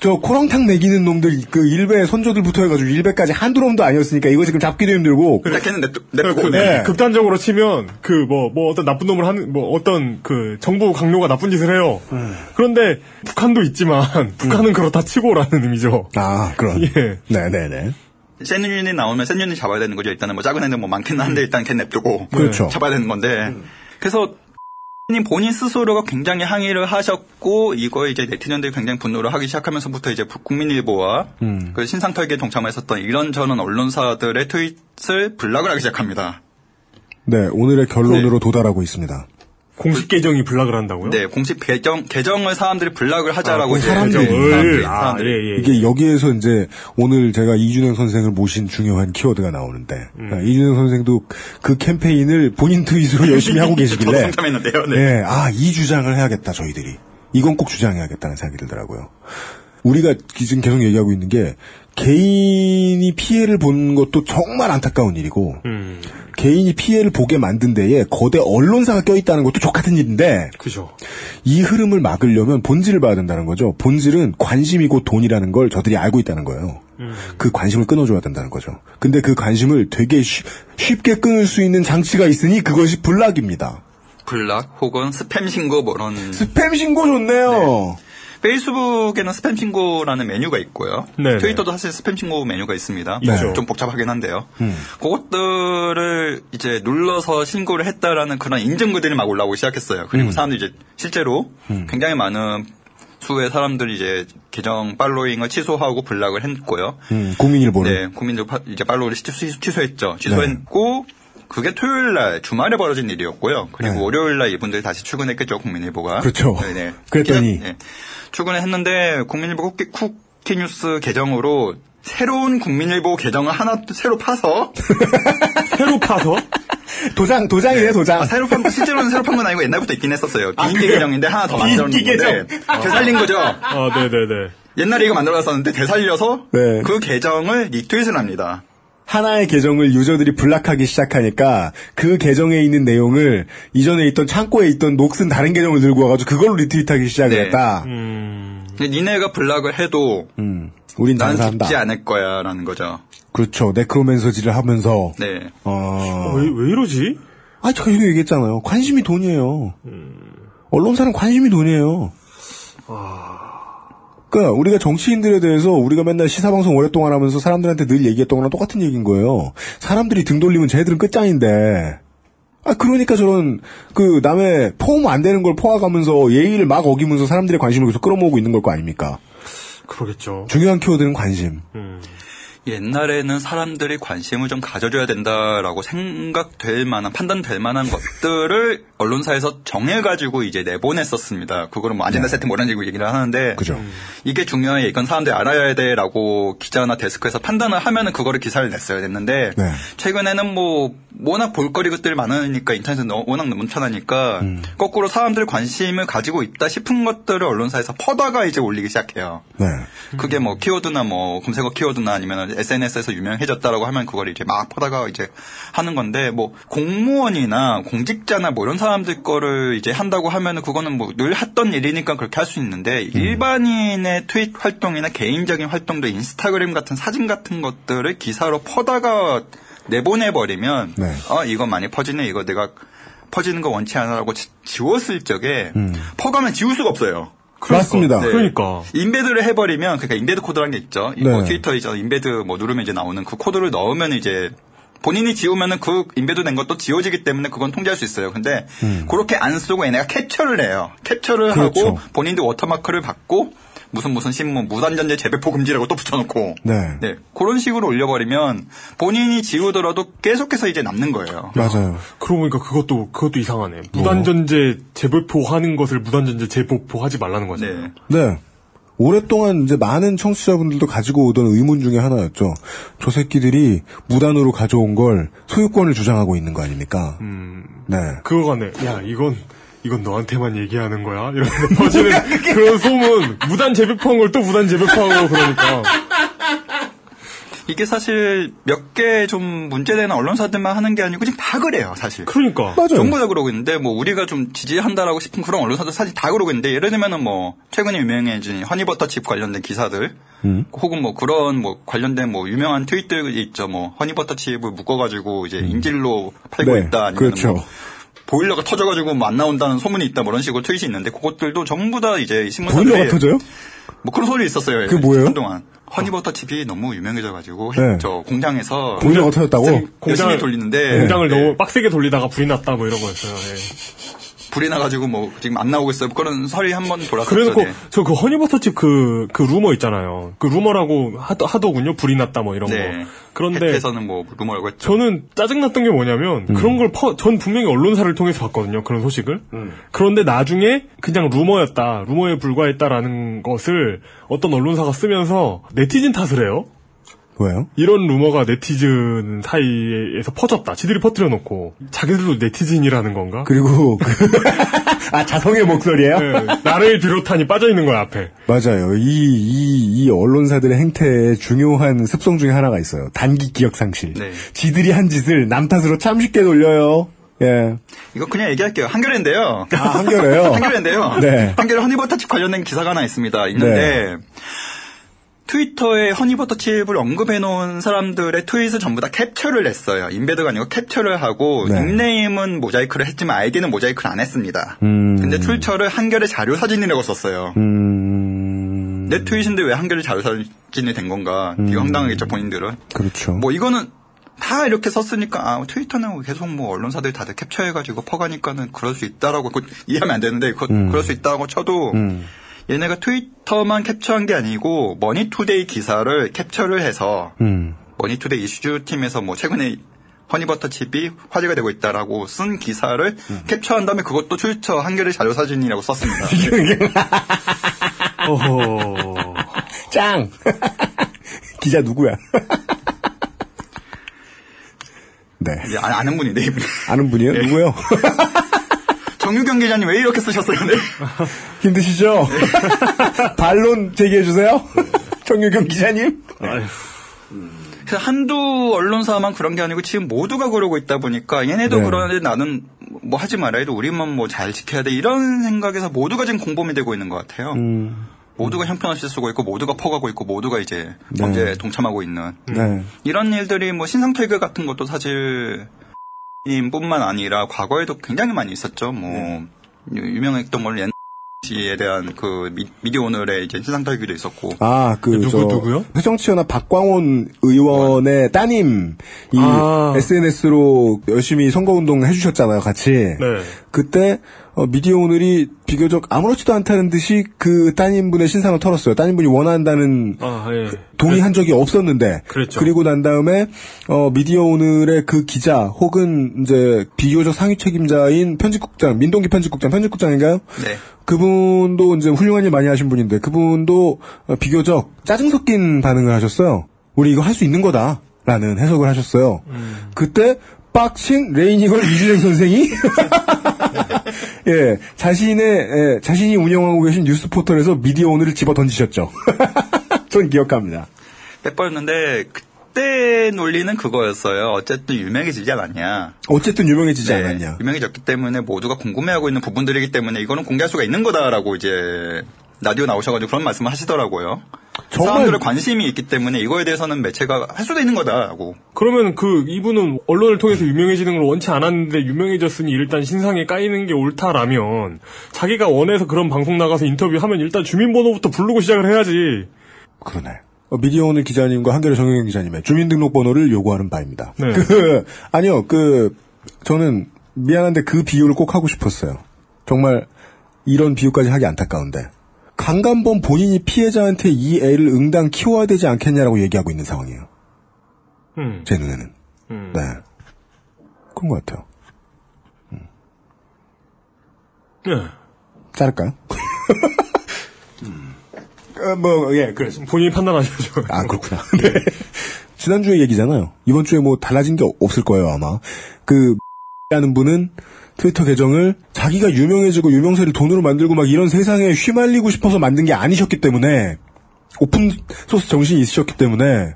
저 코렁탕 내기는 놈들 그 일베 선조들부터 해가지고 일베까지 한두 놈도 아니었으니까 이거 지금 잡기도 힘들고 그래. 걔는 냅두고 네. 극단적으로 치면 그 뭐 뭐 어떤 나쁜 놈을 하는 뭐 어떤 그 정부 강요가 나쁜 짓을 해요. 음. 그런데 북한도 있지만 북한은 음. 그렇다 치고라는 의미죠. 아 그런. 예. 네네네. 센 유닛 나오면 센 유닛 잡아야 되는 거죠. 일단은 뭐 작은 애는 뭐 많긴 한데 일단 걔 냅두고 그렇죠. 잡아야 되는 건데 음. 그래서 님 본인 스스로가 굉장히 항의를 하셨고 이거에 이제 네티즌들이 굉장히 분노를 하기 시작하면서부터 이제 국민일보와 음. 그 신상털기에 동참했었던 이런저런 언론사들의 트윗을 블락을 하기 시작합니다. 네, 오늘의 결론으로 네. 도달하고 있습니다. 공식 계정이 블락을 한다고요? 네, 공식 계정 계정을 사람들이 블락을 하자라고 이제 아, 사람들이 아, 예, 예. 이게 여기에서 이제 오늘 제가 이준영 선생을 모신 중요한 키워드가 나오는데 음. 이준영 선생도 그 캠페인을 본인 트윗으로 열심히 하고 계시길래 상담했는데요. 네. 네, 아, 이 주장을 해야겠다 저희들이 이건 꼭 주장해야겠다는 생각이 들더라고요. 우리가 지금 계속 얘기하고 있는 게 개인이 피해를 본 것도 정말 안타까운 일이고 음. 개인이 피해를 보게 만든 데에 거대 언론사가 껴있다는 것도 족같은 일인데 그죠. 이 흐름을 막으려면 본질을 봐야 된다는 거죠. 본질은 관심이고 돈이라는 걸 저들이 알고 있다는 거예요. 음. 그 관심을 끊어줘야 된다는 거죠. 근데 그 관심을 되게 쉬, 쉽게 끊을 수 있는 장치가 있으니 그것이 블락입니다. 블락 혹은 스팸 신고 뭐 이런. 스팸 신고 좋네요. 네. 페이스북에는 스팸 신고라는 메뉴가 있고요. 네네. 트위터도 사실 스팸 신고 메뉴가 있습니다. 네. 좀 복잡하긴 한데요. 음. 그것들을 이제 눌러서 신고를 했다라는 그런 인증글들이 막 올라오기 시작했어요. 그리고 음. 사람들이 이제 실제로 음. 굉장히 많은 수의 사람들이 이제 계정 팔로잉을 취소하고 블락을 했고요. 음. 국민일보는 네, 국민일보 이제 팔로우를 취소, 취소했죠. 취소했고. 네. 그게 토요일날 주말에 벌어진 일이었고요. 그리고 네. 월요일날 이분들이 다시 출근했겠죠. 국민일보가. 그렇죠. 네네. 그랬더니. 네. 출근을 했는데 국민일보 쿠키뉴스 계정으로 새로운 국민일보 계정을 하나 새로 파서. 새로 파서? 도장, 도장이네 도장. 아, 새로 판 거, 실제로는 새로 판 건 아니고 옛날부터 있긴 했었어요. 비인기 아, 계정인데 하나 더 만들었는데. 비인기 계정. 되살린 거죠. 아, 네네네. 옛날에 이거 만들어놨었는데 되살려서 네. 그 계정을 리트윗을 합니다. 하나의 계정을 유저들이 블락하기 시작하니까 그 계정에 있는 내용을 이전에 있던 창고에 있던 녹슨 다른 계정을 들고 와가지고 그걸로 리트윗하기 시작을 네. 했다. 음. 니네가 블락을 해도 음. 우린 난 죽지 않을 거야 라는 거죠. 그렇죠. 네크로맨서지를 하면서 네. 어... 왜, 왜 이러지? 아, 제가 지금 얘기했잖아요. 관심이 돈이에요. 음. 언론사는 관심이 돈이에요. 아... 그러니까 우리가 정치인들에 대해서 우리가 맨날 시사방송 오랫동안 하면서 사람들한테 늘 얘기했던 거랑 똑같은 얘기인 거예요. 사람들이 등 돌리면 쟤네들은 끝장인데. 아 그러니까 저런 그 남의 포함 안 되는 걸 포함하면서 예의를 막 어기면서 사람들의 관심을 계속 끌어모으고 있는 걸 거 아닙니까? 그러겠죠. 중요한 키워드는 관심. 음. 옛날에는 사람들이 관심을 좀 가져줘야 된다라고 생각될 만한 판단될 만한 것들을 언론사에서 정해가지고 이제 내보냈었습니다. 그거를 뭐 아젠다 네. 세팅 뭐라는 얘기를 하는데 그죠. 이게 중요해 이건 사람들이 알아야 돼라고 기자나 데스크에서 판단을 하면은 그거를 기사를 냈어야 됐는데 네. 최근에는 뭐 워낙 볼거리 것들이 많으니까 인터넷에 워낙 넘쳐나니까 음. 거꾸로 사람들 관심을 가지고 있다 싶은 것들을 언론사에서 퍼다가 이제 올리기 시작해요. 네. 그게 뭐 키워드나 뭐 검색어 키워드나 아니면 에스엔에스에서 유명해졌다라고 하면 그걸 이제 막 퍼다가 이제 하는 건데 뭐 공무원이나 공직자나 뭐 이런 사람들 거를 이제 한다고 하면은 그거는 뭐 늘 했던 일이니까 그렇게 할 수 있는데 음. 일반인의 트윗 활동이나 개인적인 활동도 인스타그램 같은 사진 같은 것들을 기사로 퍼다가 내보내버리면 네. 어 이거 많이 퍼지네 이거 내가 퍼지는 거 원치 않아라고 지웠을 적에 음. 퍼가면 지울 수가 없어요. 그러니까, 맞습니다. 네. 그러니까 인베드를 해버리면 그러니까 인베드 코드라는 게 있죠. 네. 뭐 트위터 이제 인베드 뭐 누르면 이제 나오는 그 코드를 넣으면 이제 본인이 지우면은 그 인베드 된 것도 지워지기 때문에 그건 통제할 수 있어요. 근데 음. 그렇게 안 쓰고 얘네가 캡처를 해요. 캡처를 그렇죠. 하고 본인도 워터마크를 받고 무슨 무슨 신문 무단전제 재배포 금지라고 또 붙여놓고 네. 네 그런 식으로 올려버리면 본인이 지우더라도 계속해서 이제 남는 거예요. 맞아요. 그러고 보니까 그것도 그것도 이상하네. 무단전제 재배포 하는 것을 무단전제 재배포 하지 말라는 거잖아요. 네. 네. 오랫동안 이제 많은 청취자분들도 가지고 오던 의문 중에 하나였죠. 저 새끼들이 무단으로 가져온 걸 소유권을 주장하고 있는 거 아닙니까? 음. 네. 그거가네. 야 이건. 이건 너한테만 얘기하는 거야? 이러면서 퍼지는 그런 소문. 무단 재배포한 걸 또 무단 재배포하고 그러니까. 이게 사실 몇 개 좀 문제되는 언론사들만 하는 게 아니고 지금 다 그래요, 사실. 그러니까. 맞아요. 전부 다 그러고 있는데 뭐 우리가 좀 지지한다라고 싶은 그런 언론사들 사실 다 그러고 있는데 예를 들면은 뭐 최근에 유명해진 허니버터칩 관련된 기사들 음. 혹은 뭐 그런 뭐 관련된 뭐 유명한 트윗들이 있죠. 뭐 허니버터칩을 묶어가지고 이제 인질로 팔고 네, 있다. 아니면 그렇죠. 뭐 보일러가 터져가지고 뭐 안 나온다는 소문이 있다 뭐 이런 식으로 트윗이 있는데 그것들도 전부 다 이제 신문사들이 보일러가 터져요? 뭐 그런 소리 있었어요. 그게 뭐예요? 한동안 허니버터칩이 너무 유명해져가지고 네. 저 공장에서 공장을 터졌다고 열심히 돌리는데 공장을 네. 너무 빡세게 돌리다가 불이 났다 뭐 이런 거였어요. 네. 불이 나가지고 뭐 지금 안 나오고 있어요. 그런 설이 한번 돌았었죠. 그래놓고 네. 저 그 허니버터칩 그 그 루머 있잖아요. 그 루머라고 하더, 하더군요. 불이 났다 뭐 이런 네. 거. 그런데 해외에서는 뭐 루머라고 했죠. 저는 짜증났던 게 뭐냐면 음. 그런 걸 퍼, 전 분명히 언론사를 통해서 봤거든요. 그런 소식을. 음. 그런데 나중에 그냥 루머였다, 루머에 불과했다라는 것을 어떤 언론사가 쓰면서 네티즌 탓을 해요. 왜요? 이런 루머가 네티즌 사이에서 퍼졌다. 지들이 퍼뜨려놓고 자기들도 네티즌이라는 건가? 그리고 아 자성의 목소리예요? 네, 나를 비롯하니 빠져있는 거야 앞에. 맞아요. 이, 이, 이 언론사들의 행태의 중요한 습성 중에 하나가 있어요. 단기 기억 상실. 네. 지들이 한 짓을 남 탓으로 참 쉽게 돌려요. 예. 이거 그냥 얘기할게요. 한겨레인데요. 아 한겨레요? 한겨레인데요. 네. 한겨레 허니버터칩 관련된 기사가 하나 있습니다. 있는데. 네. 트위터에 허니버터칩을 언급해놓은 사람들의 트윗을 전부 다 캡처를 했어요. 인베드가 아니고 캡처를 하고 네. 닉네임은 모자이크를 했지만 아이디는 모자이크를 안 했습니다. 음. 근데 출처를 한겨레 자료 사진이라고 썼어요. 음. 내 트윗인데 왜 한겨레 자료 사진이 된 건가. 음. 되게 황당하겠죠 본인들은. 그렇죠. 뭐 이거는 다 이렇게 썼으니까 아 트위터는 계속 뭐 언론사들이 다들 캡처해가지고 퍼가니까는 그럴 수 있다라고 이해하면 안 되는데 그, 음. 그럴 수 있다고 쳐도 음. 얘네가 트위터만 캡처한 게 아니고 머니투데이 기사를 캡처를 해서 음. 머니투데이 이슈팀에서 뭐 최근에 허니버터칩이 화제가 되고 있다라고 쓴 기사를 음. 캡처한 다음에 그것도 출처 한겨레 자료 사진이라고 썼습니다. 오호. 짱. 기자 누구야? 네. 아, 아는 분인데 이분. 아는 분이요? 네. 누구요? 정유경 기자님 왜 이렇게 쓰셨어요? 네. 힘드시죠? 네. 반론 제기해주세요. 정유경 기자님. 네. 그래서 한두 언론사만 그런 게 아니고 지금 모두가 그러고 있다 보니까 얘네도 네. 그러는데 나는 뭐 하지 말아야도 우리만 뭐 잘 지켜야 돼 이런 생각에서 모두가 지금 공범이 되고 있는 것 같아요. 음. 모두가 형편없이 쓰고 있고 모두가 퍼가고 있고 모두가 이제 네. 범죄에 동참하고 있는 네. 이런 일들이 뭐 신상태계 같은 것도 사실 뿐만 아니라 과거에도 굉장히 많이 있었죠. 뭐 네. 유명했던 걸 옛날 씨에 대한 그 미, 미디어오늘의 이제 신상털기도 있었고. 아, 그 누구 누구요? 새정치연합 박광온 의원의 어. 따님 이 아. 에스엔에스로 열심히 선거운동 해주셨잖아요, 같이. 네. 그때 미디어오늘이 비교적 아무렇지도 않다는 듯이 그 따님분의 신상을 털었어요. 따님분이 원한다는 아, 예. 동의한 적이 없었는데 그랬죠. 그리고 난 다음에 어, 미디어오늘의 그 기자 혹은 이제 비교적 상위 책임자인 편집국장 민동기 편집국장 편집국장인가요? 네. 그분도 이제 훌륭한 일 많이 하신 분인데 그분도 비교적 짜증 섞인 반응을 하셨어요. 우리 이거 할 수 있는 거다라는 해석을 하셨어요. 음. 그때 빡친 레이니걸 이주정 선생이 예 자신의 예, 자신이 운영하고 계신 뉴스 포털에서 미디어 오늘을 집어 던지셨죠. 전 기억합니다. 빼버렸는데 그때 논리는 그거였어요. 어쨌든 유명해지지 않았냐. 어쨌든 유명해지지 네, 않았냐. 유명해졌기 때문에 모두가 궁금해하고 있는 부분들이기 때문에 이거는 공개할 수가 있는 거다라고 이제 라디오 나오셔가지고 그런 말씀을 하시더라고요. 정말... 사람들의 관심이 있기 때문에 이거에 대해서는 매체가 할 수도 있는 거다라고. 그러면 그 이분은 언론을 통해서 유명해지는 걸 원치 않았는데 유명해졌으니 일단 신상에 까이는 게 옳다라면 자기가 원해서 그런 방송 나가서 인터뷰하면 일단 주민번호부터 부르고 시작을 해야지. 그러네. 미디어오늘 기자님과 한겨레 정유경 기자님의 주민등록번호를 요구하는 바입니다. 네. 그, 아니요. 그 저는 미안한데 그 비유를 꼭 하고 싶었어요. 정말 이런 비유까지 하기 안타까운데. 강간범 본인이 피해자한테 이 애를 응당 키워야 되지 않겠냐라고 얘기하고 있는 상황이에요. 음. 제 눈에는. 음. 네. 그런 것 같아요. 음. 네. 자를까요? 음. 어, 뭐, 예, 그래서. 본인이 판단하셔야죠. 아, 그렇구나. 네. 지난주에 얘기잖아요. 이번주에 뭐 달라진 게 없을 거예요, 아마. 그, 라는 분은 트위터 계정을 자기가 유명해지고 유명세를 돈으로 만들고 막 이런 세상에 휘말리고 싶어서 만든 게 아니셨기 때문에 오픈소스 정신이 있으셨기 때문에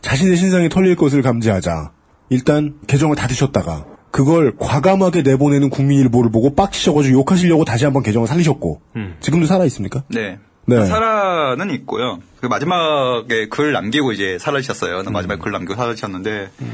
자신의 신상이 털릴 것을 감지하자 일단 계정을 닫으셨다가 그걸 과감하게 내보내는 국민일보를 보고 빡치셔가지고 욕하시려고 다시 한번 계정을 살리셨고 음. 지금도 살아있습니까? 네. 네. 살아는 있고요. 그 마지막에 글 남기고 이제 사라지셨어요. 음. 마지막에 글 남기고 사라지셨는데 음.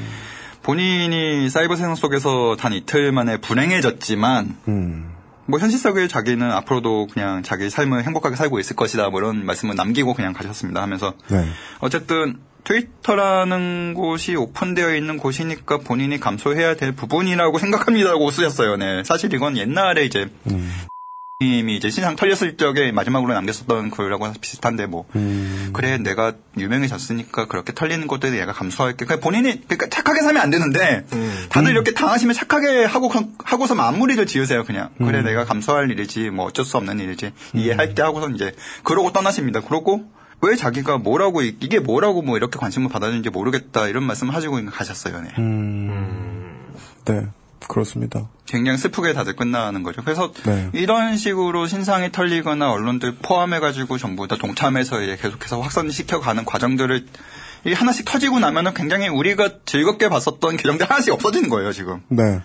본인이 사이버 세상 속에서 단 이틀 만에 불행해졌지만 음. 뭐 현실적으로 자기는 앞으로도 그냥 자기 삶을 행복하게 살고 있을 것이다 뭐 이런 말씀을 남기고 그냥 가셨습니다 하면서 네. 어쨌든 트위터라는 곳이 오픈되어 있는 곳이니까 본인이 감수해야 될 부분이라고 생각합니다라고 쓰셨어요. 네, 사실 이건 옛날에 이제 음. 님이 이제 신상 털렸을 적에 마지막으로 남겼었던 글하고 비슷한데 뭐 음. 그래 내가 유명해졌으니까 그렇게 털리는 것도 내가 감수할게. 그냥 본인이 그러니까 착하게 살면 안 되는데 음. 다들 이렇게 당하시면 착하게 하고 하고서 마무리를 지으세요 그냥. 음. 그래 내가 감수할 일이지 뭐 어쩔 수 없는 일이지 이해할게 음. 하고서 이제 그러고 떠나십니다. 그러고 왜 자기가 뭐라고 이게 뭐라고 뭐 이렇게 관심을 받았는지 모르겠다 이런 말씀을 하시고 가셨어요. 네. 음. 네. 그렇습니다. 굉장히 슬프게 다들 끝나는 거죠. 그래서 네. 이런 식으로 신상이 털리거나 언론들 포함해가지고 전부 다 동참해서 이제 계속해서 확산시켜가는 과정들을 하나씩 터지고 나면은 굉장히 우리가 즐겁게 봤었던 계정들 하나씩 없어지는 거예요, 지금. 네.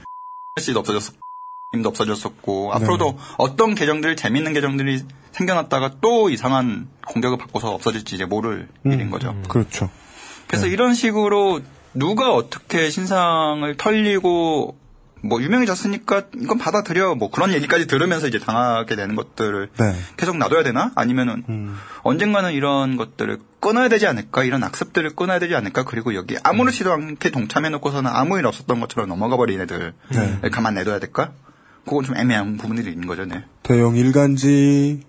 씨도 없어졌었고, 님도 없어졌었고, 네. 앞으로도 어떤 계정들, 재밌는 계정들이 생겨났다가 또 이상한 공격을 받고서 없어질지 이제 모를 음, 일인 거죠. 음, 그렇죠. 그래서 네. 이런 식으로 누가 어떻게 신상을 털리고 뭐 유명해졌으니까 이건 받아들여 뭐 그런 얘기까지 들으면서 이제 당하게 되는 것들을 네. 계속 놔둬야 되나 아니면은 음. 언젠가는 이런 것들을 끊어야 되지 않을까 이런 악습들을 끊어야 되지 않을까 그리고 여기 아무렇지도 않게 동참해놓고서는 아무 일 없었던 것처럼 넘어가버린 애들 네. 가만 내둬야 될까 그건 좀 애매한 부분들이 있는 거죠. 네. 대형 일간지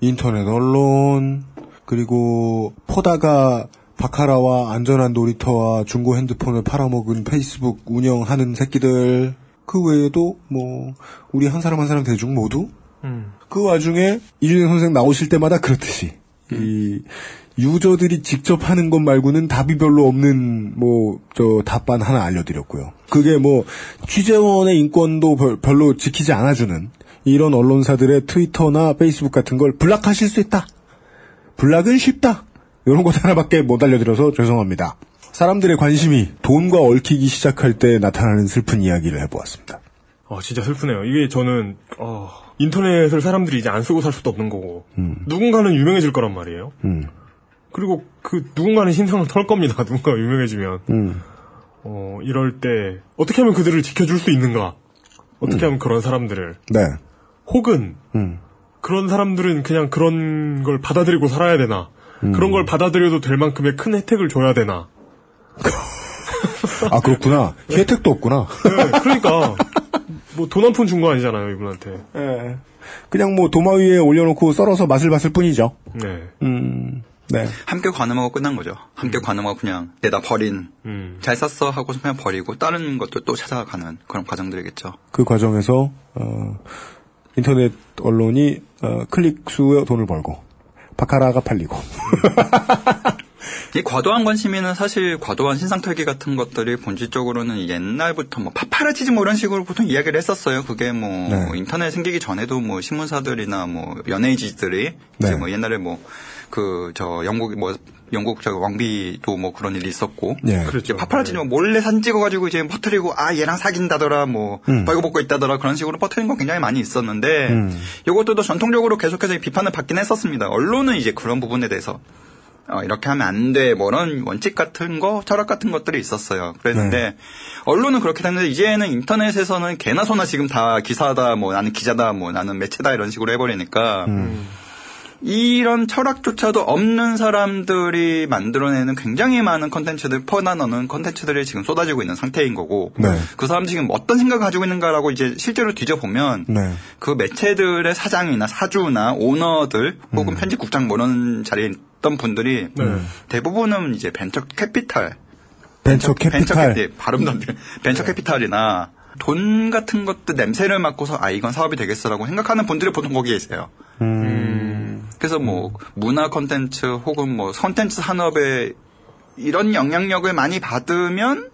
인터넷 언론 그리고 포다가 바카라와 안전한 놀이터와 중고 핸드폰을 팔아먹은 페이스북 운영하는 새끼들 그 외에도 뭐 우리 한 사람 한 사람 대중 모두 음. 그 와중에 이준영 선생 나오실 때마다 그렇듯이 음. 이 유저들이 직접 하는 것 말고는 답이 별로 없는 뭐 저 답반 하나 알려드렸고요. 그게 뭐 취재원의 인권도 별, 별로 지키지 않아주는 이런 언론사들의 트위터나 페이스북 같은 걸 블락하실 수 있다. 블락은 쉽다. 이런 것 하나밖에 못 알려드려서 죄송합니다. 사람들의 관심이 돈과 얽히기 시작할 때 나타나는 슬픈 이야기를 해보았습니다. 어, 진짜 슬프네요. 이게 저는 어, 인터넷을 사람들이 이제 안 쓰고 살 수도 없는 거고 음. 누군가는 유명해질 거란 말이에요. 음. 그리고 그 누군가는 신상을 털 겁니다. 누군가가 유명해지면. 음. 어, 이럴 때 어떻게 하면 그들을 지켜줄 수 있는가. 어떻게 음. 하면 그런 사람들을. 네. 혹은 음. 그런 사람들은 그냥 그런 걸 받아들이고 살아야 되나. 음. 그런 걸 받아들여도 될 만큼의 큰 혜택을 줘야 되나. 아 그렇구나. 혜택도 없구나. 네, 그러니까 뭐 돈 한 푼 준 거 아니잖아요 이분한테. 네. 그냥 뭐 도마 위에 올려놓고 썰어서 맛을 봤을 뿐이죠. 네. 음. 네. 함께 관음하고 끝난 거죠. 함께 음. 관음하고 그냥 내다 버린. 음. 잘 샀어 하고 그냥 버리고 다른 것도 또 찾아가는 그런 과정들이겠죠. 그 과정에서 어, 인터넷 언론이 어, 클릭 수에 돈을 벌고 바카라가 팔리고. 이 과도한 관심에는 사실 과도한 신상털기 같은 것들이 본질적으로는 옛날부터 뭐 파파라치즈 뭐 이런 식으로 보통 이야기를 했었어요. 그게 뭐 네. 인터넷 생기기 전에도 뭐 신문사들이나 뭐 연예인들이 네. 이제 뭐 옛날에 뭐 그 저 영국 뭐 영국 저 왕비도 뭐 그런 일이 있었고 네. 그렇죠. 파파라치즈 뭐 몰래 산 찍어가지고 이제 퍼뜨리고 아 얘랑 사귄다더라 뭐 음. 벌거벗고 있다더라 그런 식으로 퍼뜨린 건 굉장히 많이 있었는데 음. 이것도 또 전통적으로 계속해서 비판을 받긴 했었습니다. 언론은 이제 그런 부분에 대해서. 어, 이렇게 하면 안 돼. 뭐 이런 원칙 같은 거, 철학 같은 것들이 있었어요. 그랬는데 네. 언론은 그렇게 됐는데 이제는 인터넷에서는 개나 소나 지금 다 기사다. 뭐 나는 기자다. 뭐 나는 매체다. 이런 식으로 해버리니까 음. 이런 철학조차도 없는 사람들이 만들어내는 굉장히 많은 컨텐츠들, 퍼나넣는 컨텐츠들이 지금 쏟아지고 있는 상태인 거고 네. 그 사람 지금 어떤 생각을 가지고 있는가라고 이제 실제로 뒤져보면 네. 그 매체들의 사장이나 사주나 오너들 혹은 음. 편집국장 뭐 이런 자리에 어떤 분들이 네. 대부분은 이제 벤처 캐피탈, 벤처, 벤처 캐피탈, 벤처 캐피, 발음도 안 돼. 벤처 네. 캐피탈이나 돈 같은 것도 냄새를 맡고서 아 이건 사업이 되겠어라고 생각하는 분들이 보통 거기에 있어요. 음. 그래서 뭐 문화 콘텐츠 혹은 뭐 콘텐츠 산업에 이런 영향력을 많이 받으면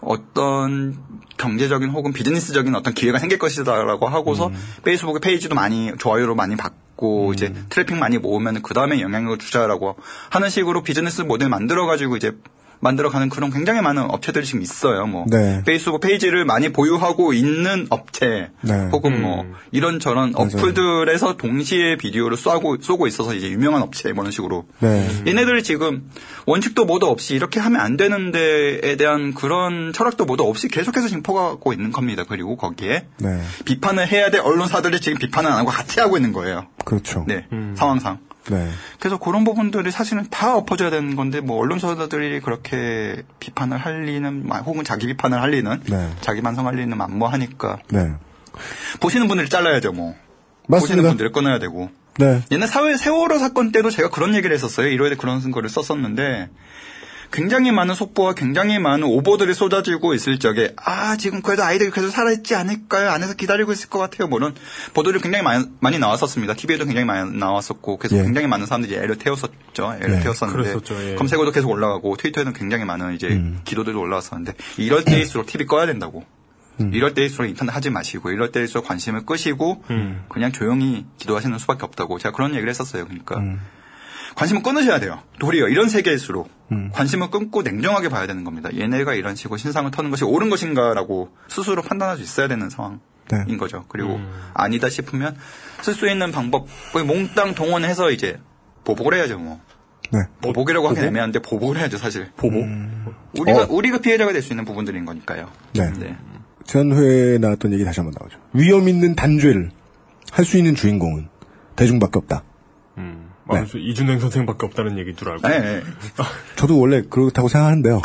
어떤 경제적인 혹은 비즈니스적인 어떤 기회가 생길 것이다라고 하고서 음. 페이스북의 페이지도 많이 좋아요로 많이 받고. 고 음. 이제 트래픽 많이 모으면 그 다음에 영향력을 주자라고 하는 식으로 비즈니스 모델 만들어가지고 이제 만들어가는 그런 굉장히 많은 업체들이 지금 있어요. 뭐 네. 페이스북 페이지를 많이 보유하고 있는 업체 네. 혹은 음. 뭐 이런저런 어플들에서 맞아요. 동시에 비디오를 쏘고 쏘고 있어서 이제 유명한 업체 이런 식으로 네. 얘네들이 지금 원칙도 뭐도 없이 이렇게 하면 안 되는데에 대한 그런 철학도 뭐도 없이 계속해서 지금 퍼가고 있는 겁니다. 그리고 거기에 네. 비판을 해야 될 언론사들이 지금 비판을 안 하고 같이 하고 있는 거예요. 그렇죠. 네 음. 상황상. 네. 그래서 그런 부분들이 사실은 다 엎어져야 되는 건데 뭐 언론사들이 그렇게 비판을 할리는 혹은 자기 비판을 할리는 네. 자기 반성할리는 만무하니까 네. 보시는 분들을 잘라야죠. 뭐 맞습니다. 보시는 분들을 끊어야 되고 네. 옛날 사회 세월호 사건 때도 제가 그런 얘기를 했었어요. 일요일에 그런 거를 썼었는데 굉장히 많은 속보와 굉장히 많은 오보들이 쏟아지고 있을 적에 아 지금 그래도 아이들이 계속 살아있지 않을까요? 안에서 기다리고 있을 것 같아요. 뭐는 보도를 굉장히 많이, 많이 나왔었습니다. 티비에도 굉장히 많이 나왔었고 계속 예. 굉장히 많은 사람들이 애를 태웠었죠. 애를 네. 태웠었는데 예. 검색어도 계속 올라가고 트위터에는 굉장히 많은 이제 음. 기도들도 올라왔었는데 이럴 때일수록 티비 꺼야 된다고. 음. 이럴 때일수록 인터넷 하지 마시고 이럴 때일수록 관심을 끄시고 음. 그냥 조용히 기도하시는 수밖에 없다고 제가 그런 얘기를 했었어요. 그러니까. 음. 관심을 끊으셔야 돼요. 도리어 이런 세계일수록 음. 관심을 끊고 냉정하게 봐야 되는 겁니다. 얘네가 이런 식으로 신상을 터는 것이 옳은 것인가라고 스스로 판단할 수 있어야 되는 상황인 네. 거죠. 그리고 음. 아니다 싶으면 쓸 수 있는 방법을 몽땅 동원해서 이제 보복을 해야죠. 뭐 네. 보복이라고 하긴 보복? 애매한데 보복을 해야죠. 사실. 보복. 음. 우리가 어. 우리가 피해자가 될 수 있는 부분들인 거니까요. 네. 네. 지난회에 나왔던 얘기 다시 한번 나오죠. 위험 있는 단죄를 할 수 있는 주인공은 대중밖에 없다. 음. 네. 아, 이준행 선생밖에 없다는 얘기인 줄 알고. 네, 네. 저도 원래 그렇다고 생각하는데요.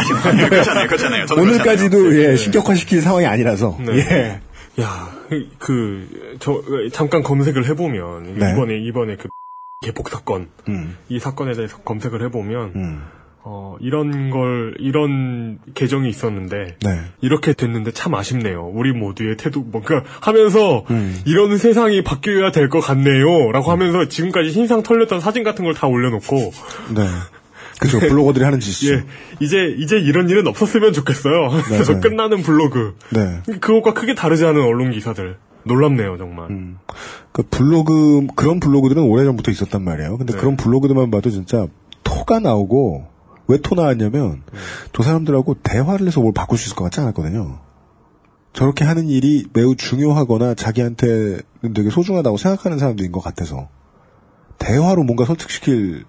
그렇잖아요, 그렇잖아요. 오늘까지도 그렇잖아요. 예, 네. 신격화시킬 상황이 아니라서. 네. 예. 야, 그, 저, 잠깐 검색을 해보면, 네. 이번에, 이번에 그, 개폭 사건, 음. 이 사건에 대해서 검색을 해보면, 음. 어, 이런 걸, 이런 계정이 있었는데, 네. 이렇게 됐는데 참 아쉽네요. 우리 모두의 태도, 뭔가 하면서, 음. 이런 세상이 바뀌어야 될 것 같네요. 라고 하면서 지금까지 신상 털렸던 사진 같은 걸 다 올려놓고. 네. 그죠. 블로거들이 하는 짓이죠. 예. 이제, 이제 이런 일은 없었으면 좋겠어요. 그래서 끝나는 블로그. 네. 그것과 크게 다르지 않은 언론 기사들. 놀랍네요, 정말. 음. 그 블로그, 그런 블로그들은 오래전부터 있었단 말이에요. 근데 네. 그런 블로그들만 봐도 진짜 토가 나오고, 왜 토 나왔냐면 음. 저 사람들하고 대화를 해서 뭘 바꿀 수 있을 것 같지 않았거든요. 저렇게 하는 일이 매우 중요하거나 자기한테는 되게 소중하다고 생각하는 사람들인 것 같아서 대화로 뭔가 설득시킬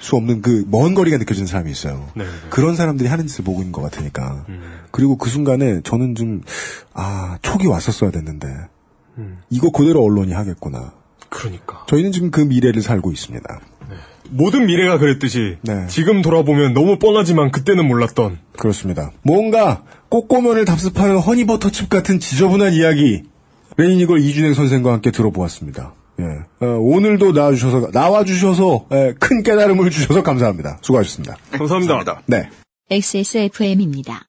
수 없는 그 먼 거리가 느껴지는 사람이 있어요. 네, 네. 그런 사람들이 하는 짓을 보고 있는 것 같으니까. 음. 그리고 그 순간에 저는 좀 아, 촉이 왔었어야 됐는데 음. 이거 그대로 언론이 하겠구나. 그러니까. 저희는 지금 그 미래를 살고 있습니다. 네. 모든 미래가 그랬듯이 네. 지금 돌아보면 너무 뻔하지만 그때는 몰랐던 그렇습니다. 뭔가 꼬꼬면을 답습하는 허니버터칩 같은 지저분한 이야기 레인 이걸 이준행 선생과 함께 들어보았습니다. 예. 어, 오늘도 나와주셔서 나와주셔서 예, 큰 깨달음을 주셔서 감사합니다. 수고하셨습니다. 감사합니다. 감사합니다. 네. 엑스에스에프엠입니다.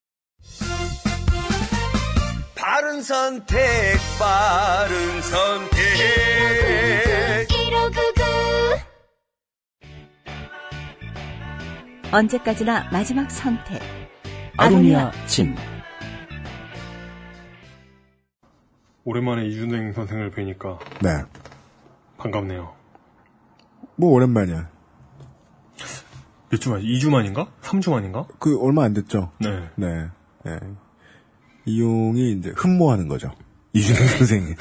바른 선택, 바른 선택. 일오구구. 언제까지나 마지막 선택. 아로니아진. 오랜만에 이준행 선생을 뵈니까. 네. 반갑네요. 뭐 오랜만이야. 몇 주 만이지? 이 주 만인가? 삼 주 만인가? 그 얼마 안 됐죠. 네. 네. 네. 이용이 이제 흠모하는 거죠. 이준행 선생이. 네.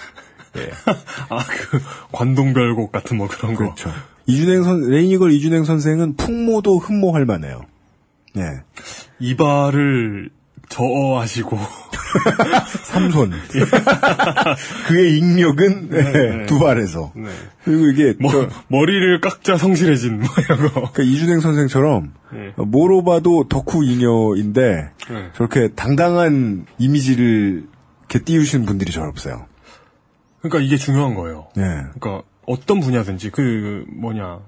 아, 그 관동별곡 같은 뭐 그런 거. 그렇죠. 이준행 선, 레이니걸 이준행 선생은 풍모도 흠모할 만해요. 네. 이발을 저어하시고. 삼손. 예. 그의 익력은, 네, 네. 두 발에서. 네. 그리고 이게. 뭐, 저, 머리를 깎자 성실해진, 뭐, 이런 거. 그러니까 이준행 선생처럼, 네. 뭐로 봐도 덕후 잉여인데, 네. 저렇게 당당한 이미지를 이렇게 띄우시는 분들이 잘 없어요. 그러니까 이게 중요한 거예요. 네. 그러니까 어떤 분야든지 그 뭐냐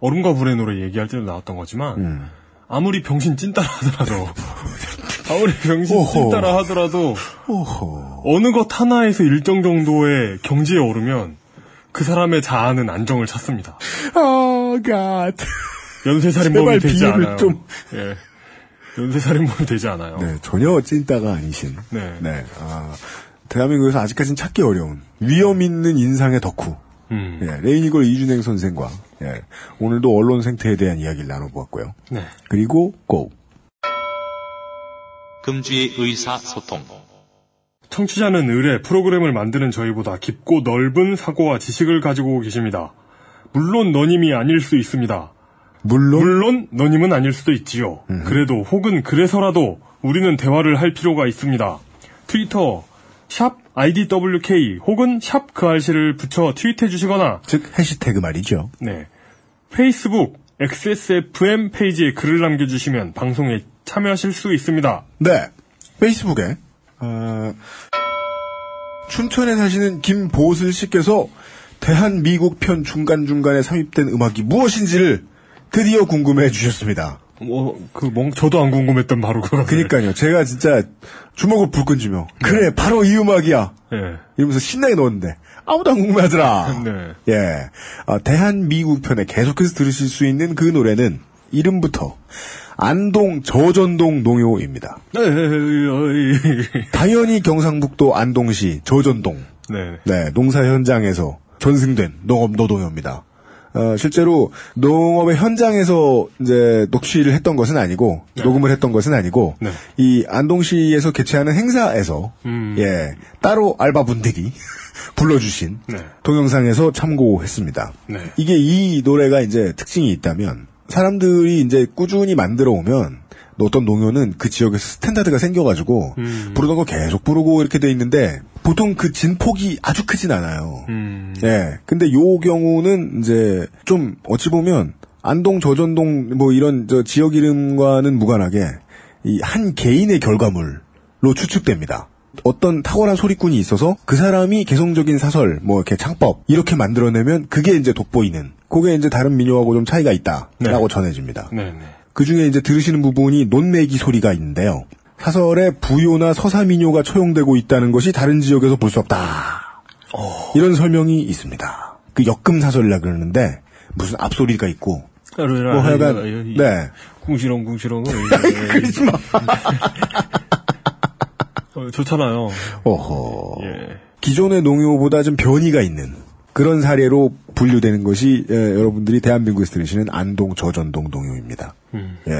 얼음과 불의 노래 얘기할 때도 나왔던 거지만 음. 아무리 병신 찐따라 하더라도 아무리 병신 오호. 찐따라 하더라도 오호. 어느 것 하나에서 일정 정도의 경지에 오르면 그 사람의 자아는 안정을 찾습니다. 오 갓. 연쇄살인범이 되지 않아요. 좀. 예. 연쇄살인범이 되지 않아요. 네, 전혀 찐따가 아니신. 네. 네. 아. 대한민국에서 아직까지는 찾기 어려운 위험 있는 인상의 덕후 음. 예, 레이니걸 이준행 선생과 예, 오늘도 언론 생태에 대한 이야기를 나눠보았고요. 네. 그리고 고! 금주의 의사소통. 청취자는 의뢰 프로그램을 만드는 저희보다 깊고 넓은 사고와 지식을 가지고 계십니다. 물론 너님이 아닐 수 있습니다. 물론? 물론 너님은 아닐 수도 있지요. 음. 그래도 혹은 그래서라도 우리는 대화를 할 필요가 있습니다. 트위터 샵 아이디더블유케이 혹은 샵 그 알씨를 붙여 트윗해 주시거나, 즉 해시태그 말이죠. 네. 페이스북 엑스에스에프엠 페이지에 글을 남겨주시면 방송에 참여하실 수 있습니다. 네. 페이스북에 어... 춘천에 사시는 김보슬 씨께서 대한미국 편 중간중간에 삽입된 음악이 무엇인지를 드디어 궁금해 주셨습니다. 뭐, 그, 뭐, 저도 안 궁금했던 바로 그거. 그니까요. 제가 진짜 주먹을 불끈 쥐며, 네. 그래, 바로 이 음악이야. 예. 네. 이러면서 신나게 넣었는데, 아무도 안 궁금해 하더라. 네. 예. 아, 대한미국 편에 계속해서 들으실 수 있는 그 노래는, 이름부터, 안동 저전동 농요입니다. 당연히 경상북도 안동시 저전동. 네. 네, 농사 현장에서 전승된 농업 노동요입니다. 어, 실제로 농업의 현장에서 이제 녹취를 했던 것은 아니고, 네. 녹음을 했던 것은 아니고, 네. 이 안동시에서 개최하는 행사에서 음. 예 따로 알바분들이 불러주신, 네. 동영상에서 참고했습니다. 네. 이게 이 노래가 이제 특징이 있다면, 사람들이 이제 꾸준히 만들어 오면 어떤 농요는 그 지역에서 스탠다드가 생겨가지고 음. 부르던 거 계속 부르고 이렇게 돼 있는데, 보통 그 진폭이 아주 크진 않아요. 음. 예. 근데 요 경우는 이제 좀 어찌 보면 안동 저전동 뭐 이런 저 지역 이름과는 무관하게 이 한 개인의 결과물로 추측됩니다. 어떤 탁월한 소리꾼이 있어서 그 사람이 개성적인 사설, 뭐 이렇게 창법 이렇게 만들어내면 그게 이제 돋보이는, 그게 이제 다른 민요하고 좀 차이가 있다라고, 네. 전해집니다. 네네. 그 중에 이제 들으시는 부분이 논매기 소리가 있는데요. 사설에 부요나 서사민요가 처용되고 있다는 것이 다른 지역에서 볼 수 없다. 오. 이런 설명이 있습니다. 그 역금 사설이라 그러는데 무슨 앞소리가 있고 뭐 하여간 네 궁시렁궁시렁 그러지 마. 좋잖아요. 어허. 예. 기존의 농요보다 좀 변이가 있는 그런 사례로 분류되는 것이, 예, 여러분들이 대한민국에서 들으시는 안동 저전동 농요입니다. 음. 예.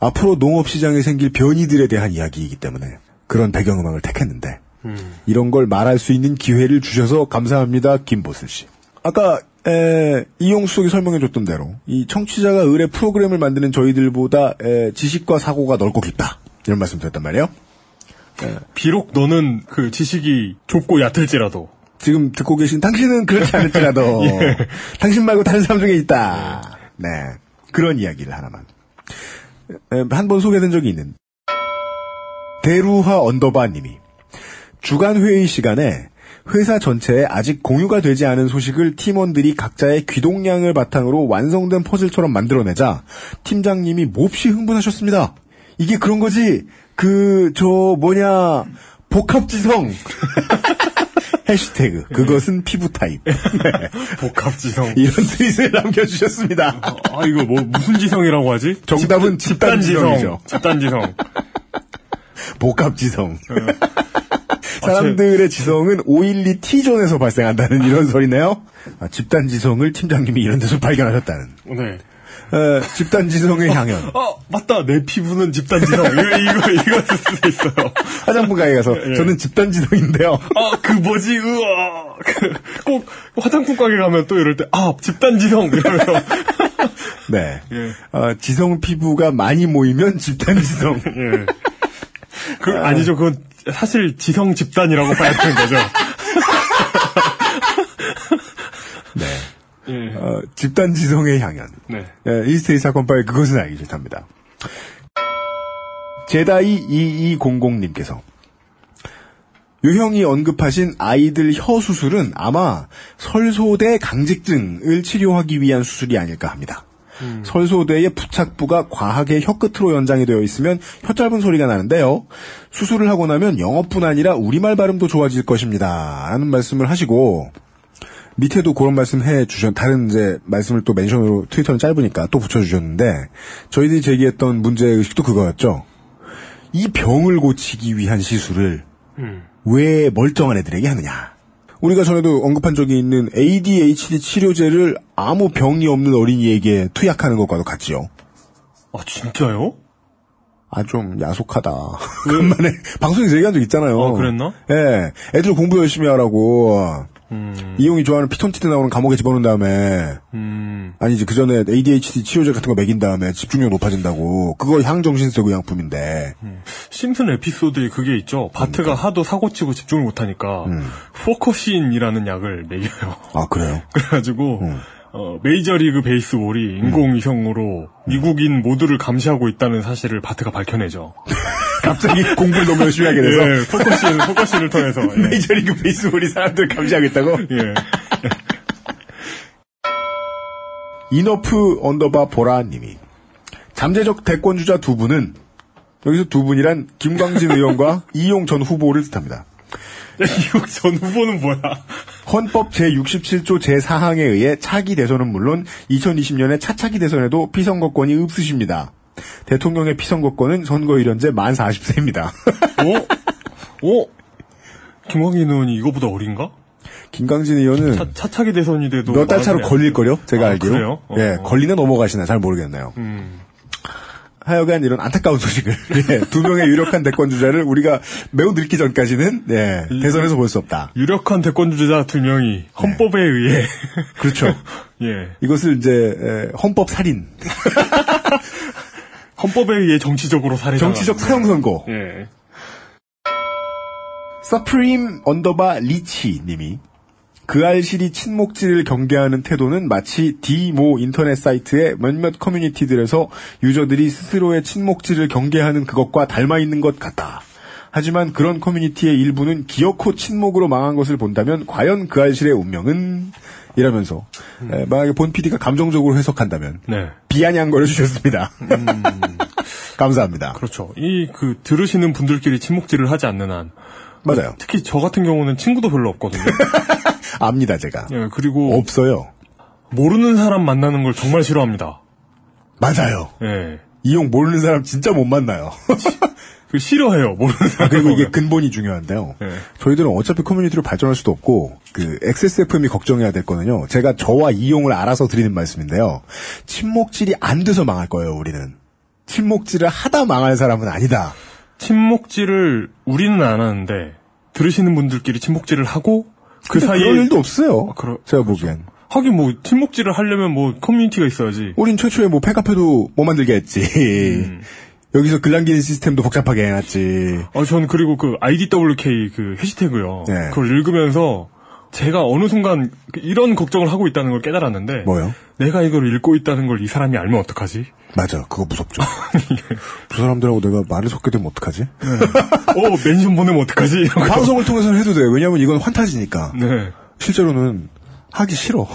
앞으로 농업시장에 생길 변이들에 대한 이야기이기 때문에 그런 배경음악을 택했는데, 음. 이런 걸 말할 수 있는 기회를 주셔서 감사합니다, 김보슬 씨. 아까 에, 이용수 쪽이 설명해줬던 대로 이 청취자가 의뢰 프로그램을 만드는 저희들보다 에, 지식과 사고가 넓고 깊다, 이런 말씀드렸단 말이에요. 예. 비록 너는 그 지식이 좁고 얕을지라도, 지금 듣고 계신 당신은 그렇지 않을지라도 예. 당신 말고 다른 사람 중에 있다. 네, 그런 이야기를 하나만 한 번 소개된 적이 있는 대루하 언더바 님이 주간 회의 시간에 회사 전체에 아직 공유가 되지 않은 소식을 팀원들이 각자의 귀동량을 바탕으로 완성된 퍼즐처럼 만들어내자 팀장님이 몹시 흥분하셨습니다. 이게 그런 거지. 그 저 뭐냐 복합지성 해시태그 그것은 피부 타입. 네. 복합지성 이런 트윗을 남겨주셨습니다. 아 이거 뭐 무슨 지성이라고 하지? 정답은 집단지성이죠. 집단지성. 복합지성. 사람들의 지성은 오일리 T존에서 발생한다는 이런 소리네요. 아, 집단지성을 팀장님이 이런 데서 발견하셨다는. 네. 어, 집단지성의 어, 향연. 어, 맞다. 내 피부는 집단지성. 이거, 이거, 이거 쓸 수 있어요. 화장품 가게 가서. 예. 저는 집단지성인데요. 아, 그 뭐지, 으아. 그, 꼭, 화장품 가게 가면 또 이럴 때, 아, 집단지성. 이러면서. 네. 예. 어, 지성 피부가 많이 모이면 집단지성. 예. 그, 아. 아니죠. 그건 사실 지성 집단이라고 봐야 되는 거죠. 네. 예. 어, 집단지성의 향연. 네. 예, 이스테이 사건 파일 그것은 알기 싫답니다. 제다이 이이공공님께서 유형이 언급하신 아이들 혀 수술은 아마 설소대 강직증을 치료하기 위한 수술이 아닐까 합니다. 음. 설소대의 부착부가 과하게 혀 끝으로 연장이 되어 있으면 혀 짧은 소리가 나는데요. 수술을 하고 나면 영어뿐 아니라 우리말 발음도 좋아질 것입니다. 라는 말씀을 하시고, 밑에도 그런 말씀 해 주셨, 다른 이제 말씀을 또 멘션으로, 트위터는 짧으니까 또 붙여주셨는데, 저희들이 제기했던 문제의식도 그거였죠. 이 병을 고치기 위한 시술을 음. 왜 멀쩡한 애들에게 하느냐. 우리가 전에도 언급한 적이 있는 에이디에이치디 치료제를 아무 병이 없는 어린이에게 투약하는 것과도 같지요. 아, 진짜요? 아, 좀 야속하다. 그만에 방송에서 얘기한 적 있잖아요. 어, 그랬나? 예. 애들 공부 열심히 하라고. 음. 이용이 좋아하는 피톤치드 나오는 감옥에 집어넣은 다음에, 음. 아니, 이제 그 전에 에이디에이치디 치료제 같은 거 먹인 다음에 집중력 높아진다고. 그거 향정신성 의약품인데. 음. 심슨 에피소드에 그게 있죠. 바트가 그러니까. 하도 사고치고 집중을 못하니까, 음. 포커신이라는 약을 먹여요. 아, 그래요? 그래가지고, 음. 어, 메이저리그 베이스볼이 인공위성으로 음. 미국인 모두를 감시하고 있다는 사실을 바트가 밝혀내죠. 갑자기 공부를 너무 열심히 하게 돼서. 예, 포커싱, 포커싱을 통해서. 예. 메이저리그 베이스볼이 사람들을 감시하겠다고? 예. 이너프 언더바 보라 님이. 잠재적 대권주자 두 분은, 여기서 두 분이란 김광진 의원과 이용 전 후보를 뜻합니다. 이용 전 후보는 뭐야? 헌법 제육십칠 조 제사 항에 의해 차기 대선은 물론 이천이십 년에 차차기 대선에도 피선거권이 없으십니다. 대통령의 피선거권은 선거일연제 만 사십 세입니다. 오? 오? 김광진 의원이 이거보다 어린가? 김광진 의원은 차, 차차기 대선이 돼도 몇 달 차로 걸릴걸요? 제가 아, 알기로. 그래요? 어. 예, 걸리나 넘어가시나 잘 모르겠네요. 음. 하여간 이런 안타까운 소식을 예, 두 명의 유력한 대권 주자를 우리가 매우 늙기 전까지는 예, 대선에서 볼 수 없다. 유력한 대권 주자 두 명이 헌법에 예. 의해 그렇죠. 예, 이것을 이제 헌법 살인. 헌법에 의해 정치적으로 살해. 정치적 사형 선고. 예. 서프림 언더바 리치 님이 그 알실이 친목질을 경계하는 태도는 마치 디모 인터넷 사이트의 몇몇 커뮤니티들에서 유저들이 스스로의 친목질을 경계하는 그것과 닮아 있는 것 같다. 하지만 그런 커뮤니티의 일부는 기어코 친목으로 망한 것을 본다면 과연 그 알실의 운명은? 이라면서 음. 에, 만약에 본 피디가 감정적으로 해석한다면 네. 비아냥거려 주셨습니다. 음. 감사합니다. 그렇죠. 이 그 들으시는 분들끼리 친목질을 하지 않는 한 맞아요. 특히 저 같은 경우는 친구도 별로 없거든요. 압니다 제가. 예, 그리고 없어요. 모르는 사람 만나는 걸 정말 싫어합니다. 맞아요. 예. 이용 모르는 사람 진짜 못 만나요. 싫어해요. 모르는 사람. 아, 그리고 이게 근본이 중요한데요. 네. 저희들은 어차피 커뮤니티로 발전할 수도 없고 그 엑스에스에프엠이 걱정해야 될 거는요. 제가 저와 이용을 알아서 드리는 말씀인데요. 침묵질이 안 돼서 망할 거예요. 우리는. 침묵질을 하다 망할 사람은 아니다. 침묵질을 우리는 안 하는데 들으시는 분들끼리 침묵질을 하고 그 사이에. 그런 일도 없어요. 아, 그러... 제가 보기엔. 하긴 뭐 침묵질을 하려면 뭐 커뮤니티가 있어야지. 우린 최초에 뭐 팬카페도 못 만들게 했지. 음. 여기서 글 남기는 시스템도 복잡하게 해놨지. 아, 전 그리고 그 아이디더블유케이 그 해시태그요. 네. 그걸 읽으면서 제가 어느 순간 이런 걱정을 하고 있다는 걸 깨달았는데. 뭐요? 내가 이걸 읽고 있다는 걸 이 사람이 알면 어떡하지? 맞아, 그거 무섭죠. 예. 그 사람들하고 내가 말을 섞게 되면 어떡하지? 네. 어, 멘션 보내면 어떡하지? 방송을 통해서는 해도 돼. 왜냐면 이건 환타지니까. 네. 실제로는 하기 싫어.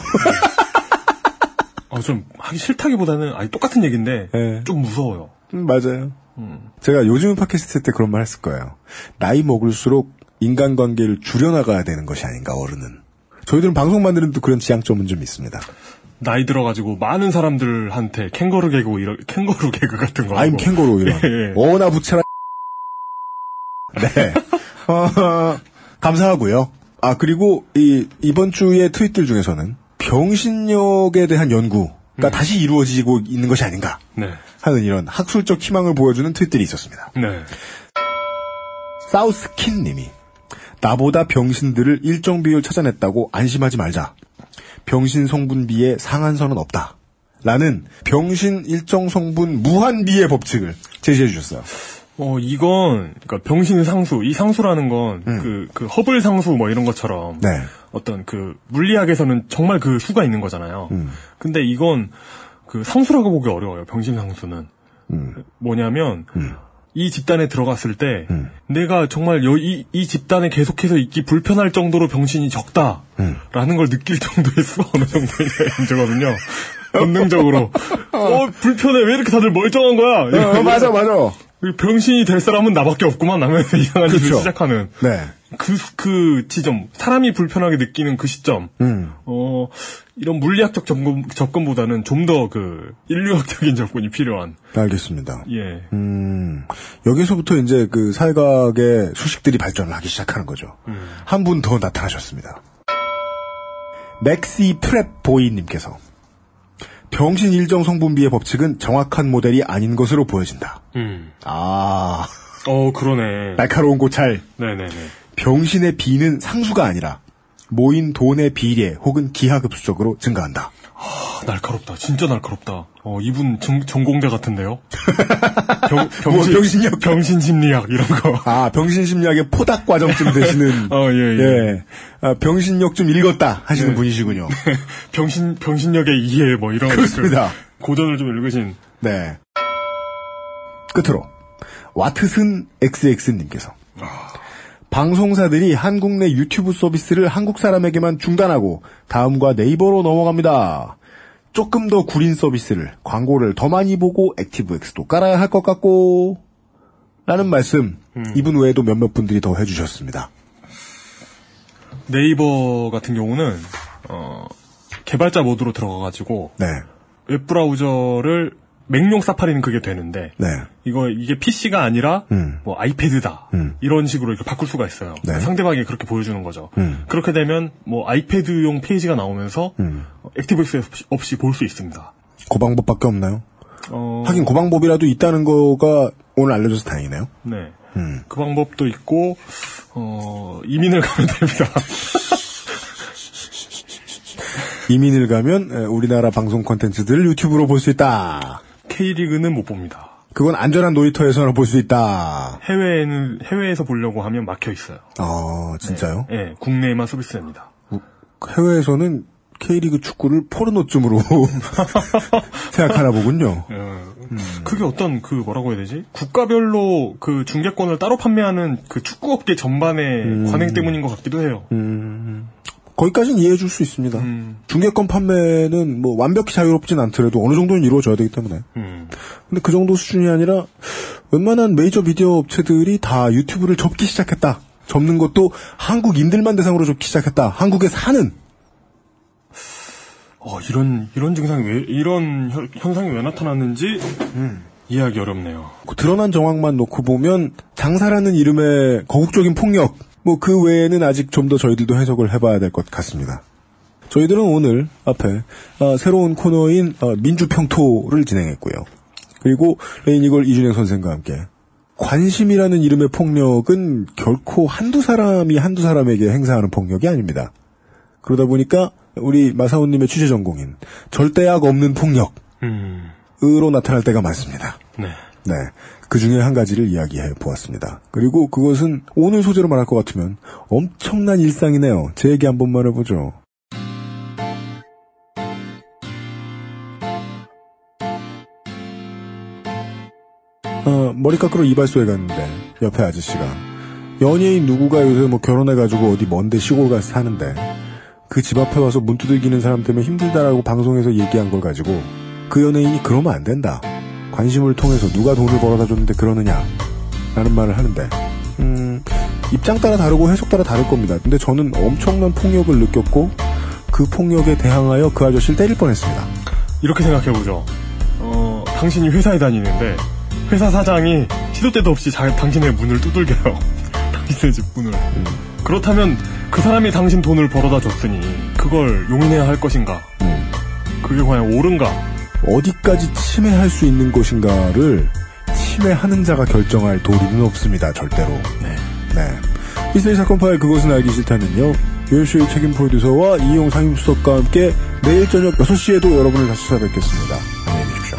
아, 좀 하기 싫다기보다는 아니 똑같은 얘기인데 네. 좀 무서워요. 음, 맞아요. 음. 제가 요즘 팟캐스트 때 그런 말 했을 거예요. 나이 먹을수록 인간관계를 줄여나가야 되는 것이 아닌가, 어른은. 저희들은 방송 만드는 또 그런 지향점은 좀 있습니다. 나이 들어가지고 많은 사람들한테 캥거루 개그, 이런, 캥거루 개그 같은 거. 아임 캥거루, 이런. 예, 예. 어나 부채라. 네. 어, 감사하고요. 아, 그리고 이, 이번 주에 트윗들 중에서는 병신력에 대한 연구. 가 음. 다시 이루어지고 있는 것이 아닌가 네. 하는 이런 학술적 희망을 보여주는 트윗들이 있었습니다. 네. 사우스킨 님이 나보다 병신들을 일정 비율 찾아냈다고 안심하지 말자. 병신 성분비에 상한선은 없다. 라는 병신 일정 성분 무한비의 법칙을 제시해 주셨어요. 어, 이건 그러니까 병신 상수, 이 상수라는 건 그, 그 음. 허블 상수 뭐 이런 것처럼 네. 어떤 그 물리학에서는 정말 그 수가 있는 거잖아요. 음. 근데 이건 그 상수라고 보기 어려워요. 병신 상수는 음. 뭐냐면 음. 이 집단에 들어갔을 때 음. 내가 정말 여, 이, 이 집단에 계속해서 있기 불편할 정도로 병신이 적다라는 음. 걸 느낄 정도의 수가 어느 정도인지거든요. 본능적으로 어. 어 불편해 왜 이렇게 다들 멀쩡한 거야? 어, 어, 맞아 맞아. 병신이 될 사람은 나밖에 없구만 하면서 이상한 일을 시작하는 네. 그, 그 지점 사람이 불편하게 느끼는 그 시점 음. 어, 이런 물리학적 접근, 접근보다는 좀 더 그 인류학적인 접근이 필요한 알겠습니다. 예. 음, 여기서부터 이제 그 사회각의 수식들이 발전을 하기 시작하는 거죠. 음. 한 분 더 나타나셨습니다. 맥시 프랩보이님께서 병신일정 성분비의 법칙은 정확한 모델이 아닌 것으로 보여진다. 음. 아. 어, 그러네. 날카로운 고찰. 네네네. 병신의 비는 상수가 아니라 모인 돈의 비례 혹은 기하급수적으로 증가한다. 아, 날카롭다. 진짜 날카롭다. 어, 이분 정, 전공대 같은데요? 병, 병신, 뭐, 병신력. 병신심리학, 이런 거. 아, 병신심리학의 포닥과정쯤 되시는. 어, 예, 예. 예. 아, 병신력 좀 읽었다 하시는 네. 분이시군요. 네. 병신, 병신력의 이해, 뭐, 이런. 그렇습니다. 그 고전을 좀 읽으신. 네. 끝으로. 와트슨 엑스엑스님께서. 아. 방송사들이 한국 내 유튜브 서비스를 한국 사람에게만 중단하고 다음과 네이버로 넘어갑니다. 조금 더 구린 서비스를 광고를 더 많이 보고 액티브엑스도 깔아야 할 것 같고 라는 말씀 음. 이분 외에도 몇몇 분들이 더 해주셨습니다. 네이버 같은 경우는 어, 개발자 모드로 들어가가지고 네. 웹브라우저를 맥용 사파리는 그게 되는데 네. 이거 이게 피씨가 아니라 음. 뭐 아이패드다 음. 이런 식으로 이렇게 바꿀 수가 있어요. 네. 상대방이 그렇게 보여주는 거죠. 음. 그렇게 되면 뭐 아이패드용 페이지가 나오면서 음. 액티브엑스 없이 볼 수 있습니다. 그 방법밖에 없나요? 어... 하긴 그 방법이라도 있다는 거가 오늘 알려줘서 다행이네요. 네, 음. 그 방법도 있고 어... 이민을 가면 됩니다. 이민을 가면 우리나라 방송 콘텐츠들을 유튜브로 볼 수 있다. K리그는 못 봅니다. 그건 안전한 놀이터에서나 볼 수 있다. 해외에는 해외에서 보려고 하면 막혀 있어요. 아 진짜요? 네, 네 국내에만 서비스됩니다. 해외에서는 K리그 축구를 포르노쯤으로 생각하나 보군요. 네, 음. 그게 어떤 그 뭐라고 해야 되지? 국가별로 그 중계권을 따로 판매하는 그 축구업계 전반의 음. 관행 때문인 것 같기도 해요. 음. 거기까지는 이해해줄 수 있습니다. 음. 중개권 판매는 뭐 완벽히 자유롭진 않더라도 어느 정도는 이루어져야 되기 때문에. 음. 근데 그 정도 수준이 아니라 웬만한 메이저 미디어 업체들이 다 유튜브를 접기 시작했다. 접는 것도 한국인들만 대상으로 접기 시작했다. 한국에 사는. 어, 이런, 이런 증상이 왜, 이런 현, 현상이 왜 나타났는지 음, 이해하기 어렵네요. 그 드러난 정황만 놓고 보면 장사라는 이름의 거국적인 폭력. 뭐 그 외에는 아직 좀 더 저희들도 해석을 해봐야 될 것 같습니다. 저희들은 오늘 앞에 어, 새로운 코너인 어, 민주평토를 진행했고요. 그리고 레이니걸 이준영 선생과 함께 관심이라는 이름의 폭력은 결코 한두 사람이 한두 사람에게 행사하는 폭력이 아닙니다. 그러다 보니까 우리 마사오님의 취재 전공인 절대약 없는 폭력으로 음. 나타날 때가 많습니다. 네. 네. 그 중에 한 가지를 이야기해 보았습니다. 그리고 그것은 오늘 소재로 말할 것 같으면 엄청난 일상이네요. 제 얘기 한 번만 해보죠. 어, 머리 깎으러 이발소에 갔는데 옆에 아저씨가 연예인 누구가 요새 뭐 결혼해가지고 어디 먼데 시골 가서 사는데 그 집 앞에 와서 문 두들기는 사람 때문에 힘들다라고 방송에서 얘기한 걸 가지고 그 연예인이 그러면 안 된다. 관심을 통해서 누가 돈을 벌어다 줬는데 그러느냐 라는 말을 하는데 음, 입장 따라 다르고 해석 따라 다를 겁니다. 근데 저는 엄청난 폭력을 느꼈고 그 폭력에 대항하여 그 아저씨를 때릴 뻔했습니다. 이렇게 생각해보죠. 어, 당신이 회사에 다니는데 회사 사장이 시도 때도 없이 자, 당신의 문을 두들겨요. 당신의 집 문을. 음. 그렇다면 그 사람이 당신 돈을 벌어다 줬으니 그걸 용인해야 할 것인가? 음. 그게 과연 옳은가? 어디까지 침해할 수 있는 것인가를 침해하는 자가 결정할 도리는 없습니다. 절대로. 네. 네. 이슬이 사건 파일 그것은 알기 싫다는요. 유엘씨의 책임 프로듀서와 이용 상임수석과 함께 내일 저녁 여섯 시에도 여러분을 다시 찾아뵙겠습니다. 안녕히 계십시오.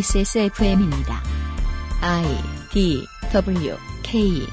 엑스에스에프엠입니다. 아이, 디, 더블유, 케이